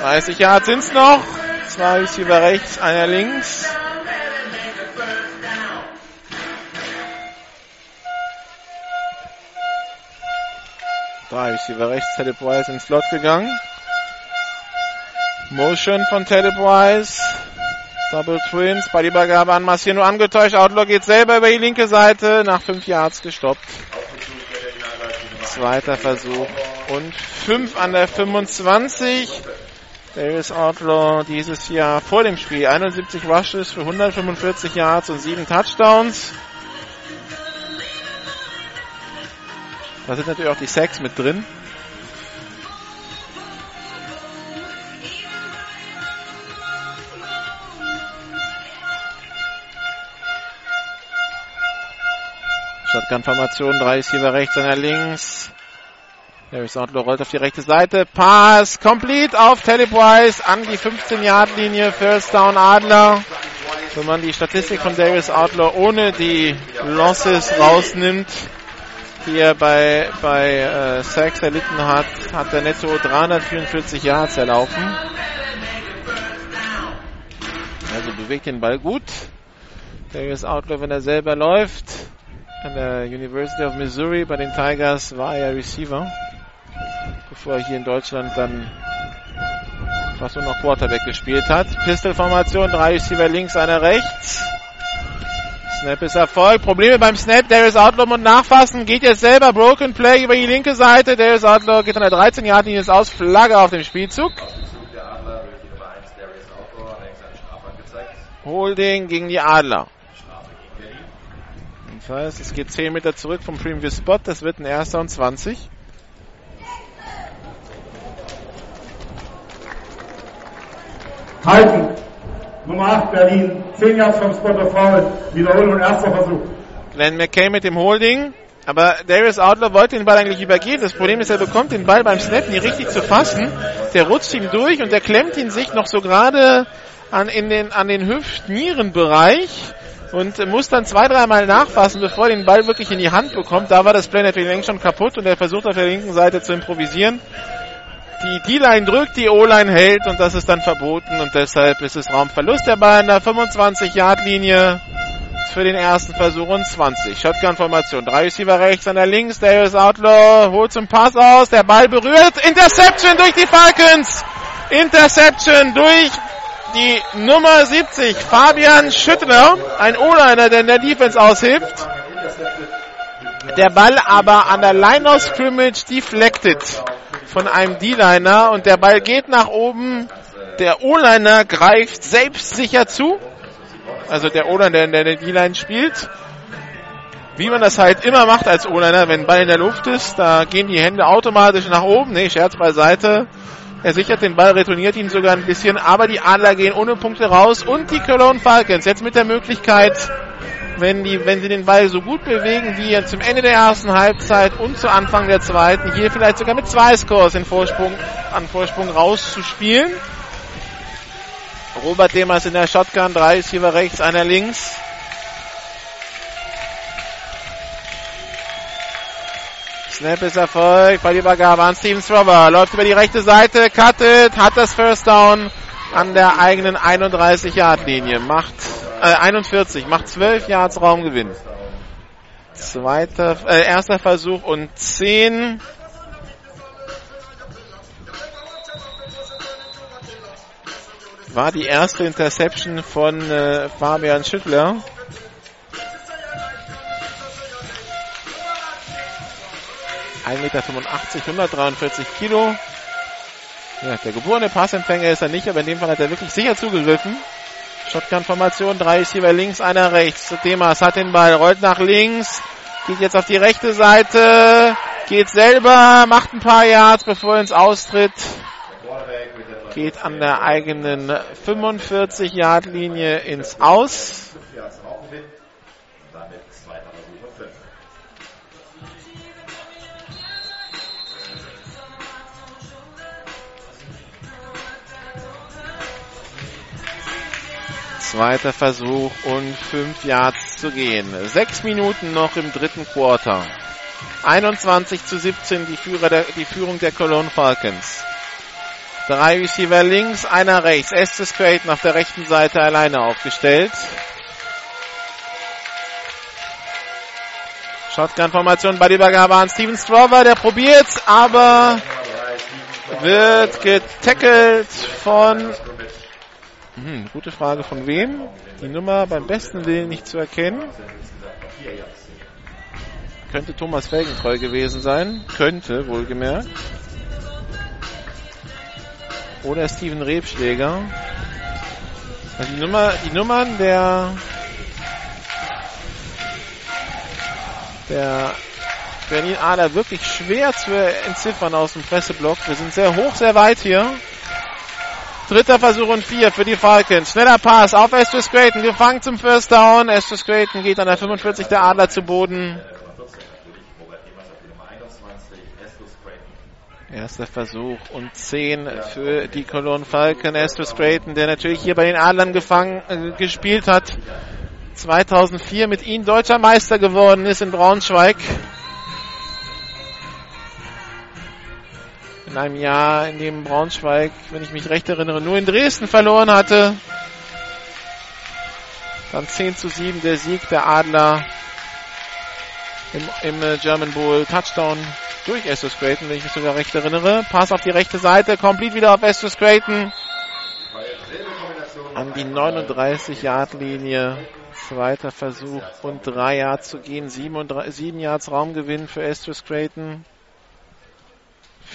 30 Yards sind's noch. 2 Receiver rechts, einer links. Receiver rechts, Teddy Price ins Slot gegangen. Motion von Teddy Price. Double Twins, Ballübergabe an Massia, nur angetäuscht. Outlaw geht selber über die linke Seite, nach 5 Yards gestoppt. Zweiter Versuch und 5 an der 25. Darius Outlaw dieses Jahr vor dem Spiel 71 Rushes für 145 Yards und 7 Touchdowns. Da sind natürlich auch die Sacks mit drin. Shotgun-Formation, 3 Receiver rechts, einer links. Darius Outlaw rollt auf die rechte Seite. Pass complete auf Teddy Price an die 15-Yard-Linie. First Down Adler. Wenn man die Statistik von Darius Outlaw ohne die Losses rausnimmt, die er bei Sacks erlitten hat, hat er netto 344 Yards erlaufen. Also bewegt den Ball gut. Darius Outlaw, wenn er selber läuft, an der University of Missouri bei den Tigers war er Receiver, bevor er hier in Deutschland dann fast nur noch Quarterback gespielt hat. Pistol-Formation, 3 Receiver links, einer rechts. Snap ist Erfolg. Probleme beim Snap. Darius Outlaw muss nachfassen. Geht jetzt selber. Broken Play über die linke Seite. Darius Outlaw geht an der 13-Yard-Linie ist aus. Flagge auf dem Spielzug. Holding gegen die Adler. Das heißt, es geht 10 Meter zurück vom Previous Spot. Das wird ein 1. und 20. Halten. Nummer 8 Berlin. 10 Yards vom Spot of Foul. Wiederholung, erster Versuch. Glenn McKay mit dem Holding. Aber Darius Outlaw wollte den Ball eigentlich übergeben. Das Problem ist, er bekommt den Ball beim Snap nie richtig zu fassen. Der rutscht ihn durch und der klemmt ihn sich noch so gerade an den Hüft-Nieren-Bereich und muss dann 2-3 Mal nachfassen, bevor er den Ball wirklich in die Hand bekommt. Da war das Play natürlich längst schon kaputt und er versucht auf der linken Seite zu improvisieren. Die D-Line drückt, die O-Line hält und das ist dann verboten und deshalb ist es Raumverlust. Der Ball an der 25-Yard-Linie für den ersten Versuch und 20. Shotgun-Formation, 3 Receiver rechts, einer links. Darius Outlaw holt zum Pass aus, der Ball berührt. Interception durch die Falcons! Interception durch die Nummer 70, Fabian Schüttler, ein O-Liner, der in der Defense aushilft. Der Ball aber an der Line of Scrimmage deflected von einem D-Liner und der Ball geht nach oben. Der O-Liner greift selbstsicher zu. Also der O-Liner, der in der D-Line spielt. Wie man das halt immer macht als O-Liner, wenn ein Ball in der Luft ist, da gehen die Hände automatisch nach oben. Nee, Scherz beiseite. Er sichert den Ball, retourniert ihn sogar ein bisschen, aber die Adler gehen ohne Punkte raus und die Cologne Falcons jetzt mit der Möglichkeit, wenn sie den Ball so gut bewegen wie zum Ende der ersten Halbzeit und zu Anfang der zweiten, hier vielleicht sogar mit 2 Scores an Vorsprung rauszuspielen. Robert Demers in der Shotgun, 3 Receiver rechts, einer links. Snap ist Erfolg, Ballübergabe an Steven Strauber, läuft über die rechte Seite, cuttet, hat das First Down an der eigenen 31-Yard-Linie, macht 41, macht 12 Yards Raumgewinn. Erster Versuch und 10. War die erste Interception von Fabian Schüttler. Meter, 143 Kilo. Ja, der geborene Passempfänger ist er nicht, aber in dem Fall hat er wirklich sicher zugegriffen. Shotgun-Formation, 3 ist hier bei links, einer rechts. Demers hat den Ball, rollt nach links, geht jetzt auf die rechte Seite, geht selber, macht ein paar Yards, bevor er ins Austritt. Geht an der eigenen 45-Yard-Linie ins Aus. Zweiter Versuch und 5 Yards zu gehen. 6 Minuten noch im dritten Quarter. 21-17 die Führung der Cologne Falcons. 3 Receiver links, einer rechts. Estes Creighton auf der rechten Seite alleine aufgestellt. Shotgun-Formation bei der Übergabe an Steven Strauber. Der probiert's, aber wird getackelt von... gute Frage von wem? Die Nummer beim besten Willen nicht zu erkennen. Könnte Thomas Felgentreu gewesen sein. Könnte, wohlgemerkt. Oder Steven Rebschläger. Also die Nummern der Berlin-Adler wirklich schwer zu entziffern aus dem Presseblock. Wir sind sehr hoch, sehr weit hier. Dritter Versuch und 4 für die Falcons. Schneller Pass auf Estus Creighton. Gefangen zum First Down. Estus Creighton geht an der 45 der Adler zu Boden. Erster Versuch und 10 für die Cologne Falcons. Estus Creighton, der natürlich hier bei den Adlern gespielt hat. 2004 mit ihnen deutscher Meister geworden ist in Braunschweig. In einem Jahr, in dem Braunschweig, wenn ich mich recht erinnere, nur in Dresden verloren hatte. Dann 10-7 der Sieg der Adler im German Bowl. Touchdown durch Estus Creighton, wenn ich mich sogar recht erinnere. Pass auf die rechte Seite, komplett wieder auf Estus Creighton. An die 39-Yard-Linie Zweiter Versuch und 3 Yards zu gehen. 7 Yards Raumgewinn für Estus Creighton.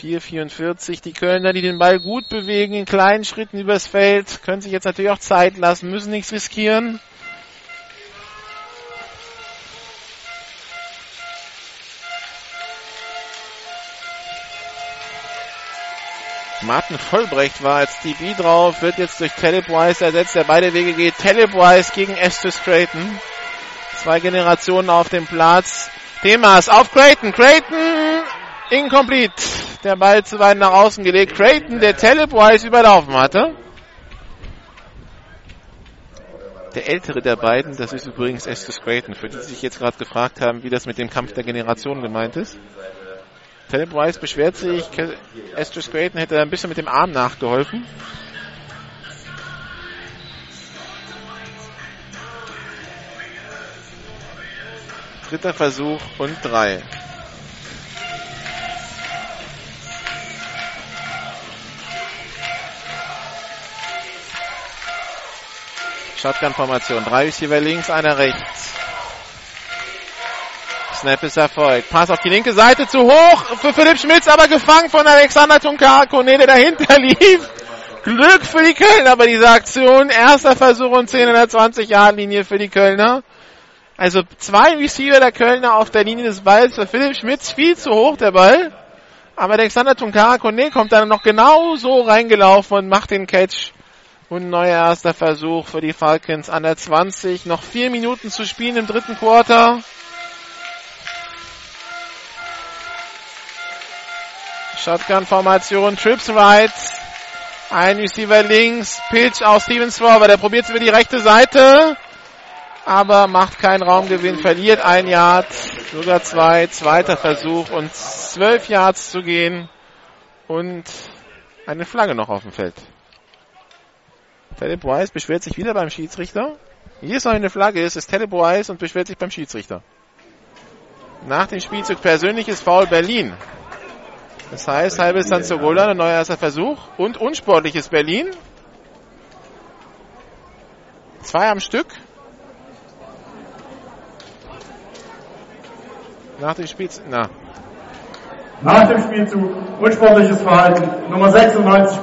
4,44. Die Kölner, die den Ball gut bewegen, in kleinen Schritten übers Feld, können sich jetzt natürlich auch Zeit lassen, müssen nichts riskieren. Martin Vollbrecht war als DB drauf, wird jetzt durch Teddy Price ersetzt, der beide Wege geht. Teddy Price gegen Estus Creighton. 2 Generationen auf dem Platz. Themas auf Creighton. Creighton incomplete. Der Ball zu weit nach außen gelegt. Creighton, der Teddy Price überlaufen hatte. Der ältere der beiden, das ist übrigens Estus Creighton, für die sich jetzt gerade gefragt haben, wie das mit dem Kampf der Generationen gemeint ist. Philipp Weiss beschwert sich, Estus Creighton hätte da ein bisschen mit dem Arm nachgeholfen. Dritter Versuch und 3. Shotgun-Formation, 3 Receiver links, einer rechts. Snap ist erfolgt. Pass auf die linke Seite, zu hoch für Philipp Schmitz, aber gefangen von Alexander Tunkara Koné, der dahinter lief. Glück für die Kölner bei dieser Aktion. Erster Versuch und 10 in der 20-Yard-Linie für die Kölner. Also 2 Receiver der Kölner auf der Linie des Balls. Für Philipp Schmitz viel zu hoch der Ball. Aber Alexander Tunkara Koné kommt dann noch genau so reingelaufen und macht den Catch. Und ein neuer erster Versuch für die Falcons an der 20. Noch 4 Minuten zu spielen im dritten Quarter. Shotgun-Formation, Trips right, ein Receiver links, Pitch auf Steven Strauber, der probiert es über die rechte Seite, aber macht keinen Raumgewinn, verliert 1 Yard, sogar 2, zweiter Versuch und 12 Yards zu gehen und eine Flagge noch auf dem Feld. Philipp Weiss beschwert sich wieder beim Schiedsrichter. Hier ist noch eine Flagge, es ist Philipp Weiss und beschwert sich beim Schiedsrichter. Nach dem Spielzug persönliches Foul Berlin. Das heißt, halbes dann zur Goal Line, ein neuer erster Versuch und unsportliches Berlin. 2 am Stück. Nach dem Spielzug, unsportliches Verhalten, Nummer 96,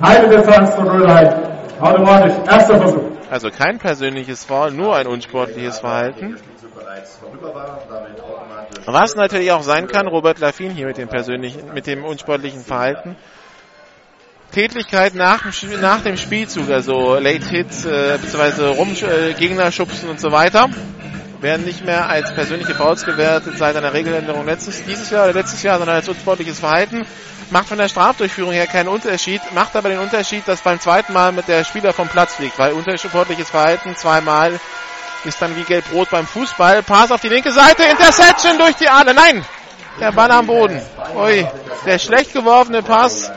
halbe Distanz zur Goal Line, automatisch, erster Versuch. Also kein persönliches Foul, nur ein unsportliches Verhalten. Was natürlich auch sein kann, Robert Laffin hier mit dem unsportlichen Verhalten. Tätlichkeit nach dem Spielzug, also Late Hits, beziehungsweise Gegner schubsen und so weiter, werden nicht mehr als persönliche Fouls gewertet seit einer Regeländerung letztes Jahr, sondern als unsportliches Verhalten. Macht von der Strafdurchführung her keinen Unterschied, macht aber den Unterschied, dass beim zweiten Mal mit der Spieler vom Platz fliegt, weil unsportliches Verhalten zweimal ist dann wie Gelb-Rot beim Fußball. Pass auf die linke Seite. Interception durch die Adler. Nein, der Ball am Boden. Ui, der schlecht geworfene Pass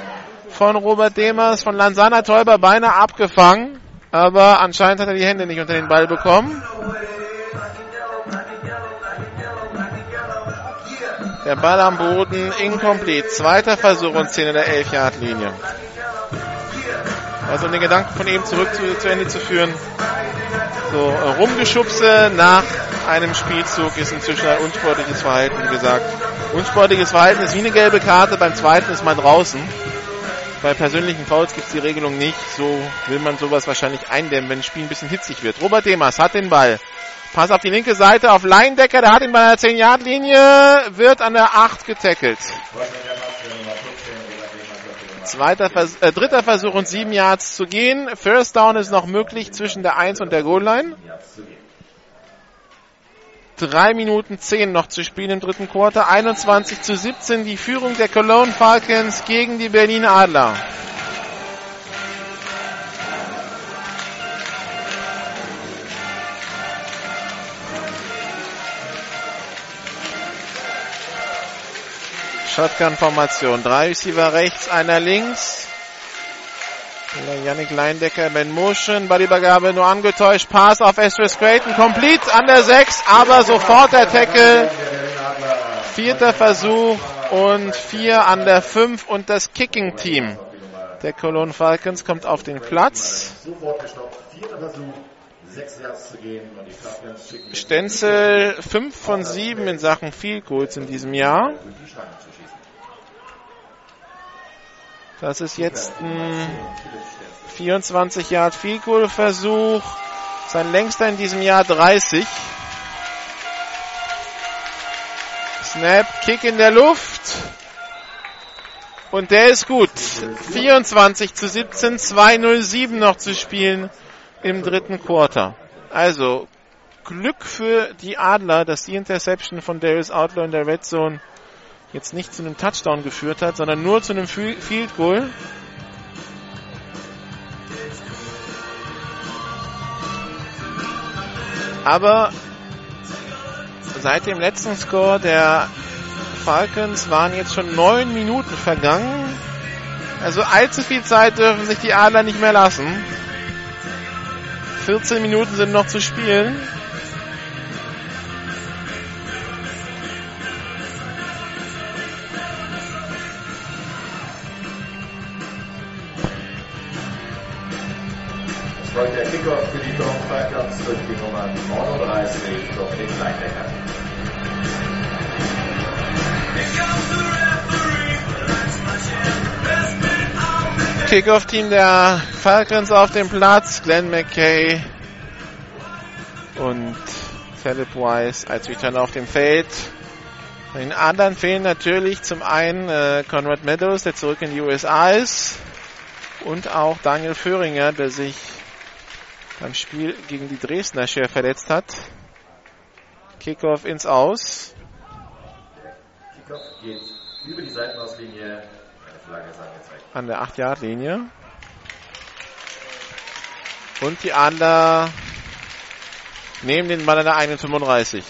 von Robert Demers, von Lansana Tolbert, beinahe abgefangen. Aber anscheinend hat er die Hände nicht unter den Ball bekommen. Der Ball am Boden, incomplete. Zweiter Versuch und 10 in der 11-Yard-Linie. Also um den Gedanken von eben zurück zu Ende zu führen. So, Rumgeschubse nach einem Spielzug ist inzwischen ein unsportliches Verhalten, wie gesagt. Unsportliches Verhalten ist wie eine gelbe Karte, beim zweiten ist man draußen. Bei persönlichen Fouls gibt es die Regelung nicht, so will man sowas wahrscheinlich eindämmen, wenn das Spiel ein bisschen hitzig wird. Robert Demers hat den Ball. Pass auf die linke Seite, auf Leindecker, der hat ihn bei einer 10-Yard-Linie, wird an der 8 getackelt. Dritter Versuch und 7 Yards zu gehen. First Down ist noch möglich zwischen der 1 und der Goal Line. 3 Minuten 10 noch zu spielen im dritten Quarter. 21-17 die Führung der Cologne Falcons gegen die Berlin-Adler. Shotgun-Formation. 3 Receiver rechts, einer links. Yannick Leindecker in Motion. Ballübergabe nur angetäuscht. Pass auf Estus Creighton. Complete an der 6, aber sofort der Tackle. 4. Versuch und 4 an der 5. Und das Kicking-Team der Cologne Falcons kommt auf den Platz. Stenzel 5 von 7 in Sachen Field Goals in diesem Jahr. Das ist jetzt ein 24-Yard-Field-Goal-Versuch. Sein längster in diesem Jahr 30. Snap, Kick in der Luft. Und der ist gut. 24-17, 2:07 noch zu spielen im dritten Quarter. Also Glück für die Adler, dass die Interception von Darius Outlaw in der Red Zone jetzt nicht zu einem Touchdown geführt hat, sondern nur zu einem Field Goal. Aber seit dem letzten Score der Falcons waren jetzt schon 9 Minuten vergangen. Also allzu viel Zeit dürfen sich die Adler nicht mehr lassen. 14 Minuten sind noch zu spielen. Der Kickoff für die Cologne Falcons durch die Nummer 39, Yannick Leindecker. Kickoff-Team der Falcons auf dem Platz, Glenn McKay und Philip Wise als Returner auf dem Feld. Bei den anderen fehlen natürlich zum einen Conrad Meadows, der zurück in die USA ist, und auch Daniel Föhringer, der sich beim Spiel gegen die Dresdner schwer verletzt hat. Kickoff ins Aus. Kickoff geht über die Seitenauslinie. Eine Flagge ist angezeigt. An der 8-Yard-Linie. Und die Adler nehmen den Ball an der eigenen 35.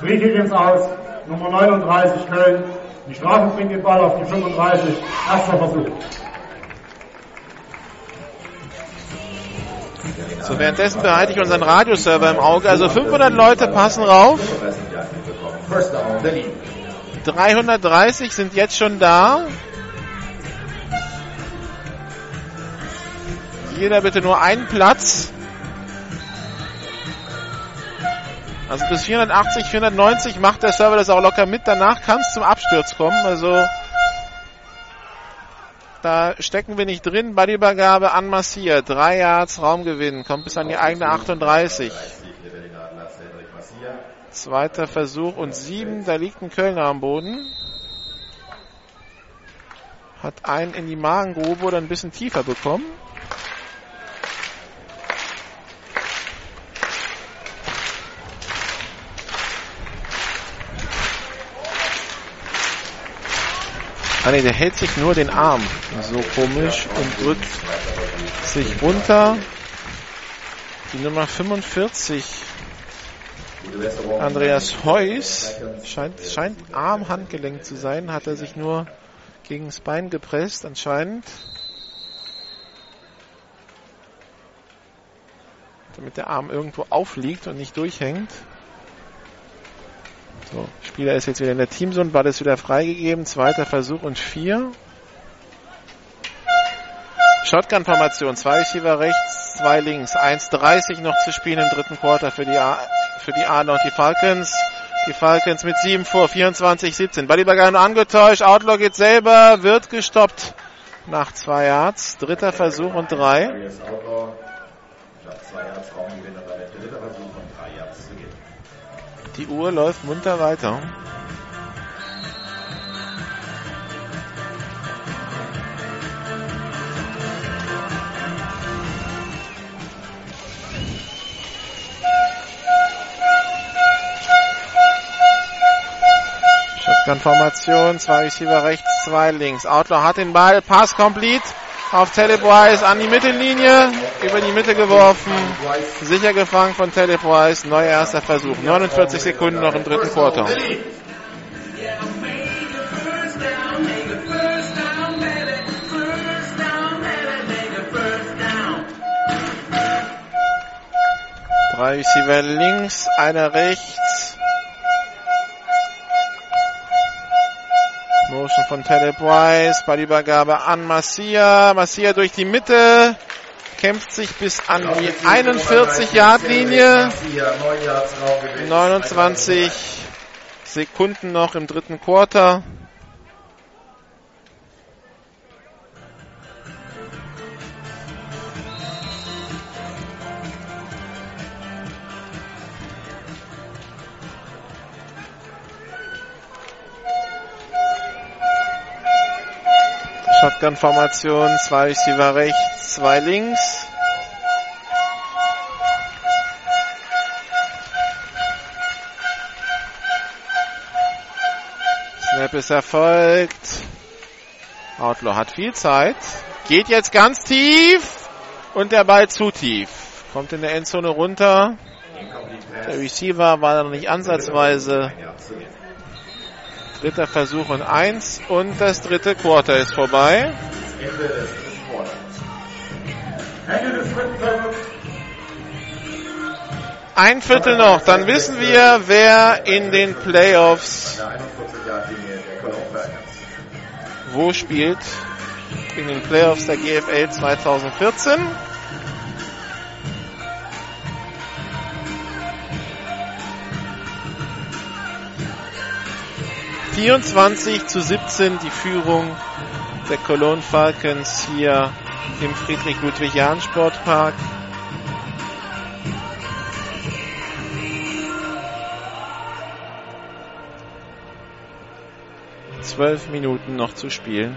Krieg ins Aus. Nummer 39 Köln. Die Strafe bringt den Ball auf die 35. Erster Versuch. So, währenddessen behalte ich unseren Radioserver im Auge. Also 500 Leute passen rauf. 330 sind jetzt schon da. Jeder bitte nur einen Platz. Also bis 480, 490 macht der Server das auch locker mit. Danach kann es zum Absturz kommen. Also da stecken wir nicht drin. Ballübergabe an Massia. 3 Yards Raumgewinn. Kommt bis an die eigene 38. Zweiter Versuch und 7. Da liegt ein Kölner am Boden. Hat einen in die Magengrube oder ein bisschen tiefer bekommen. Ah ne, der hält sich nur den Arm so komisch und drückt sich runter. Die Nummer 45, Andreas Heuss, scheint Arm-Handgelenk zu sein, hat er sich nur gegen das Bein gepresst anscheinend. Damit der Arm irgendwo aufliegt und nicht durchhängt. So, Spieler ist jetzt wieder in der Teamzone, Ball ist wieder freigegeben, zweiter Versuch und 4. Shotgun-Formation, 2 Receiver rechts, 2 links, 1:30 noch zu spielen im dritten Quarter für die Adler und die Falcons. Die Falcons mit 7 vor, 24-17. Ballübergabe angetäuscht, Outlaw geht selber, wird gestoppt nach 2 Yards, dritter Versuch und 3. Die Uhr läuft munter weiter. Shotgun-Formation, 2 Receiver rechts, 2 links. Outlaw hat den Ball, Pass complete auf Teddy Price an die Mittellinie, über die Mitte geworfen, sicher gefangen von Teddy Price, neuer erster Versuch, 49 Sekunden noch im dritten Quarter. Drei Receiver links, einer rechts. Motion von Teddy Price. Ballübergabe an Massia. Massia durch die Mitte. Kämpft sich bis an die 41-Yard-Linie. 29 Sekunden noch im dritten Quarter. Shotgun-Formation, 2 Receiver rechts, 2 links. Snap ist erfolgt. Outlaw hat viel Zeit. Geht jetzt ganz tief und der Ball zu tief. Kommt in der Endzone runter. Der Receiver war noch nicht ansatzweise. Dritter Versuch und 1 und das dritte Quarter ist vorbei. Ein Viertel noch, dann wissen wir, wer in den Playoffs wo spielt. In den Playoffs der GFL 2014. (24:17) die Führung der Cologne Falcons hier im Friedrich-Ludwig-Jahn-Sportpark. Zwölf Minuten noch zu spielen.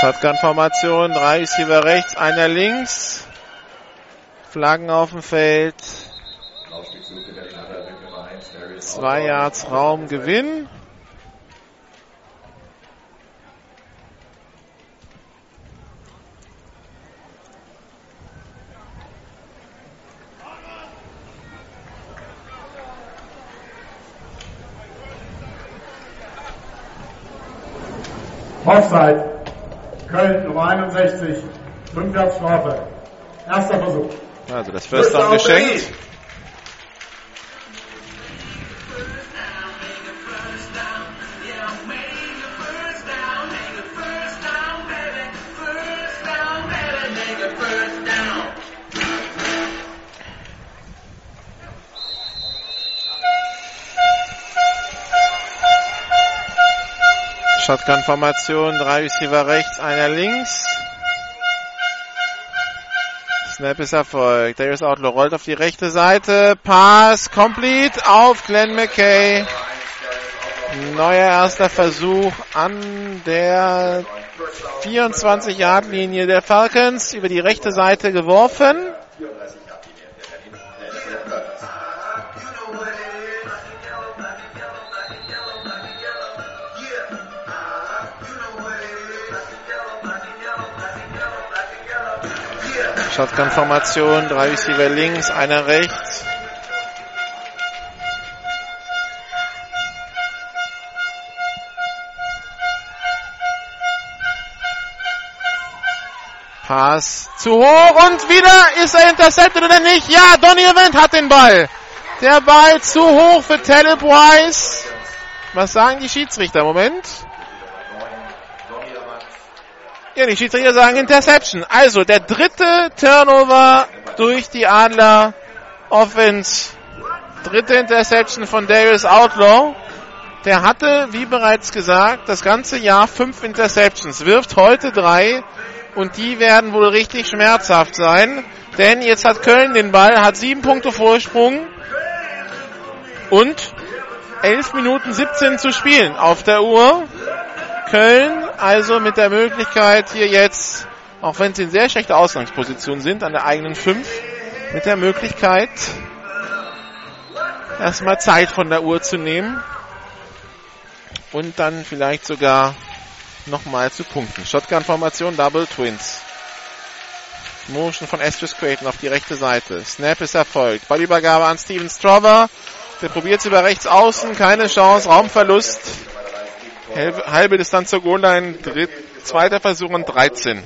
Shotgun-Formation, 3 Receiver rechts, einer links. Flaggen auf dem Feld. 2 Yards Raumgewinn. Offside. Köln, Nummer 61, 5 Yards Strafe. Erster Versuch. Also das First Down geschenkt. Shotgun-Formation, 3 Receiver rechts, einer links. Snap ist erfolgt. Darius Outlaw rollt auf die rechte Seite. Pass complete auf Glenn McKay. Neuer erster Versuch an der 24-Yard-Linie der Falcons. Über die rechte Seite geworfen. Shotgun-Formation, 3 Receiver links, einer rechts. Pass zu hoch und wieder ist er intercepted oder nicht? Ja, Donovan hat den Ball. Der Ball zu hoch für Teddy Price. Was sagen die Schiedsrichter? Moment. Ja, die Schiedsrichter sagen Interception. Also der dritte Turnover durch die Adler Offense. Dritte Interception von Darius Outlaw. Der hatte, wie bereits gesagt, das ganze Jahr 5 Interceptions. Wirft heute 3 und die werden wohl richtig schmerzhaft sein. Denn jetzt hat Köln den Ball, hat 7 Punkte Vorsprung und 11:17 zu spielen auf der Uhr. Köln also mit der Möglichkeit hier jetzt, auch wenn sie in sehr schlechter Ausgangsposition sind, an der eigenen 5, mit der Möglichkeit, erstmal Zeit von der Uhr zu nehmen und dann vielleicht sogar nochmal zu punkten. Shotgun-Formation, Double Twins. Motion von Estus Creighton auf die rechte Seite. Snap ist erfolgt. Ballübergabe an Steven Strauber. Der probiert es über rechts außen. Keine Chance. Raumverlust. Halbe Distanz zur Goal-Line. Zweiter Versuch und 13.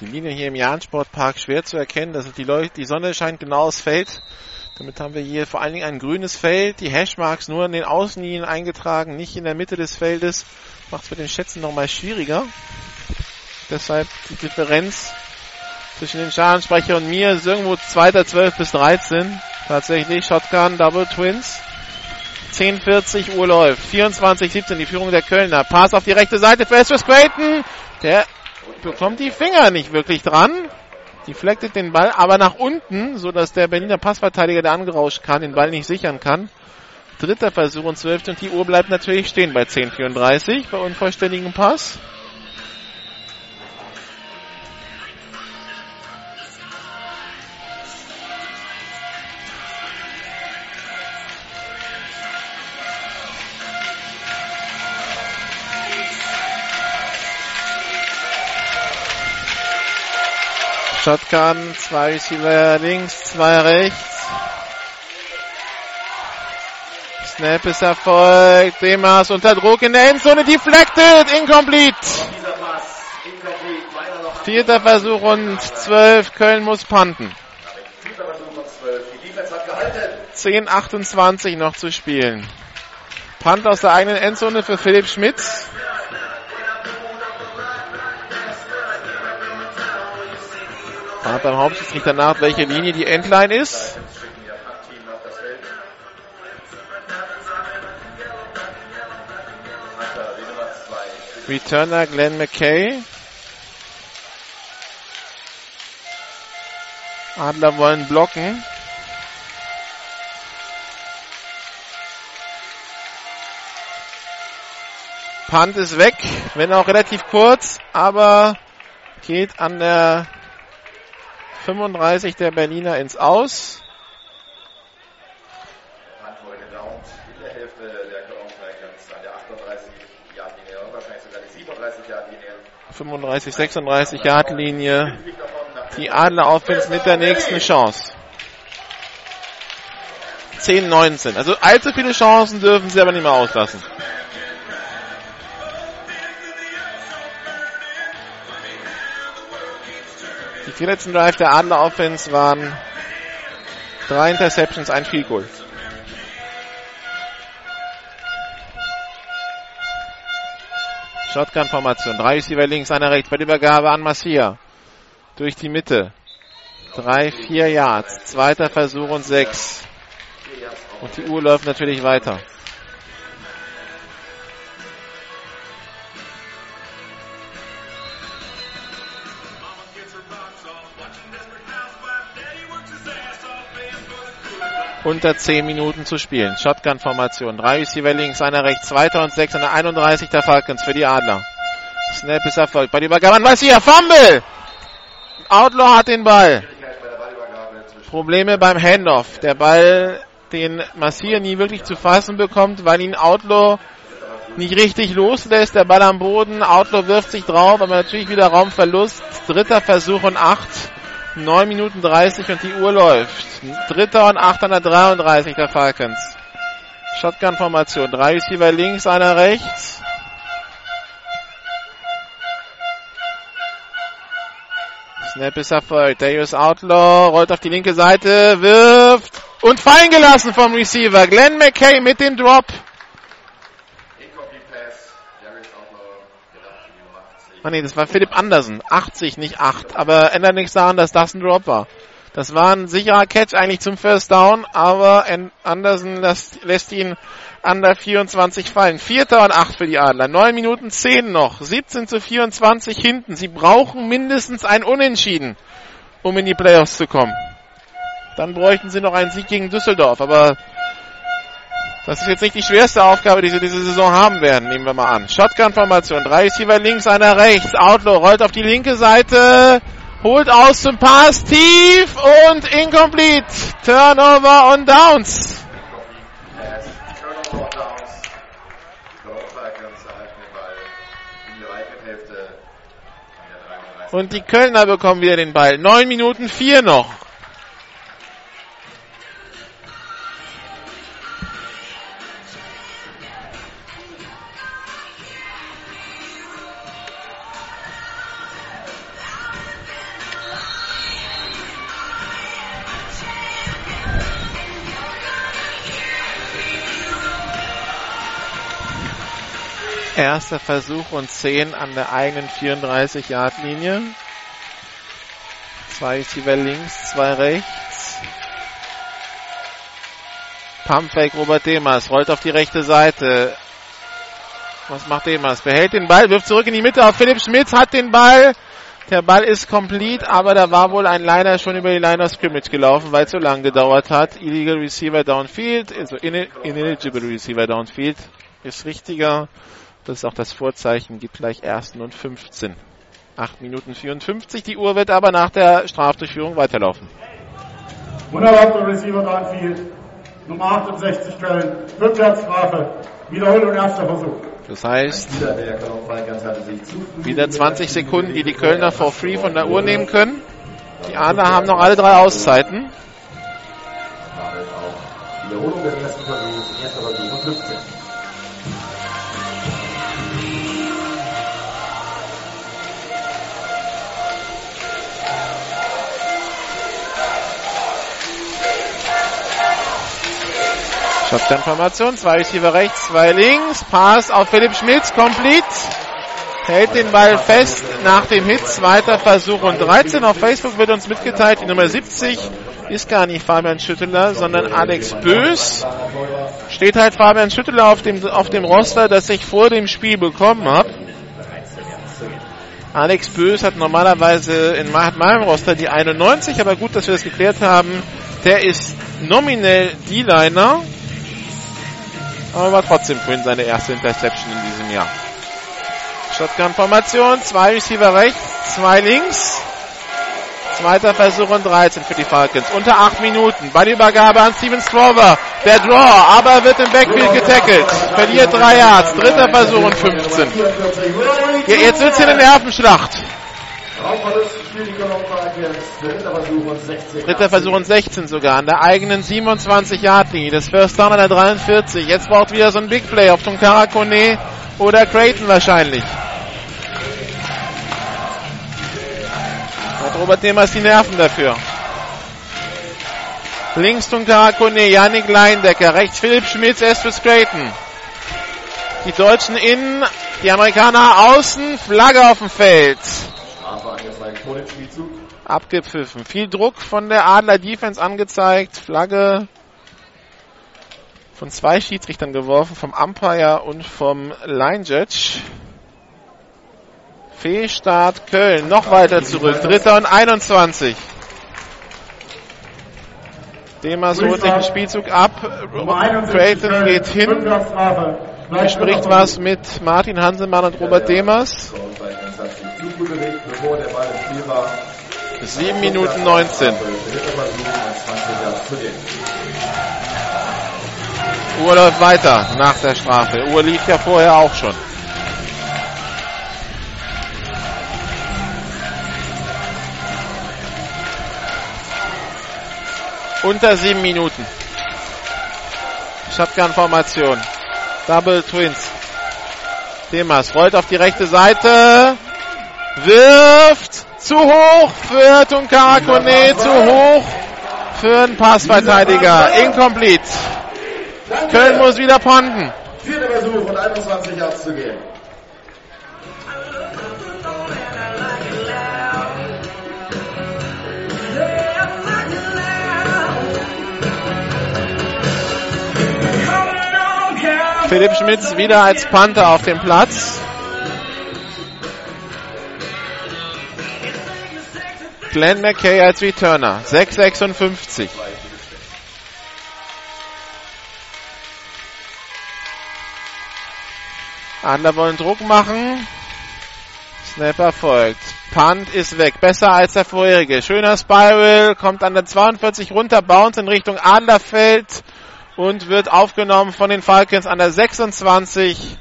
Die Linie hier im Jahn-Sportpark schwer zu erkennen. Das sind die Sonne scheint genau aufs Feld. Damit haben wir hier vor allen Dingen ein grünes Feld. Die Hashmarks nur in den Außenlinien eingetragen, nicht in der Mitte des Feldes. Macht es mit den Schätzen nochmal schwieriger. Deshalb die Differenz zwischen dem Schadensprecher und mir ist irgendwo 2.12 bis 13. Tatsächlich Shotgun, Double Twins. 10.40 Uhr läuft. 24.17 die Führung der Kölner. Pass auf die rechte Seite für Estus Creighton. Der bekommt die Finger nicht wirklich dran. Deflected den Ball, aber nach unten, sodass der Berliner Passverteidiger, der angerauscht kann, den Ball nicht sichern kann. Dritter Versuch und 12. Und die Uhr bleibt natürlich stehen bei 10.34 bei unvollständigem Pass. Shotgun, zwei Receiver links, zwei rechts. Snap ist erfolgt. Demers unter Druck in der Endzone. Deflected. Incomplete. Vierter Versuch und 12. Köln muss punten. 10:28 noch zu spielen. Punt aus der eigenen Endzone für Philipp Schmitz. Man hat beim Hauptschiedsrichter danach, welche Linie die Endline ist. Returner Glenn McKay. Adler wollen blocken. Punt ist weg, wenn auch relativ kurz, aber geht an der 35 der Berliner ins Aus. Yard-Linie. Die Adler Offense mit der nächsten Chance. 10:19. Also allzu viele Chancen dürfen sie aber nicht mehr auslassen. Die vier letzten Drive der Adler Offense waren 3 Interceptions, ein Field Goal. Shotgun-Formation. 3 Receiver links, einer rechts. Bei der Übergabe an Massia. Durch die Mitte. 3-4 Yards. Zweiter Versuch und 6. Und die Uhr läuft natürlich weiter. Unter 10 Minuten zu spielen. Shotgun-Formation. 3 Receiver links, einer rechts, 2. und 6 an der 31 der Falcons für die Adler. Snap ist erfolgt. Bei der Übergabe an Massia. Fumble! Outlaw hat den Ball. Probleme beim Handoff. Der Ball, den Massia nie wirklich zu fassen bekommt, weil ihn Outlaw nicht richtig loslässt. Der Ball am Boden. Outlaw wirft sich drauf, aber natürlich wieder Raumverlust. Dritter Versuch und 8. 9:30 und die Uhr läuft. 3. und 8 an der 33 der Falcons. Shotgun-Formation. 3 Receiver links, einer rechts. Snap ist erfolgt. Darius Outlaw rollt auf die linke Seite, wirft und fallen gelassen vom Receiver. Glenn McKay mit dem Drop. Ah ne, das war Philipp Andersen. 80, nicht 8. Aber ändert nichts daran, dass das ein Drop war. Das war ein sicherer Catch eigentlich zum First Down, aber Andersen lässt ihn an der 24 fallen. 4. und 8 für die Adler. 9:10 noch. 17:24 hinten. Sie brauchen mindestens ein Unentschieden, um in die Playoffs zu kommen. Dann bräuchten sie noch einen Sieg gegen Düsseldorf. Aber das ist jetzt nicht die schwerste Aufgabe, die sie diese Saison haben werden. Nehmen wir mal an. Shotgun-Formation. 3 Receiver links, einer rechts. Outlaw rollt auf die linke Seite. Holt aus zum Pass. Tief und incomplete. Turnover und Downs. Und die Kölner bekommen wieder den Ball. 9:04 noch. Erster Versuch und 10 an der eigenen 34-Yard-Linie. 2 Receiver links, 2 rechts. Pumpfake Robert Demers, rollt auf die rechte Seite. Was macht Demers? Behält den Ball, wirft zurück in die Mitte auf Philipp Schmitz, hat den Ball. Der Ball ist complete, aber da war wohl ein Liner schon über die Line of Scrimmage gelaufen, weil es so lange gedauert hat. Illegal Receiver Downfield, also Ineligible Receiver Downfield. Ist richtiger, das ist auch das Vorzeichen, gibt gleich 1. und 15. 8:54, die Uhr wird aber nach der Strafdurchführung weiterlaufen. Wunderbar für Receiver Downfield, Nummer 68 Köln, Rückwärtsstrafe, Wiederholung erster Versuch. Das heißt, wieder 20 Sekunden, die die Kölner for free von der Uhr nehmen können. Die Adler haben noch alle 3 Auszeiten. Wiederholung des ersten Versuchs, erster Versuch und 15. Formation, 2 Receiver rechts, 2 links, Pass auf Philipp Schmitz, complete, hält den Ball fest nach dem Hit, zweiter Versuch und 13. Auf Facebook wird uns mitgeteilt, die Nummer 70 ist gar nicht Fabian Schütteler, sondern Alex Böß. Steht halt Fabian Schütteler auf dem Roster, das ich vor dem Spiel bekommen habe. Alex Böß hat normalerweise in meinem Roster die 91, aber gut, dass wir das geklärt haben. Der ist nominell D-Liner. Aber war trotzdem vorhin seine erste Interception in diesem Jahr. Shotgun-Formation, 2 Receiver rechts, 2 links. Zweiter Versuch und 13 für die Falcons. Unter 8 Minuten. Ballübergabe an Steven Strauber. Der Draw, aber wird im Backfield getackelt. Verliert 3 Yards. Dritter Versuch und 15. Ja, jetzt wird's hier eine Nervenschlacht. Dritter Versuch und 16 sogar an der eigenen 27-Yard-Linie. Das First Down an der 43. Jetzt braucht wieder so ein Big Play auf Tunkara Koné oder Creighton wahrscheinlich. Hat Robert Demers die Nerven dafür. Links Tunkara Koné, Yannick Leindecker, rechts Philipp Schmitz, Estus Creighton. Die Deutschen innen, die Amerikaner außen, Flagge auf dem Feld. Abgepfiffen. Viel Druck von der Adler Defense angezeigt. Flagge von 2 Schiedsrichtern geworfen, vom Umpire und vom Line Judge. Fehlstart Köln. Noch weiter zurück. 3. und 21. Demers holt den Spielzug ab. Creighton geht hin. Bespricht was mit Martin Hansemann und Robert Demers. 7:19. Uhr läuft weiter nach der Strafe. Uhr lief ja vorher auch schon. Unter 7 Minuten. Shotgun-Formation. Double Twins. Demers rollt auf die rechte Seite. Wirft. Zu hoch für Tunkara Koné. Zu hoch für einen Passverteidiger. Incomplete. Köln muss wieder ponten. 4. Versuch und 21 Yards zu gehen. Philipp Schmitz wieder als Panther auf dem Platz. Glenn McKay als Returner. 6:56. Adler wollen Druck machen. Snapper folgt. Punt ist weg. Besser als der vorherige. Schöner Spiral. Kommt an der 42 runter. Bounce in Richtung Adlerfeld. Und wird aufgenommen von den Falcons an der 26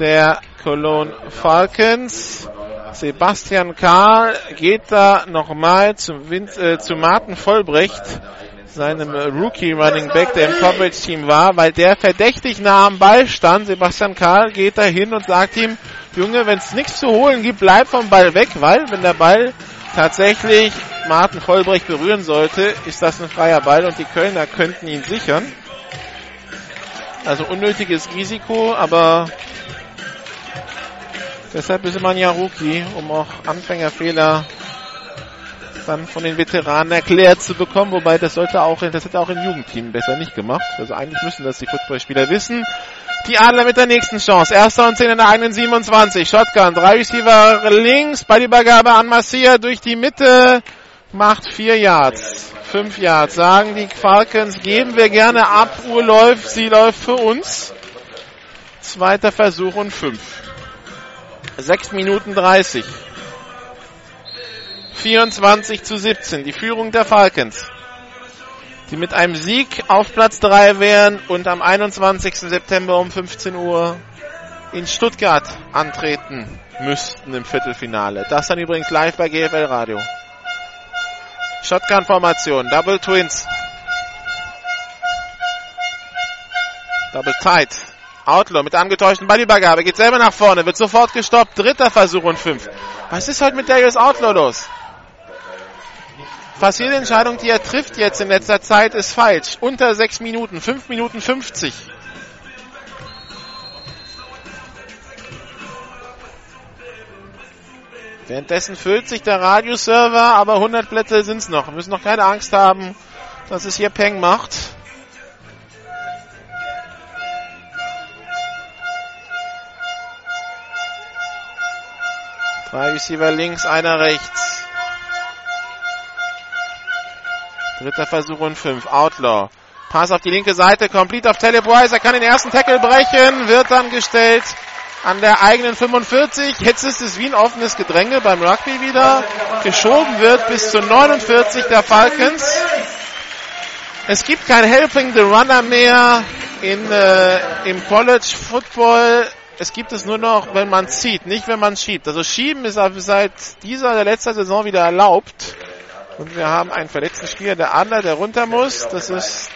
der Cologne Falcons. Sebastian Karl geht da nochmal zu Martin Vollbrecht, seinem Rookie-Running Back, der im Coverage-Team war, weil der verdächtig nah am Ball stand. Sebastian Karl geht da hin und sagt ihm, Junge, wenn es nichts zu holen gibt, bleib vom Ball weg, weil wenn der Ball tatsächlich Martin Vollbrecht berühren sollte, ist das ein freier Ball und die Kölner könnten ihn sichern. Also unnötiges Risiko, aber deshalb ist man ja Rookie, um auch Anfängerfehler dann von den Veteranen erklärt zu bekommen, wobei das hätte auch im Jugendteam besser nicht gemacht. Also eigentlich müssen das die Footballspieler wissen. Die Adler mit der nächsten Chance. 1. und 10 in der eigenen 27. Shotgun, 3 Receiver links, Ballübergabe an Massia durch die Mitte, macht 4 Yards. 5 Yards, sagen die Falcons, geben wir gerne ab. Uhr läuft, sie läuft für uns. 2. Versuch und 5. 6:30. 24:17. Die Führung der Falcons, die mit einem Sieg auf Platz 3 wären und am 21. September um 15 Uhr in Stuttgart antreten müssten im Viertelfinale. Das dann übrigens live bei GFL Radio. Shotgun-Formation, Double Twins. Double Tight. Outlaw mit angetäuschten Ballübergabe, geht selber nach vorne, wird sofort gestoppt. 3. Versuch und 5. Was ist heute mit Darius Outlaw los? Fast jede Entscheidung, die er trifft jetzt in letzter Zeit, ist falsch. Unter 6 Minuten, 5 Minuten 50. Währenddessen füllt sich der Radioserver, aber 100 Plätze sind es noch. Wir müssen noch keine Angst haben, dass es hier Peng macht. Drei Receiver links, einer rechts. 3. Versuch und 5. Outlaw. Pass auf die linke Seite, complete auf Teddy Price. Er kann den ersten Tackle brechen, wird dann gestellt an der eigenen 45. Jetzt ist es wie ein offenes Gedränge beim Rugby wieder. Geschoben wird bis zur 49 der Falcons. Es gibt kein Helping the Runner mehr im College Football. Es gibt es nur noch, wenn man zieht, nicht wenn man schiebt. Also Schieben ist seit der letzten Saison wieder erlaubt. Und wir haben einen verletzten Spieler, der Adler, der runter muss. Das ist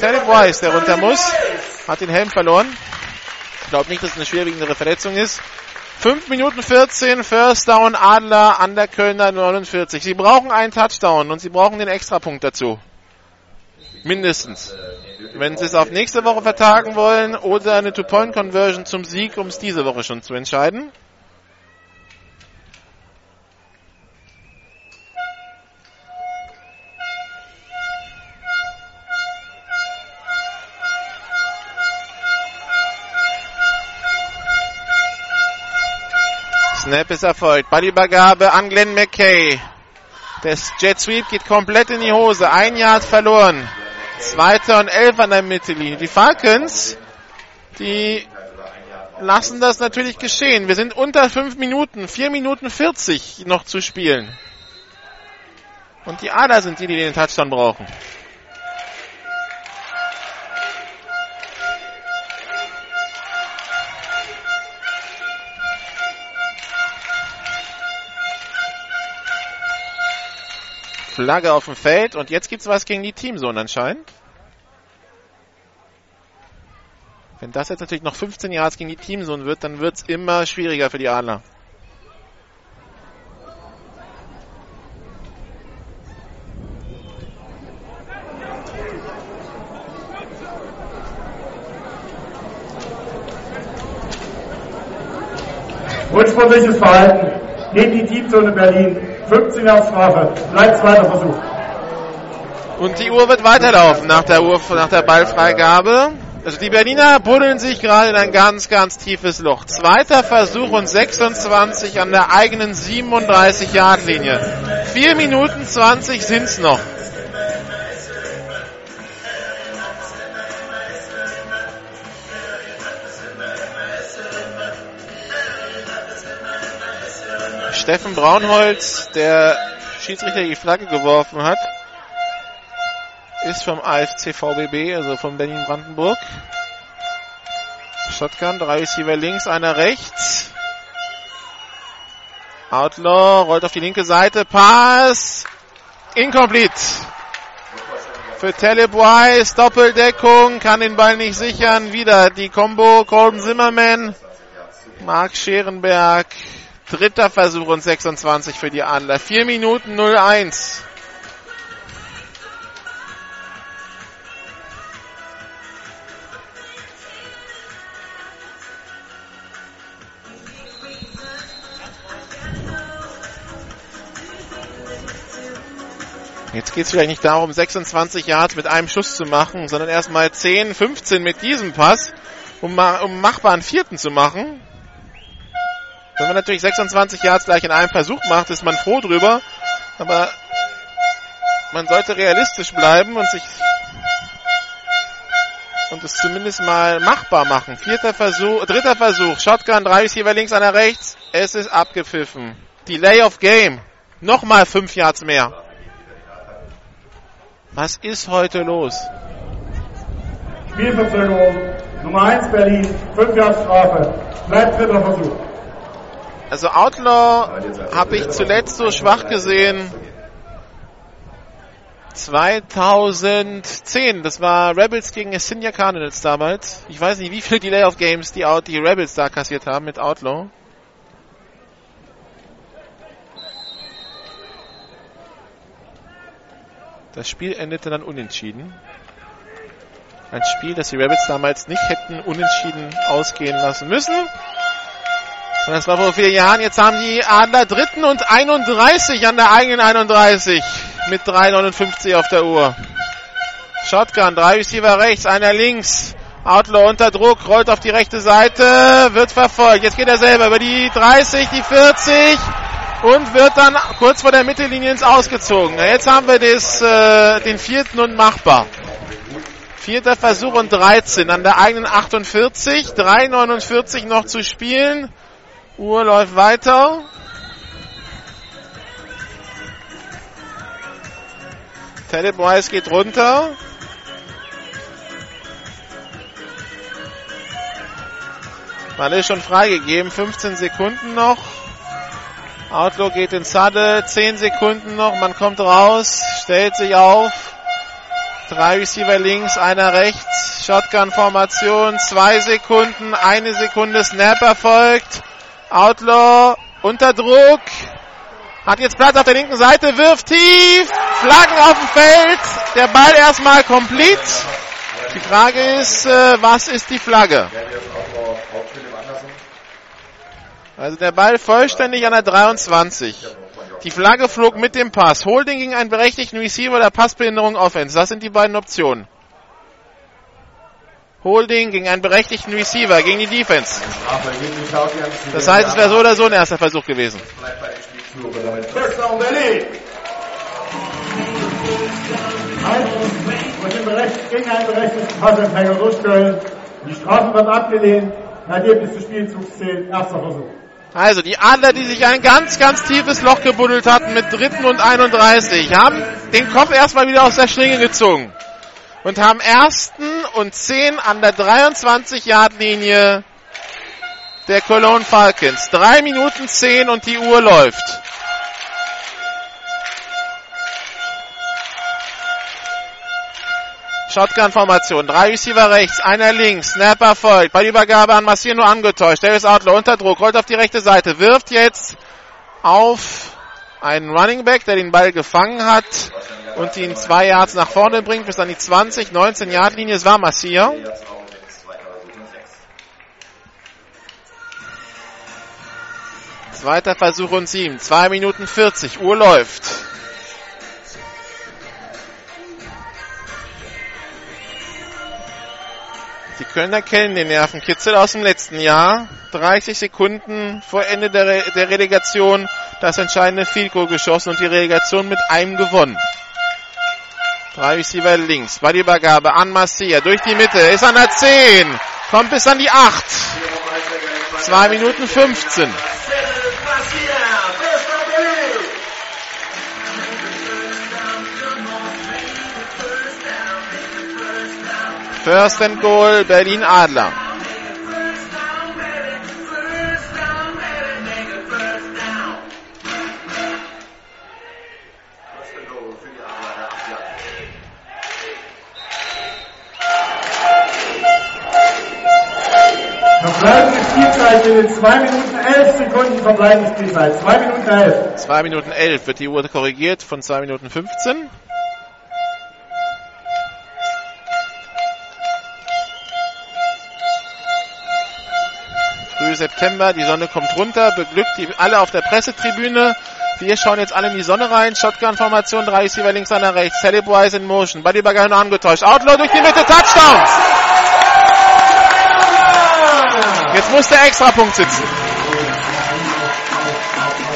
Teddy Price, der runter muss. Hat den Helm verloren. Ich glaube nicht, dass es eine schwerwiegendere Verletzung ist. 5:14, First Down Adler an der Kölner 49. Sie brauchen einen Touchdown und sie brauchen den Extrapunkt dazu. Mindestens. Wenn sie es auf nächste Woche vertagen wollen oder eine Two-Point-Conversion zum Sieg, um es diese Woche schon zu entscheiden. Snap ist erfolgt. Ballübergabe an Glenn McKay. Der Jet Sweep geht komplett in die Hose. 1 Yard verloren. 2. und 11 an der Mittellinie. Die Falcons, die lassen das natürlich geschehen. Wir sind unter 5 Minuten, 4:40 noch zu spielen. Und die Adler sind die den Touchdown brauchen. Flagge auf dem Feld und jetzt gibt's was gegen die Teamzone anscheinend. Wenn das jetzt natürlich noch 15 Yards gegen die Teamzone wird, dann wird's immer schwieriger für die Adler. Unsportliches Verhalten gegen die Teamzone Berlin. 15 Jahre Strafe, bleibt zweiter Versuch. Und die Uhr wird weiterlaufen nach der Ballfreigabe. Also die Berliner buddeln sich gerade in ein ganz, ganz tiefes Loch. 2. Versuch und 26 an der eigenen 37-Yard-Linie. 4:20 sind's noch. Steffen Braunholz, der Schiedsrichter die Flagge geworfen hat, ist vom AFC VBB, also vom Berlin-Brandenburg. Shotgun, 3 Receiver links, einer rechts. Outlaw rollt auf die linke Seite. Pass. Incomplete. Für Telebois. Doppeldeckung. Kann den Ball nicht sichern. Wieder die Combo. Colton Zimmerman. Marc Scherenberg. Dritter Versuch und 26 für die Adler. 4 Minuten 0-1. Jetzt geht es vielleicht nicht darum, 26 Yards mit einem Schuss zu machen, sondern erstmal 10, 15 mit diesem Pass, um machbaren Vierten zu machen. Wenn man natürlich 26 Yards gleich in einem Versuch macht, ist man froh drüber. Aber man sollte realistisch bleiben und es zumindest mal machbar machen. Dritter Versuch, Shotgun, 3 ist jeweils links, einer rechts. Es ist abgepfiffen. Delay of Game. Nochmal 5 Yards mehr. Was ist heute los? Spielverzögerung, Nummer 1 Berlin, 5 Yards Strafe. Bleibt dritter Versuch. Also Outlaw habe ich zuletzt so schwach gesehen. 2010, das war Rebels gegen Essinja Cardinals damals. Ich weiß nicht, wie viele Delay of Games die Rebels da kassiert haben mit Outlaw. Das Spiel endete dann unentschieden. Ein Spiel, das die Rebels damals nicht hätten unentschieden ausgehen lassen müssen. Und das war vor 4 Jahren. Jetzt haben die Adler dritten und 31 an der eigenen 31 mit 3,59 auf der Uhr. Shotgun, 3 Receiver rechts, einer links. Outlaw unter Druck, rollt auf die rechte Seite, wird verfolgt. Jetzt geht er selber über die 30, die 40. Und wird dann kurz vor der Mittellinie ins Ausgezogen. Jetzt haben wir den vierten und machbar. Vierter Versuch und 13 an der eigenen 48. 3,49 noch zu spielen. Uhr läuft weiter. Teddy Price geht runter. Man ist schon freigegeben. 15 Sekunden noch. Outlaw geht ins Saddle, 10 Sekunden noch, man kommt raus, stellt sich auf, 3 Receiver links, einer rechts, Shotgun-Formation, 2 Sekunden, 1 Sekunde, Snap erfolgt, Outlaw unter Druck, hat jetzt Platz auf der linken Seite, wirft tief, Flaggen auf dem Feld, der Ball erstmal komplett. Die Frage ist, was ist die Flagge? Also der Ball vollständig an der 23. Die Flagge flog mit dem Pass. Holding gegen einen berechtigten Receiver oder Passbehinderung Offense. Das sind die beiden Optionen. Holding gegen einen berechtigten Receiver, gegen die Defense. Das heißt, es wäre so oder so ein erster Versuch gewesen. Gegen einen berechtigten Passempfänger durchstellen. Die Strafe wird abgelehnt. Ergebnis des Spielzugs 10. Erster Versuch. Also die Adler, die sich ein ganz, ganz tiefes Loch gebuddelt hatten mit dritten und 31, haben den Kopf erstmal wieder aus der Schlinge gezogen und haben ersten und 10 an der 23-Yard-Linie der Cologne Falcons. 3 Minuten 10 und die Uhr läuft. Shotgun-Formation. 3 Receiver rechts, einer links. Snapper folgt. Bei Übergabe an Massia nur angetäuscht. Darius Outlaw unter Druck. Rollt auf die rechte Seite. Wirft jetzt auf einen Running Back, der den Ball gefangen hat und ihn 2 Yards nach vorne bringt. Bis an die 20, 19 Yard Linie. Es war Massia. Zweiter Versuch und 7. 2 Minuten 40. Uhr läuft. Die Kölner kennen den Nervenkitzel aus dem letzten Jahr. 30 Sekunden vor Ende der Relegation das entscheidende Field Goal geschossen und die Relegation mit einem gewonnen. 3 Receiver links, bei der Übergabe an Massia, durch die Mitte, ist an der 10, kommt bis an die 8. 2 Minuten 15. First and Goal, Berlin-Adler. verbleibende Spielzeit in den 2 Minuten 11 Sekunden. Verbleibende Spielzeit. 2 Minuten 11. 2 Minuten 11 wird die Uhr korrigiert von 2 Minuten 15. Früh September, die Sonne kommt runter, beglückt die alle auf der Pressetribüne. Wir schauen jetzt alle in die Sonne rein. Shotgun-Formation, drei Receiver links, einer rechts. Celebrise in Motion. Bodybagger Hörner angetäuscht. Outlaw durch die Mitte. Touchdown! Jetzt muss der Extrapunkt sitzen.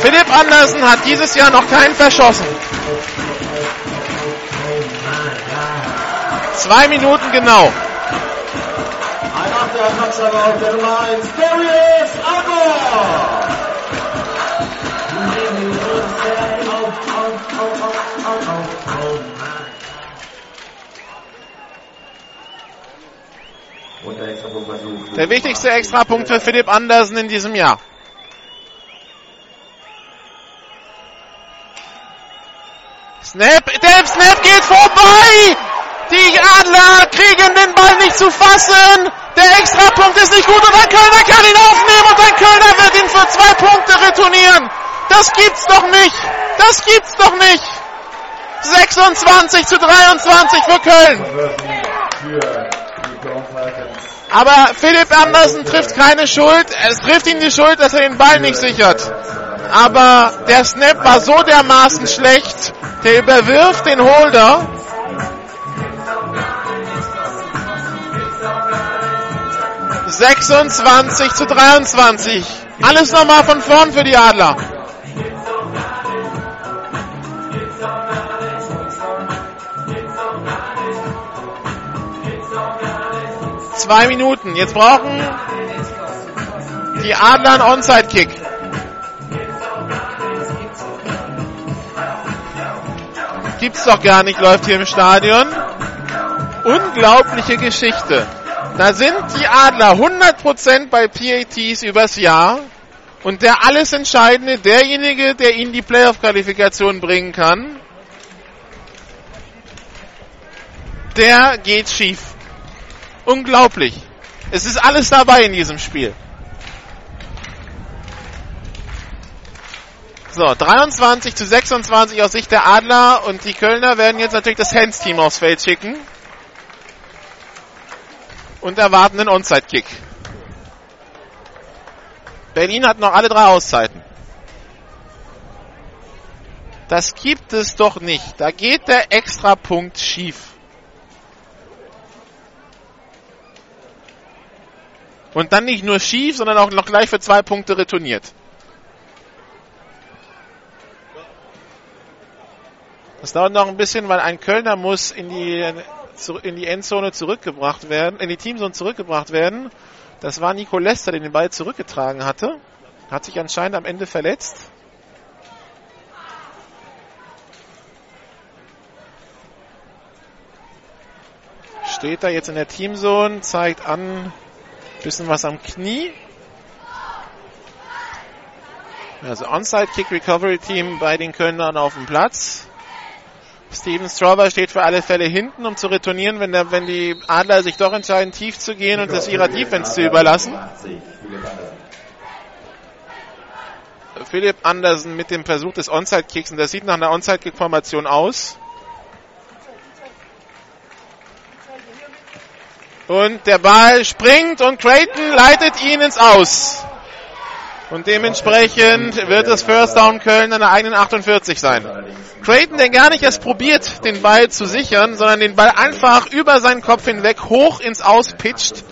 Philipp Andersen hat dieses Jahr noch keinen verschossen. 2 Minuten genau. Der Faxer auf der Nummer 1, Darius Outlaw. Der wichtigste Extrapunkt für Philipp Andersen in diesem Jahr. Snap, der Snap geht vorbei! Die Adler kriegen den Ball nicht zu fassen! Der Extrapunkt ist nicht gut und ein Kölner kann ihn aufnehmen und ein Kölner wird ihn für 2 Punkte retournieren. Das gibt's doch nicht. 26-23 für Köln. Aber Philipp Andersen trifft keine Schuld. Es trifft ihn die Schuld, dass er den Ball nicht sichert. Aber der Snap war so dermaßen schlecht. Der überwirft den Holder. (26-23). Alles nochmal von vorn für die Adler. Zwei Minuten. Jetzt brauchen die Adler einen Onside-Kick. Gibt's doch gar nicht, läuft hier im Stadion. Unglaubliche Geschichte. Da sind die Adler 100% bei PATs übers Jahr und der alles Entscheidende, derjenige, der ihnen die Playoff-Qualifikation bringen kann, der geht schief. Unglaublich. Es ist alles dabei in diesem Spiel. So, 23-26 aus Sicht der Adler und die Kölner werden jetzt natürlich das Hands-Team aufs Feld schicken. Und erwarten einen Onside-Kick. Berlin hat noch alle 3 Auszeiten. Das gibt es doch nicht. Da geht der Extrapunkt schief. Und dann nicht nur schief, sondern auch noch gleich für 2 Punkte retourniert. Das dauert noch ein bisschen, weil ein Kölner muss in die Endzone zurückgebracht werden, in die Teamzone zurückgebracht werden. Das war Nico Lester, der den Ball zurückgetragen hatte. Hat sich anscheinend am Ende verletzt. Steht da jetzt in der Teamzone, zeigt an, bisschen was am Knie. Also Onside-Kick-Recovery-Team bei den Kölnern auf dem Platz. Steven Strauber steht für alle Fälle hinten, um zu retournieren, wenn die Adler sich doch entscheiden, tief zu gehen und es ihrer Defense zu überlassen. Philipp Andersen mit dem Versuch des Onside-Kicks, und das sieht nach einer Onside-Kick-Formation aus. Und der Ball springt und Creighton leitet ihn ins Aus. Und dementsprechend wird es First Down Köln an der eigenen 48 sein. Creighton, der gar nicht erst probiert, den Ball zu sichern, sondern den Ball einfach über seinen Kopf hinweg hoch ins Aus pitcht.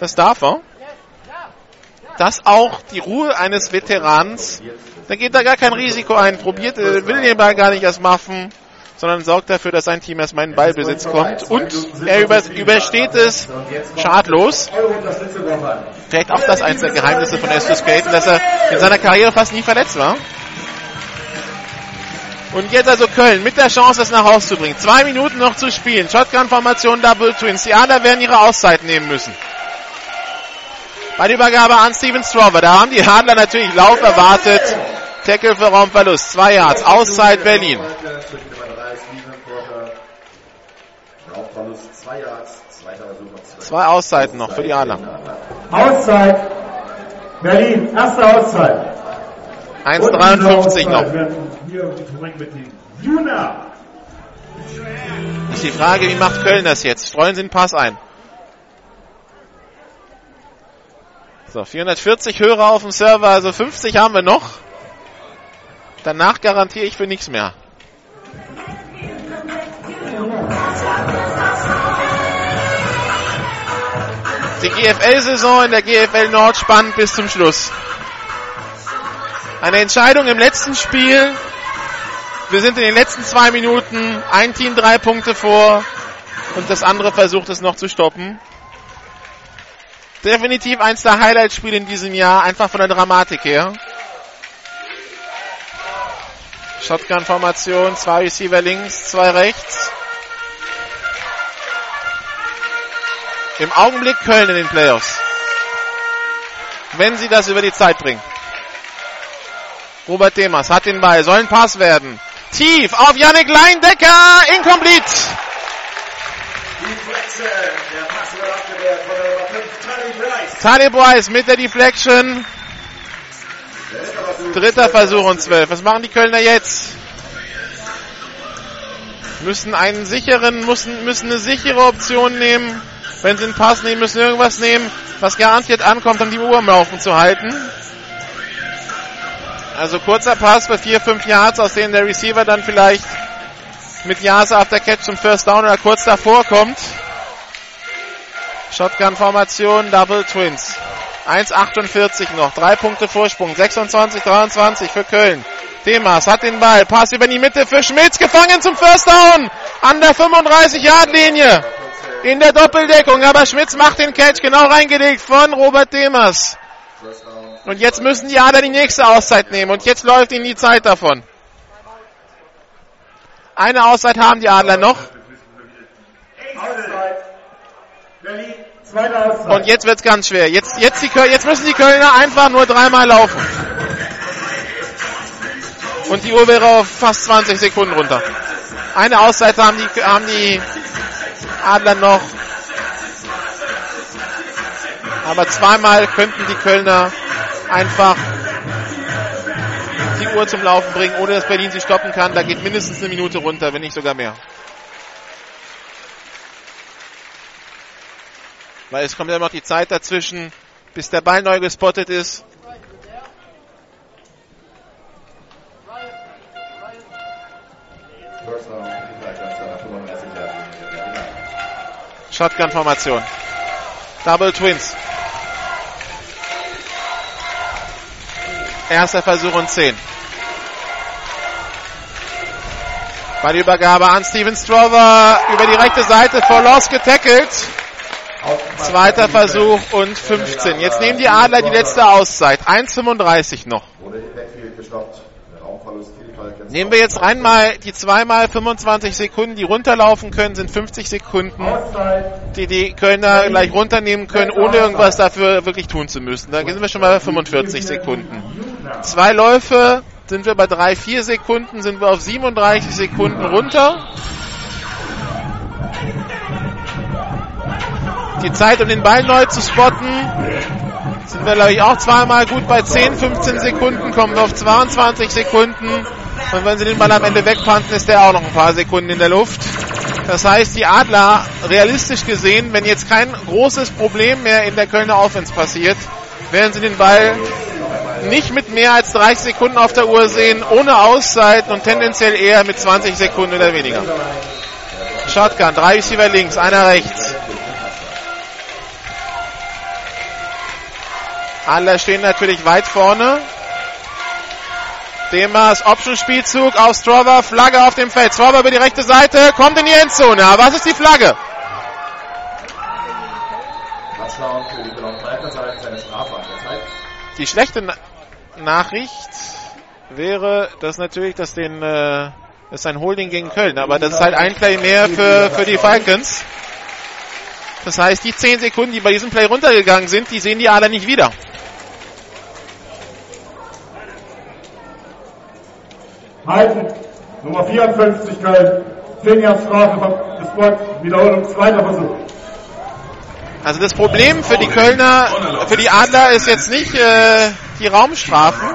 Das darf er. Das auch die Ruhe eines Veterans. Da geht da gar kein Risiko ein. Probiert, will den Ball gar nicht erst machen, sondern sorgt dafür, dass sein Team erstmal in Ballbesitz kommt. Und er übersteht es schadlos. Vielleicht auch das eins der Geheimnisse von Estus Creighton, dass er in seiner Karriere fast nie verletzt war. Und jetzt also Köln mit der Chance, das nach Hause zu bringen. 2 Minuten noch zu spielen. Shotgun-Formation, Double Twins. Die Adler werden ihre Auszeit nehmen müssen. Bei der Übergabe an Steven Strauber. Da haben die Adler natürlich Lauf erwartet. Tackle für Raumverlust. 2 Yards. Auszeit Berlin. Zwei Auszeiten noch für die Adler. Auszeit. Berlin, erste Auszeit. 1,53 noch. Das ist die Frage, wie macht Köln das jetzt? Streuen Sie den Pass ein. So, 440 Hörer auf dem Server, also 50 haben wir noch. Danach garantiere ich für nichts mehr. Die GFL-Saison in der GFL Nord spannend bis zum Schluss. Eine Entscheidung im letzten Spiel. Wir sind in den letzten 2 Minuten. Ein Team 3 Punkte vor und das andere versucht es noch zu stoppen. Definitiv eins der Highlight-Spiele in diesem Jahr, einfach von der Dramatik her. Shotgun-Formation, 2 Receiver links, 2 rechts. Im Augenblick Köln in den Playoffs. Wenn sie das über die Zeit bringen. Robert Demers hat den Ball. Soll ein Pass werden. Tief auf Yannick Leindecker. Incomplete. Deflection. Der Pass wird abgewehrt von der Nummer 5, Teddy Price. Teddy Price mit der Deflection. Dritter Versuch und 12. Was machen die Kölner jetzt? Müssen eine sichere Option nehmen. Wenn sie einen Pass nehmen, müssen irgendwas nehmen, was garantiert ankommt, um die Uhr am Laufen zu halten. Also kurzer Pass bei 4-5 Yards, aus denen der Receiver dann vielleicht mit Yards after Catch zum First Down oder kurz davor kommt. Shotgun-Formation, Double Twins. 1,48 noch, 3 Punkte Vorsprung, 26-23 für Köln. Demas hat den Ball, Pass über die Mitte für Schmitz, gefangen zum First Down an der 35-Yard-Linie. In der Doppeldeckung, aber Schmitz macht den Catch, genau reingelegt von Robert Demers. Und jetzt müssen die Adler die nächste Auszeit nehmen und jetzt läuft ihnen die Zeit davon. Eine Auszeit haben die Adler noch. Und jetzt wird's ganz schwer. Jetzt müssen die Kölner einfach nur 3-mal laufen. Und die Uhr wäre auf fast 20 Sekunden runter. Eine Auszeit haben die Adler noch. Aber 2-mal könnten die Kölner einfach die Uhr zum Laufen bringen, ohne dass Berlin sie stoppen kann. Da geht mindestens 1 Minute runter, wenn nicht sogar mehr. Weil es kommt ja noch die Zeit dazwischen, bis der Ball neu gespottet ist. Shotgun-Formation. Double Twins. Erster Versuch und 10. Bei der Übergabe an Steven Strauber über die rechte Seite vor Loss getackelt. Zweiter Versuch und 15. Jetzt nehmen die Adler die letzte Auszeit. 1,35 noch. Nehmen wir jetzt rein mal die 2-mal 25 Sekunden, die runterlaufen können, sind 50 Sekunden, die die Kölner gleich runternehmen können, ohne irgendwas dafür wirklich tun zu müssen. Da sind wir schon mal bei 45 Sekunden. 2 Läufe sind wir bei 3-4 Sekunden, sind wir auf 37 Sekunden runter. Die Zeit, um den Ball neu zu spotten, sind wir, glaube ich, auch 2-mal gut bei 10, 15 Sekunden, kommen auf 22 Sekunden. Und wenn sie den Ball am Ende wegpanten, ist der auch noch ein paar Sekunden in der Luft. Das heißt, die Adler, realistisch gesehen, wenn jetzt kein großes Problem mehr in der Kölner Offense passiert, werden sie den Ball nicht mit mehr als 30 Sekunden auf der Uhr sehen, ohne Auszeiten und tendenziell eher mit 20 Sekunden oder weniger. Shotgun, 3 Receiver links, einer rechts. Alle stehen natürlich weit vorne. Demers Option-Spielzug auf Strauber, Flagge auf dem Feld. Strauber über die rechte Seite, kommt in die Endzone. Aber was ist die Flagge? Die schlechte Nachricht wäre, dass natürlich das ist ein Holding gegen Köln. Aber das ist halt ein Play mehr für die Falcons. Das heißt, die 10 Sekunden, die bei diesem Play runtergegangen sind, die sehen die Adler nicht wieder. Halten, Nummer 54, Köln, 10 Jahre Strafe vom Sport, Wiederholung, zweiter Versuch. Also das Problem für die Kölner, für die Adler ist jetzt nicht die Raumstrafen.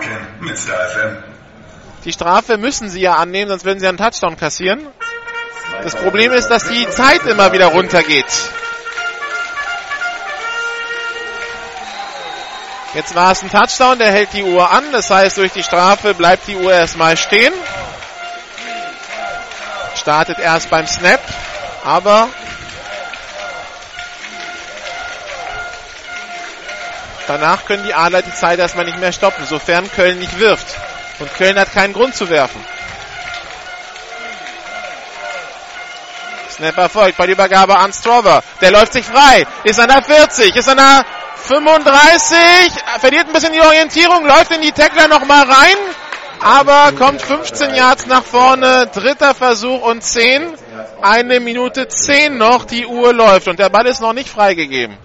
Die Strafe müssen sie ja annehmen, sonst würden sie einen Touchdown kassieren. Das Problem ist, dass die Zeit immer wieder runtergeht. Jetzt war es ein Touchdown, der hält die Uhr an. Das heißt, durch die Strafe bleibt die Uhr erstmal stehen. Startet erst beim Snap, aber danach können die Adler die Zeit erstmal nicht mehr stoppen, sofern Köln nicht wirft. Und Köln hat keinen Grund zu werfen. Snap erfolgt bei der Übergabe an Strauber. Der läuft sich frei. Ist an der 40, ist an der 35. Verliert ein bisschen die Orientierung, läuft in die Tackler nochmal rein. Aber kommt 15 Yards nach vorne. Dritter Versuch und 10. 1:10 noch. Die Uhr läuft und der Ball ist noch nicht freigegeben.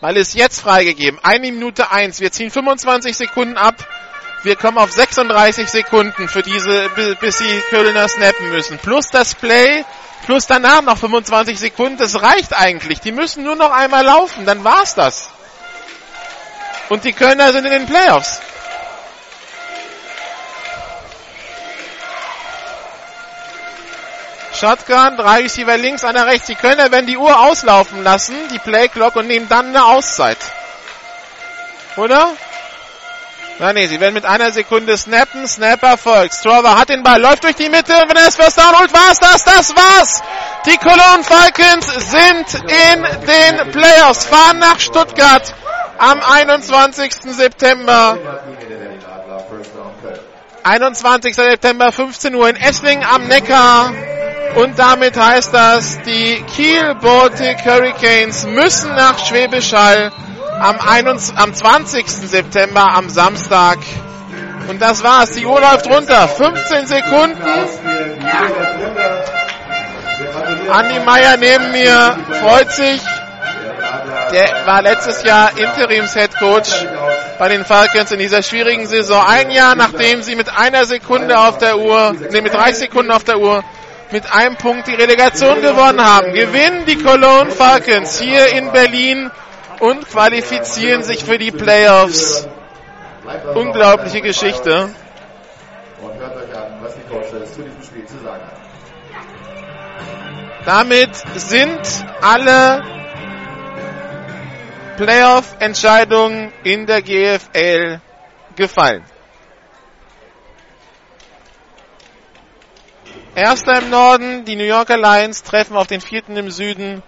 Ball ist jetzt freigegeben. 1:01. Wir ziehen 25 Sekunden ab. Wir kommen auf 36 Sekunden für diese, bis die Kölner snappen müssen. Plus das Play, plus danach noch 25 Sekunden. Das reicht eigentlich. Die müssen nur noch einmal laufen. Dann war's das. Und die Kölner sind in den Playoffs. Shotgun, 3 Receiver links, einer rechts. Die Kölner werden die Uhr auslaufen lassen, die Play-Clock, und nehmen dann eine Auszeit. Oder? Na nee, sie werden mit einer Sekunde snappen. Snapper folgt. Strauber hat den Ball, läuft durch die Mitte. Wenn er das First Down holt, war's das. Das war's. Die Cologne Falcons sind in den Playoffs. Fahren nach Stuttgart am 21. September. 21. September, 15 Uhr in Esslingen am Neckar. Und damit heißt das, die Kiel-Baltic Hurricanes müssen nach Schwäbisch Hall am 20. September, am Samstag. Und das war's. Die Uhr läuft runter. 15 Sekunden. Andi Meier neben mir freut sich. Der war letztes Jahr Interims-Headcoach bei den Falcons in dieser schwierigen Saison. Ein Jahr, nachdem sie mit 30 Sekunden auf der Uhr mit einem Punkt die Relegation gewonnen haben. Gewinnen die Cologne Falcons hier in Berlin und qualifizieren sich für die Playoffs. Unglaubliche Geschichte. Damit sind alle Playoff-Entscheidungen in der GFL gefallen. Erster im Norden, die New Yorker Lions treffen auf den 4. im Süden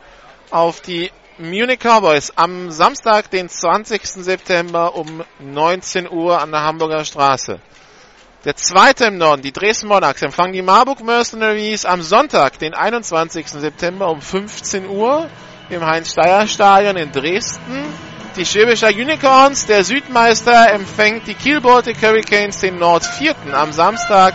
auf die Munich Cowboys am Samstag, den 20. September um 19 Uhr an der Hamburger Straße. Der zweite im Norden, die Dresden Monarchs, empfangen die Marburg Mercenaries am Sonntag, den 21. September um 15 Uhr im Heinz-Steier-Stadion in Dresden. Die Schwäbische Hall Unicorns, der Südmeister, empfängt die Kiel-Baltic Hurricanes, den Nordvierten, am Samstag,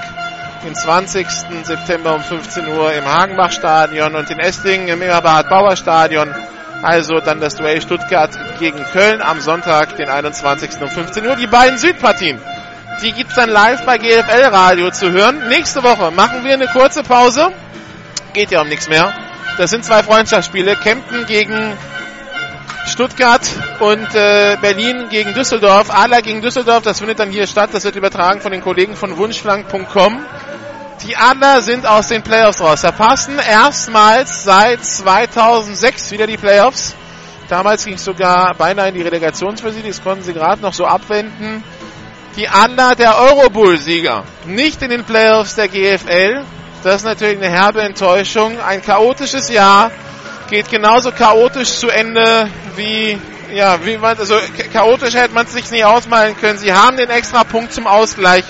den 20. September um 15 Uhr im Hagenbach-Stadion und in Esslingen im Eberhard-Bauer-Stadion. Also dann das Duell Stuttgart gegen Köln am Sonntag, den 21. um 15 Uhr. Die beiden Südpartien, die gibt's dann live bei GFL Radio zu hören. Nächste Woche machen wir eine kurze Pause. Geht ja um nichts mehr. Das sind 2 Freundschaftsspiele. Kempten gegen Stuttgart und Berlin gegen Düsseldorf. Adler gegen Düsseldorf, das findet dann hier statt. Das wird übertragen von den Kollegen von wunschflank.com. Die Adler sind aus den Playoffs raus. Verpassen erstmals seit 2006 wieder die Playoffs. Damals ging es sogar beinahe in die Relegationsversion. Das konnten sie gerade noch so abwenden. Die Adler, der Eurobowl-Sieger, nicht in den Playoffs der GFL. Das ist natürlich eine herbe Enttäuschung. Ein chaotisches Jahr. Geht genauso chaotisch zu Ende chaotisch hätte man es sich nie ausmalen können. Sie haben den extra Punkt zum Ausgleich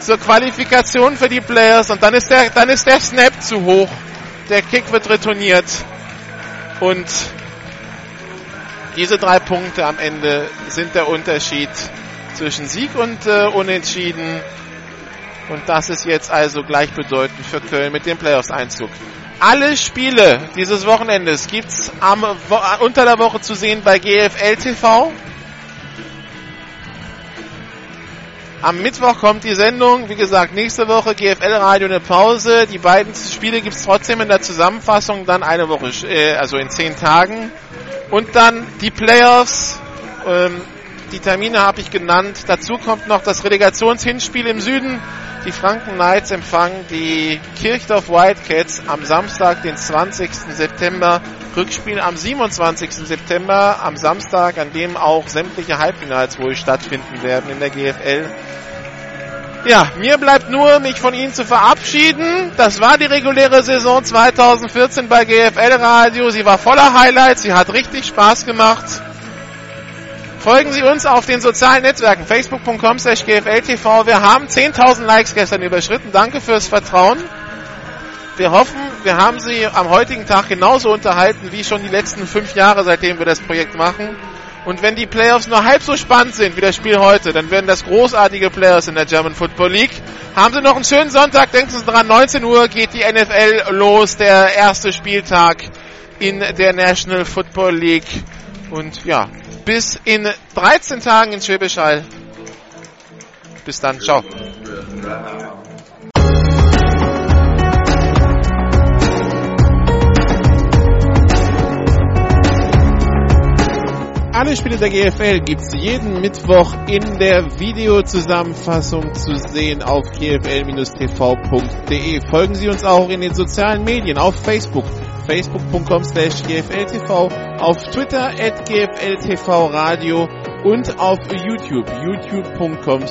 zur Qualifikation für die Players und dann ist der Snap zu hoch. Der Kick wird retourniert und diese 3 Punkte am Ende sind der Unterschied zwischen Sieg und Unentschieden, und das ist jetzt also gleichbedeutend für Köln mit dem Playoffs-Einzug. Alle Spiele dieses Wochenendes gibt's unter der Woche zu sehen bei GFL TV. Am Mittwoch kommt die Sendung. Wie gesagt, nächste Woche GFL-Radio eine Pause. Die beiden Spiele gibt es trotzdem in der Zusammenfassung. Dann eine Woche, also in 10 Tagen. Und dann die Playoffs. Die Termine habe ich genannt. Dazu kommt noch das Relegationshinspiel im Süden. Die Franken Knights empfangen die Kirchdorf Wildcats am Samstag, den 20. September. Rückspiel am 27. September, am Samstag, an dem auch sämtliche Halbfinals wohl stattfinden werden in der GFL. Ja, mir bleibt nur, mich von Ihnen zu verabschieden. Das war die reguläre Saison 2014 bei GFL Radio. Sie war voller Highlights, sie hat richtig Spaß gemacht. Folgen Sie uns auf den sozialen Netzwerken, facebook.com/GFLTV. Wir haben 10.000 Likes gestern überschritten. Danke fürs Vertrauen. Wir hoffen, wir haben Sie am heutigen Tag genauso unterhalten wie schon die letzten 5 Jahre, seitdem wir das Projekt machen. Und wenn die Playoffs nur halb so spannend sind wie das Spiel heute, dann werden das großartige Playoffs in der German Football League. Haben Sie noch einen schönen Sonntag, denken Sie dran, 19 Uhr geht die NFL los, der erste Spieltag in der National Football League. Und ja, bis in 13 Tagen in Schwäbisch Hall. Bis dann, ciao. Alle Spiele der GFL gibt's jeden Mittwoch in der Videozusammenfassung zu sehen auf gfl-tv.de. Folgen Sie uns auch in den sozialen Medien auf Facebook, facebook.com/gfltv, auf Twitter @gfltvradio und auf YouTube, youtube.com/amphtv.